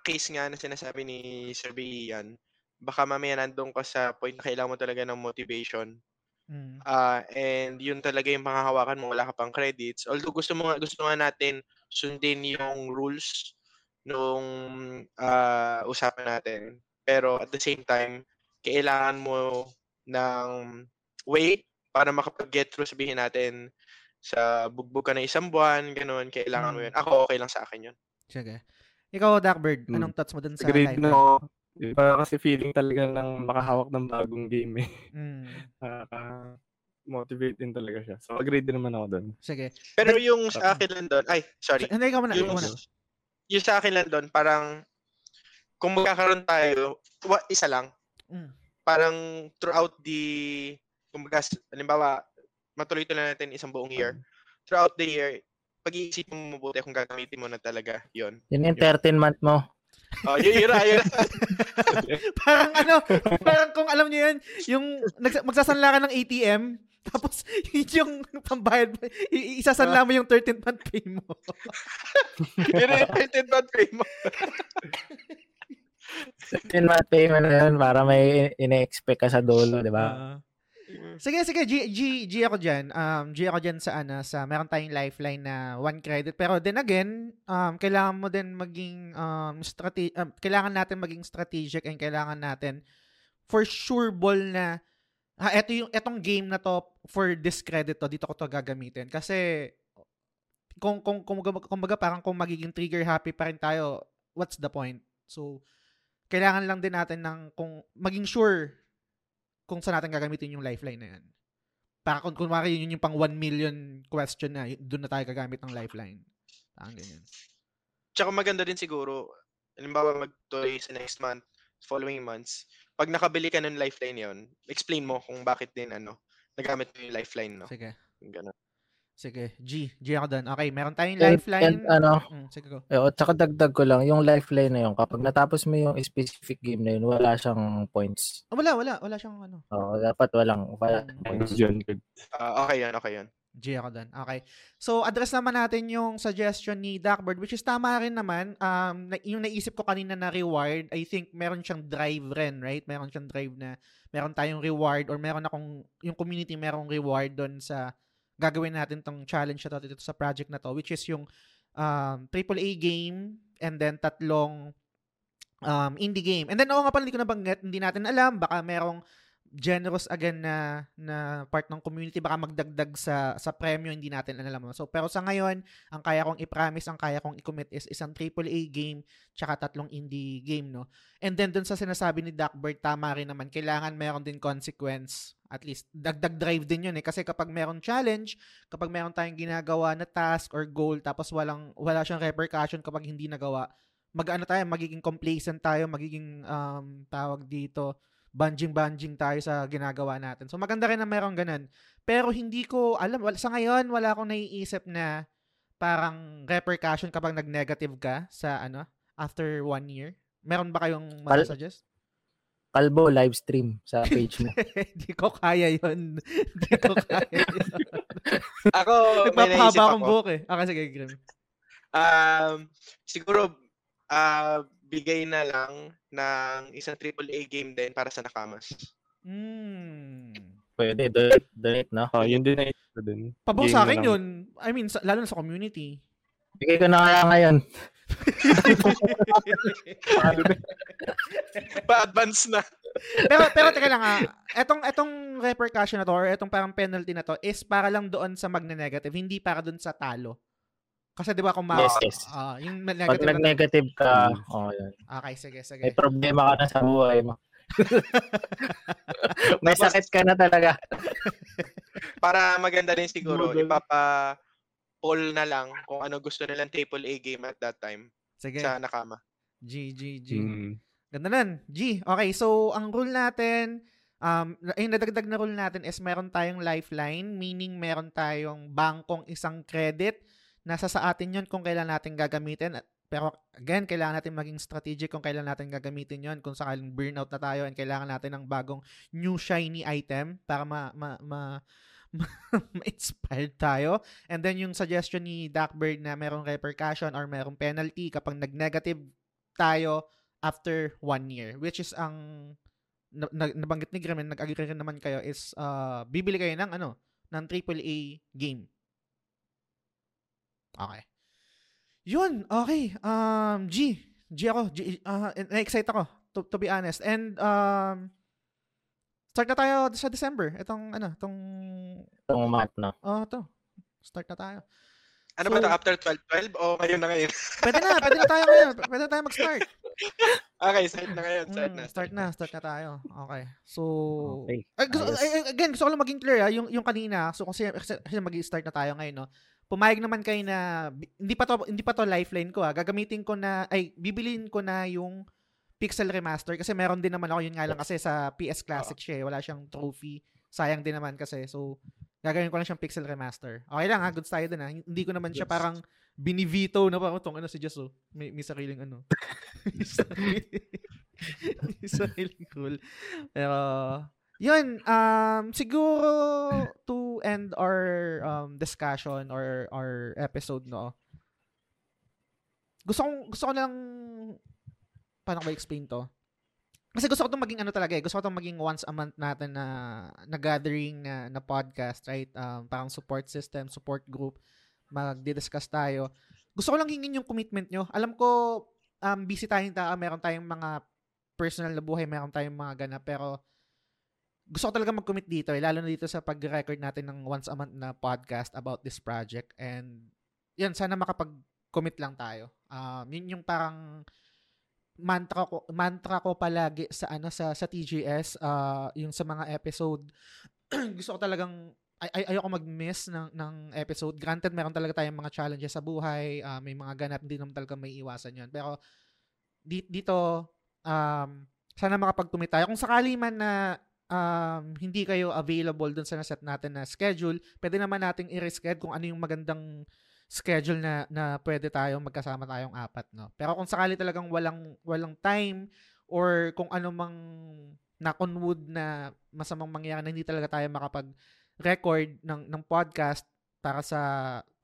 case nga na sinasabi ni Sir Bay, baka mamaya nandun ka sa point na kailangan mo talaga ng motivation. Mm. Uh, and yun talaga yung panghahawakan mo, wala ka pang credits. Although gusto mo gusto nga natin sundin yung rules nung uh, usapan natin. Pero at the same time, kailangan mo ng way para makapag-get through, sabihin natin, sa bugbog ka na isang buwan, ganun, kailangan mm. mo yun. Ako, okay lang sa akin yun. Sige. Ikaw, Duckbird, anong mm. thoughts mo dun sa life? No. Diba kasi feeling talaga ng makahawak ng bagong game eh. Mm. Uh, motivate din talaga siya. So agree din naman ako doon. Sige. Pero yung okay. sa akin lang doon, ay, sorry. Hindi ka muna. Yung, yung sa akin lang doon, parang kung magkakaroon tayo, isa lang. Mm. Parang throughout the, kung magkas, halimbawa, matuloy-tuloy natin isang buong year. Throughout the year, pag-iisipin mo mabuti kung gagamitin mo na talaga yun. Yun yung thirteen month mo. Oh, yun, yun, yun. Parang ano, parang kung alam niyo yun, yung magsasanla ka ng A T M, tapos yung pambayad, isasanla mo yung thirteenth month pay mo. Yun yung thirteenth month pay mo. thirteenth month pay mo na yun para may ine-expect ka sa dulo, di ba? Uh, sige, sige, G, G, G ako dyan. Um, G ako dyan sa, ano, sa meron tayong lifeline na one credit. Pero then again, um, kailangan mo din maging, um, strate- um, kailangan natin maging strategic and kailangan natin for sure ball na ah, eto yung, etong game na to, for discredit to, dito ko to gagamitin. Kasi, kung, kung, kung, kung baga, parang kung magiging trigger happy pa rin tayo, what's the point? So, kailangan lang din natin ng, kung, maging sure, kung saan natin gagamitin yung lifeline na yan. Para kung kunwari yun yung pang one million question na, doon na tayo gagamit ng lifeline. Parang ganyan. Tsaka maganda din siguro, halimbawa mag-toy sa next month, following months, pag nakabili ka ng lifeline yon, explain mo kung bakit din ano, nagamit mo yung lifeline, no? Sige. Ganun. Sige. G. G ako doon. Okay, meron tayong lifeline. And, and, ano, mm, sige ko. Eh, tsaka dagdag ko lang, yung lifeline na yun, kapag natapos mo yung specific game na yun, wala siyang points. Oh, wala, wala. Wala siyang ano. Oo, oh, dapat walang. Wala. Uh, okay yan, okay yan. G ako doon. Okay. So, address naman natin yung suggestion ni Duckbird, which is tama rin naman. Um, yung naisip ko kanina na reward, I think meron siyang drive rin, right? Meron siyang drive na meron tayong reward or meron akong, yung community merong reward doon sa gagawin natin tong challenge na to dito sa project na to, which is yung um, triple A game and then tatlong um, indie game. And then, oo nga pala, hindi ko nabanggit, hindi natin alam, baka merong generous again na na part ng community, baka magdagdag sa sa premyo, hindi natin alam. So pero sa ngayon, ang kaya kong i-promise, ang kaya kong i-commit is isang triple A game tsaka tatlong indie game, no. And then doon sa sinasabi ni Duckbird, tama rin naman, kailangan meron din consequence, at least dagdag drive din yun eh, kasi kapag meron challenge, kapag meron tayong ginagawa na task or goal tapos walang wala siyang repercussion kapag hindi nagawa, mag-ano tayo, magiging complacent tayo, magiging um, tawag dito, banjing-banjing tayo sa ginagawa natin. So, maganda rin na mayroong ganun. Pero hindi ko alam, sa ngayon, wala akong naiisip na parang repercussion kapag nag-negative ka sa ano, after one year. Meron ba kayong masasuggest? Kalbo, live stream sa page mo. Hindi ko kaya yun. Hindi ko kaya yun. Ako, may naisip ako. Book, eh. Okay, sige, Grim. Um, siguro, ah, uh, bigay na lang ng isang triple A game din para sa nakamas. Mm. Pwede, direct, direct, no? Oh, yun din na ito din. Pabok sa akin yun. I mean, sa, lalo na sa community. Bigay ko na kaya ngayon. Pa-advance na. Pero, pero teka lang ha. Etong, etong repercussion na to or etong parang penalty na to is para lang doon sa magne-negative, hindi para doon sa talo. Kasi di ba kung ma- yes, yes. Uh, yung negative pag nag-negative ka, oh, yun. Okay, sige, sige. May problema ka na sa buhay mo. May sakit ka na talaga. Para maganda rin siguro, ipapa-poll na lang kung ano gusto nilang triple A game at that time. Sige. Sa nakama. G, G, G. Mm. Ganda nun. G. Okay, so ang rule natin, Um, yung nadagdag na rule natin is meron tayong lifeline, meaning meron tayong bangkong isang credit. Nasa sa atin yun kung kailan natin gagamitin. Pero again, kailangan natin maging strategic kung kailan natin gagamitin yun. Kung sakaling burnout na tayo and kailangan natin ng bagong new shiny item para ma, ma, ma, ma, ma-inspired tayo. And then yung suggestion ni Duckbird na merong repercussion or merong penalty kapag nag-negative tayo after one year. Which is ang na, na, nabanggit ni Grim and nag-agree rin naman kayo is uh, bibili kayo ng, ano, ng triple A game. Okay. Yun, okay. Um, G. G ako. G, uh, na-excite ako, to, to be honest. And, um, start na tayo sa December. Itong, ano, itong... Itong month na. Oo, oh, ito. Start na tayo. Ano so, ba ito? After twelve twelve? O ngayon na ngayon? Pwede na. Pwede na tayo ngayon. Pwede na tayo mag-start. Okay, start na ngayon. Start na. Mm, start, start na. Start na tayo. Okay. So, okay. Ay, gusto, ay, again, gusto ko lang maging clear, ha? Yung, yung kanina. So, kasi, kasi mag-start na tayo ngayon, no? Pumayag naman kayo na hindi pa to hindi pa to lifeline ko, ah. Gagamitin ko na ay bibilin ko na yung Pixel Remaster kasi meron din naman ako, yun nga lang kasi sa P S Classic siya, eh. Wala siyang trophy. Sayang din naman kasi. So gagawin ko lang siyang Pixel Remaster. Okay lang, ha? Good tayo dun, ha. Hindi ko naman siya parang binivito na parang tong ano si Jess, oh. May, may sariling ano. May sariling cool. Pero yun, um, siguro to end our um, discussion or our episode, no? Gusto kong, gusto ko lang, paano ko explain to? Kasi gusto ko itong maging ano talaga eh, gusto ko itong maging once a month natin na, na gathering na, na podcast, right? Um, parang support system, support group, magdi-discuss tayo. Gusto ko lang hingin yung commitment nyo. Alam ko, um, busy tayong tao, meron tayong mga personal na buhay, meron tayong mga gana, pero gusto ko talaga mag-commit dito, eh, lalo na dito sa pag-record natin ng once a month na podcast about this project. And yan, sana makapag-commit lang tayo. Um, yun yung parang mantra ko, mantra ko palagi sa ano sa sa T G S, uh, yung sa mga episode. Gusto ko talagang ay, ay ayoko mag-miss ng ng episode. Granted, meron talaga tayong mga challenges sa buhay, uh, may mga ganap, hindi naman talaga may iwasan 'yon. Pero di, dito um sana makapag-commit tayo. Kung sakali man na um hindi kayo available dun sa na-set natin na schedule, pwede naman nating i-reschedule kung ano yung magandang schedule na na pwede tayong magkasama tayong apat, no. Pero kung sakali talagang walang walang time or kung ano mang knock on wood na masamang mangyari na hindi talaga tayo makapag record ng ng podcast para sa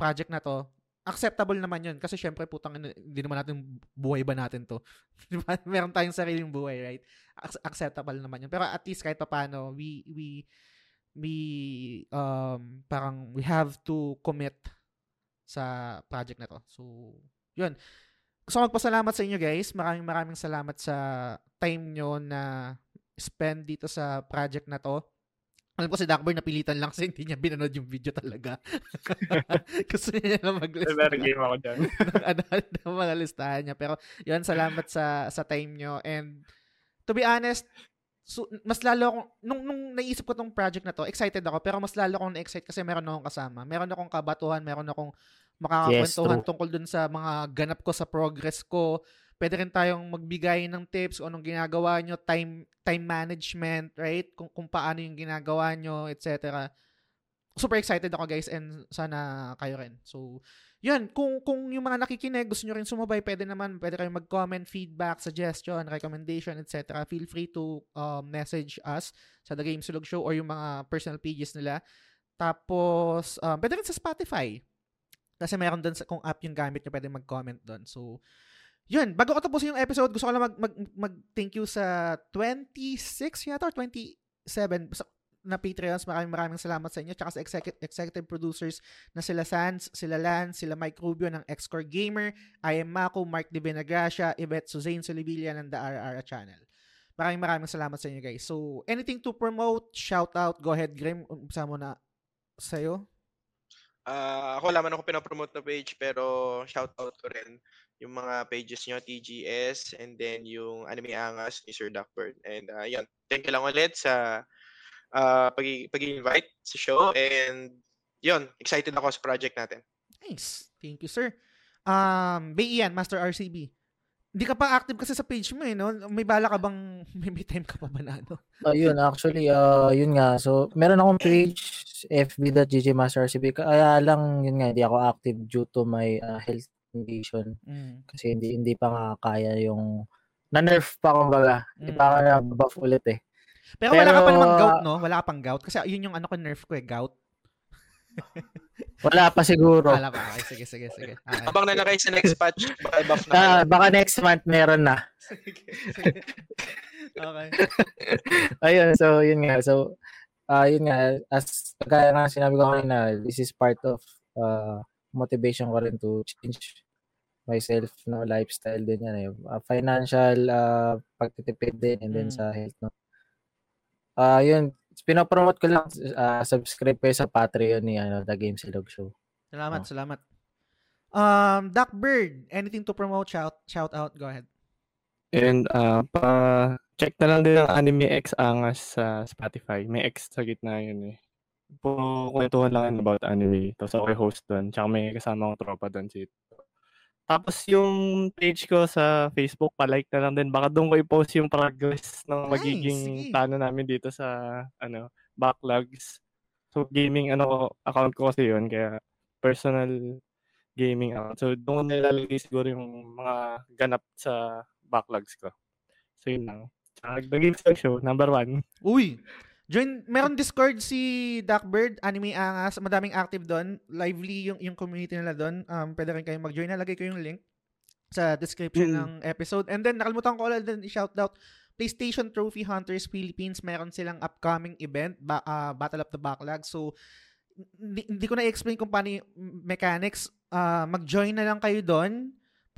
project na to, acceptable naman yun. Kasi syempre, putang, hindi naman natin buhay ba natin to? Diba? Meron tayong sariling buhay, right? Acceptable naman yun. Pero at least kahit paano, we, we, we, um, parang we have to commit sa project na to. So, yun. Gusto ko magpasalamat sa inyo, guys. Maraming maraming salamat sa time nyo na spend dito sa project na to. Alam ko si Duckbird napilitan lang kasi hindi niya binanood yung video talaga. Gusto niya na mag-list. Another game ako dyan. Anong mga listahan niya. Pero yun, salamat sa sa time nyo. And to be honest, so, mas lalo akong, nung, nung naisip ko tong project na to, excited ako. Pero mas lalo akong na-excite kasi meron akong kasama. Meron akong kabatuhan, meron akong makakakwentuhan yes, tungkol dun sa mga ganap ko sa progress ko. Pwede rin tayong magbigay ng tips kung anong ginagawa nyo, time time management, right? Kung, kung paano yung ginagawa nyo, et cetera. Super excited ako, guys, and sana kayo rin. So, yun. Kung, kung yung mga nakikinig, gusto nyo rin sumabay, pwede naman, pwede kayong mag-comment, feedback, suggestion, recommendation, et cetera. Feel free to um, message us sa The Gamesilog Show or yung mga personal pages nila. Tapos, um, pwede rin sa Spotify. Kasi mayroon doon, kung app yung gamit nyo, pwede mag-comment doon. So, yun, bago ko tapusin yung episode, gusto ko lang mag, mag, mag thank you sa twenty-six yata or twenty-seven na Patreons. Maraming maraming salamat sa inyo. Tsaka sa executive, executive producers na sila Sans, sila Lance, sila Mike Rubio ng Xcore Gamer, I Am Mako, Mark De Benagracia, Yvette Suzanne Solivilla ng The Ara Ara Channel. Maraming maraming salamat sa inyo, guys. So, anything to promote, shout out, go ahead, Grim. Umpisa mo na sa'yo. Uh, ako laman ako pinapromote na page, pero shout out ko rin yung mga pages nyo, T G S, and then yung Anime Angas ni Sir Duckbird. And uh, yun, thank you lang ulit sa uh, pag- pag-invite sa show. And yun, excited ako sa project natin. Nice. Thank you, sir. Um, Bayan, Master R C B. Hindi ka pa active kasi sa page mo eh, no? May bala ka bang, may, may time ka pa ba na, no? Uh, yun, actually, uh, yun nga. So, meron akong page, F B dot G G Master R C B. Kaya lang, yun nga, hindi ako active due to my uh, health condition. Mm. Kasi hindi hindi pa nga kaya yung, na-nerf pa kumbaga. Mm. Hindi pa ka na-buff ulit eh. Pero, Pero wala ka pa namang gout, no? Wala ka pang gout. Kasi yun yung ano ko, nerf ko eh, gout. Wala pa siguro. Wala pa. Ay, sige, sige, sige. Okay. Abang na na kayo sa next patch. Baka buff na. Uh, baka next month meron na. Sige, sige. Okay. Ayun, so yun nga. So, ah uh, yun nga, as kaya nga sinabi ko kanina, this is part of uh, motivation ko rin to change myself, no, lifestyle din yan eh. Uh, financial uh, pagtitipid din and then mm. sa health, no. Ah uh, yun, pinopromote ko lang, uh, subscribe kayo sa Patreon ni ano, The Gamesilog Show. Salamat, no? Salamat. Um Duckbird, anything to promote, shout shout out, go ahead. And uh pa check na lang din ang Anime X Angas sa Spotify. May X sa gitna yun eh. Puro kwentuhan lang about anime. Tapos ako yung host doon. Tsaka may kasama akong tropa doon. Si... Tapos yung page ko sa Facebook, palike na lang din. Baka doon ko i-post yung progress ng magiging plano namin dito sa ano backlogs. So gaming ano account ko kasi yun. Kaya personal gaming account. So doon nilalagay siguro yung mga ganap sa backlogs ko. So yun lang. The Gamesilog Show, number one. Uy! Join, meron Discord si Duckbird, Anime Angas, madaming active doon. Lively yung yung community nila doon. Um, pwede rin kayong mag-join. Nalagay ko yung link sa description mm. ng episode. And then, nakalimutan ko ulit din i-shout out PlayStation Trophy Hunters Philippines. Meron silang upcoming event, ba- uh, Battle of the Backlogs. So, hindi ko na i-explain kung paano yung mechanics. Uh, mag-join na lang kayo doon.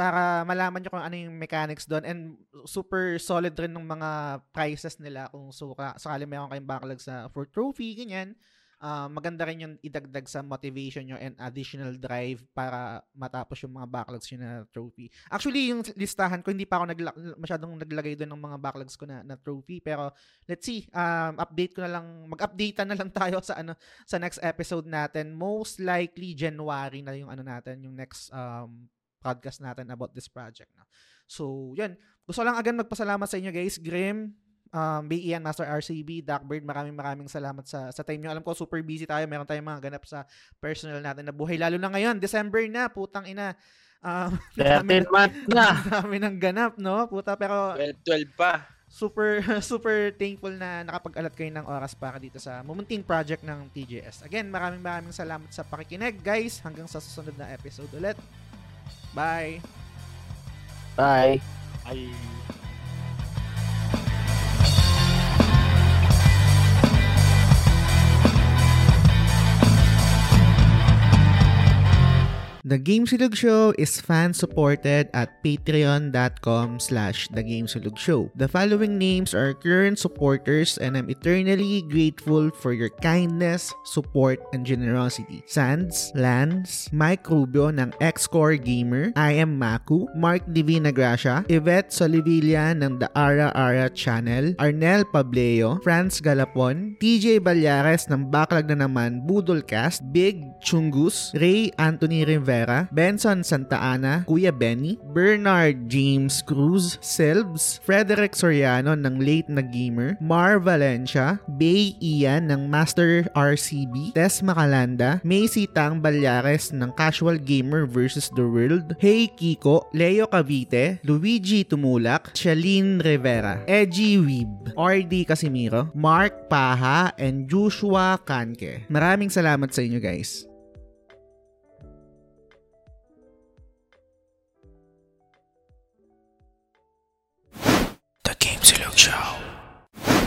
para malaman nyo kung ano yung mechanics doon. And super solid rin ng mga prices nila kung suka, sakali mayroon kayong backlog sa for trophy, ganyan. Uh, maganda rin yung idagdag sa motivation nyo and additional drive para matapos yung mga backlogs nyo na trophy. Actually, yung listahan ko, hindi pa ako nagla- masyadong naglagay doon ng mga backlogs ko na, na trophy. Pero let's see, um, update ko na lang, mag-update na lang tayo sa ano sa next episode natin. Most likely, January na yung ano natin, yung next um, podcast natin about this project. No? So, yun. Gusto lang agad magpasalamat sa inyo, guys. Grim, Um, B E and Master R C B, Duckbird, maraming maraming salamat sa sa time nyo. Alam ko, super busy tayo. Meron tayong mga ganap sa personal natin na buhay. Lalo na ngayon, December na, putang ina. Um, thirteen months na. Dami ng ganap, no? Puta, pero... twelve, twelve pa. Super, super thankful na nakapag-alat kayo ng oras para dito sa mumunting project ng T G S. Again, maraming maraming salamat sa pakikinig, guys. Hanggang sa susunod na episode ulit. Bye! Bye! Bye! The Gamesilog Show is fan-supported at patreon.com slash The Gamesilog Show. The following names are current supporters and I'm eternally grateful for your kindness, support, and generosity. Sands, Lance, Mike Rubio ng Xcore Gamer, I Am Maku, Mark Divina Gracia, Yvette Solivilla ng The Ara Ara Channel, Arnel Pableo, Franz Galapon, T J Balyares ng Backlog Na Naman, Budolcast, Big Chungus, Ray Anthony Rivera, Benson Santa Ana, Kuya Benny, Bernard James Cruz, Selbs, Frederick Soriano ng Late Na Gamer, Mar Valencia, Bay Ian ng Master R C B, Tess Macalanda, Macy Tang Balyares ng Casual Gamer versus the World, Hey Kiko, Leo Cavite, Luigi Tumulak, Shaline Rivera, Edgy Weeb, R D Casimiro, Mark Paha, and Joshua Kanke. Maraming salamat sa inyo, guys. Gamesilog Show.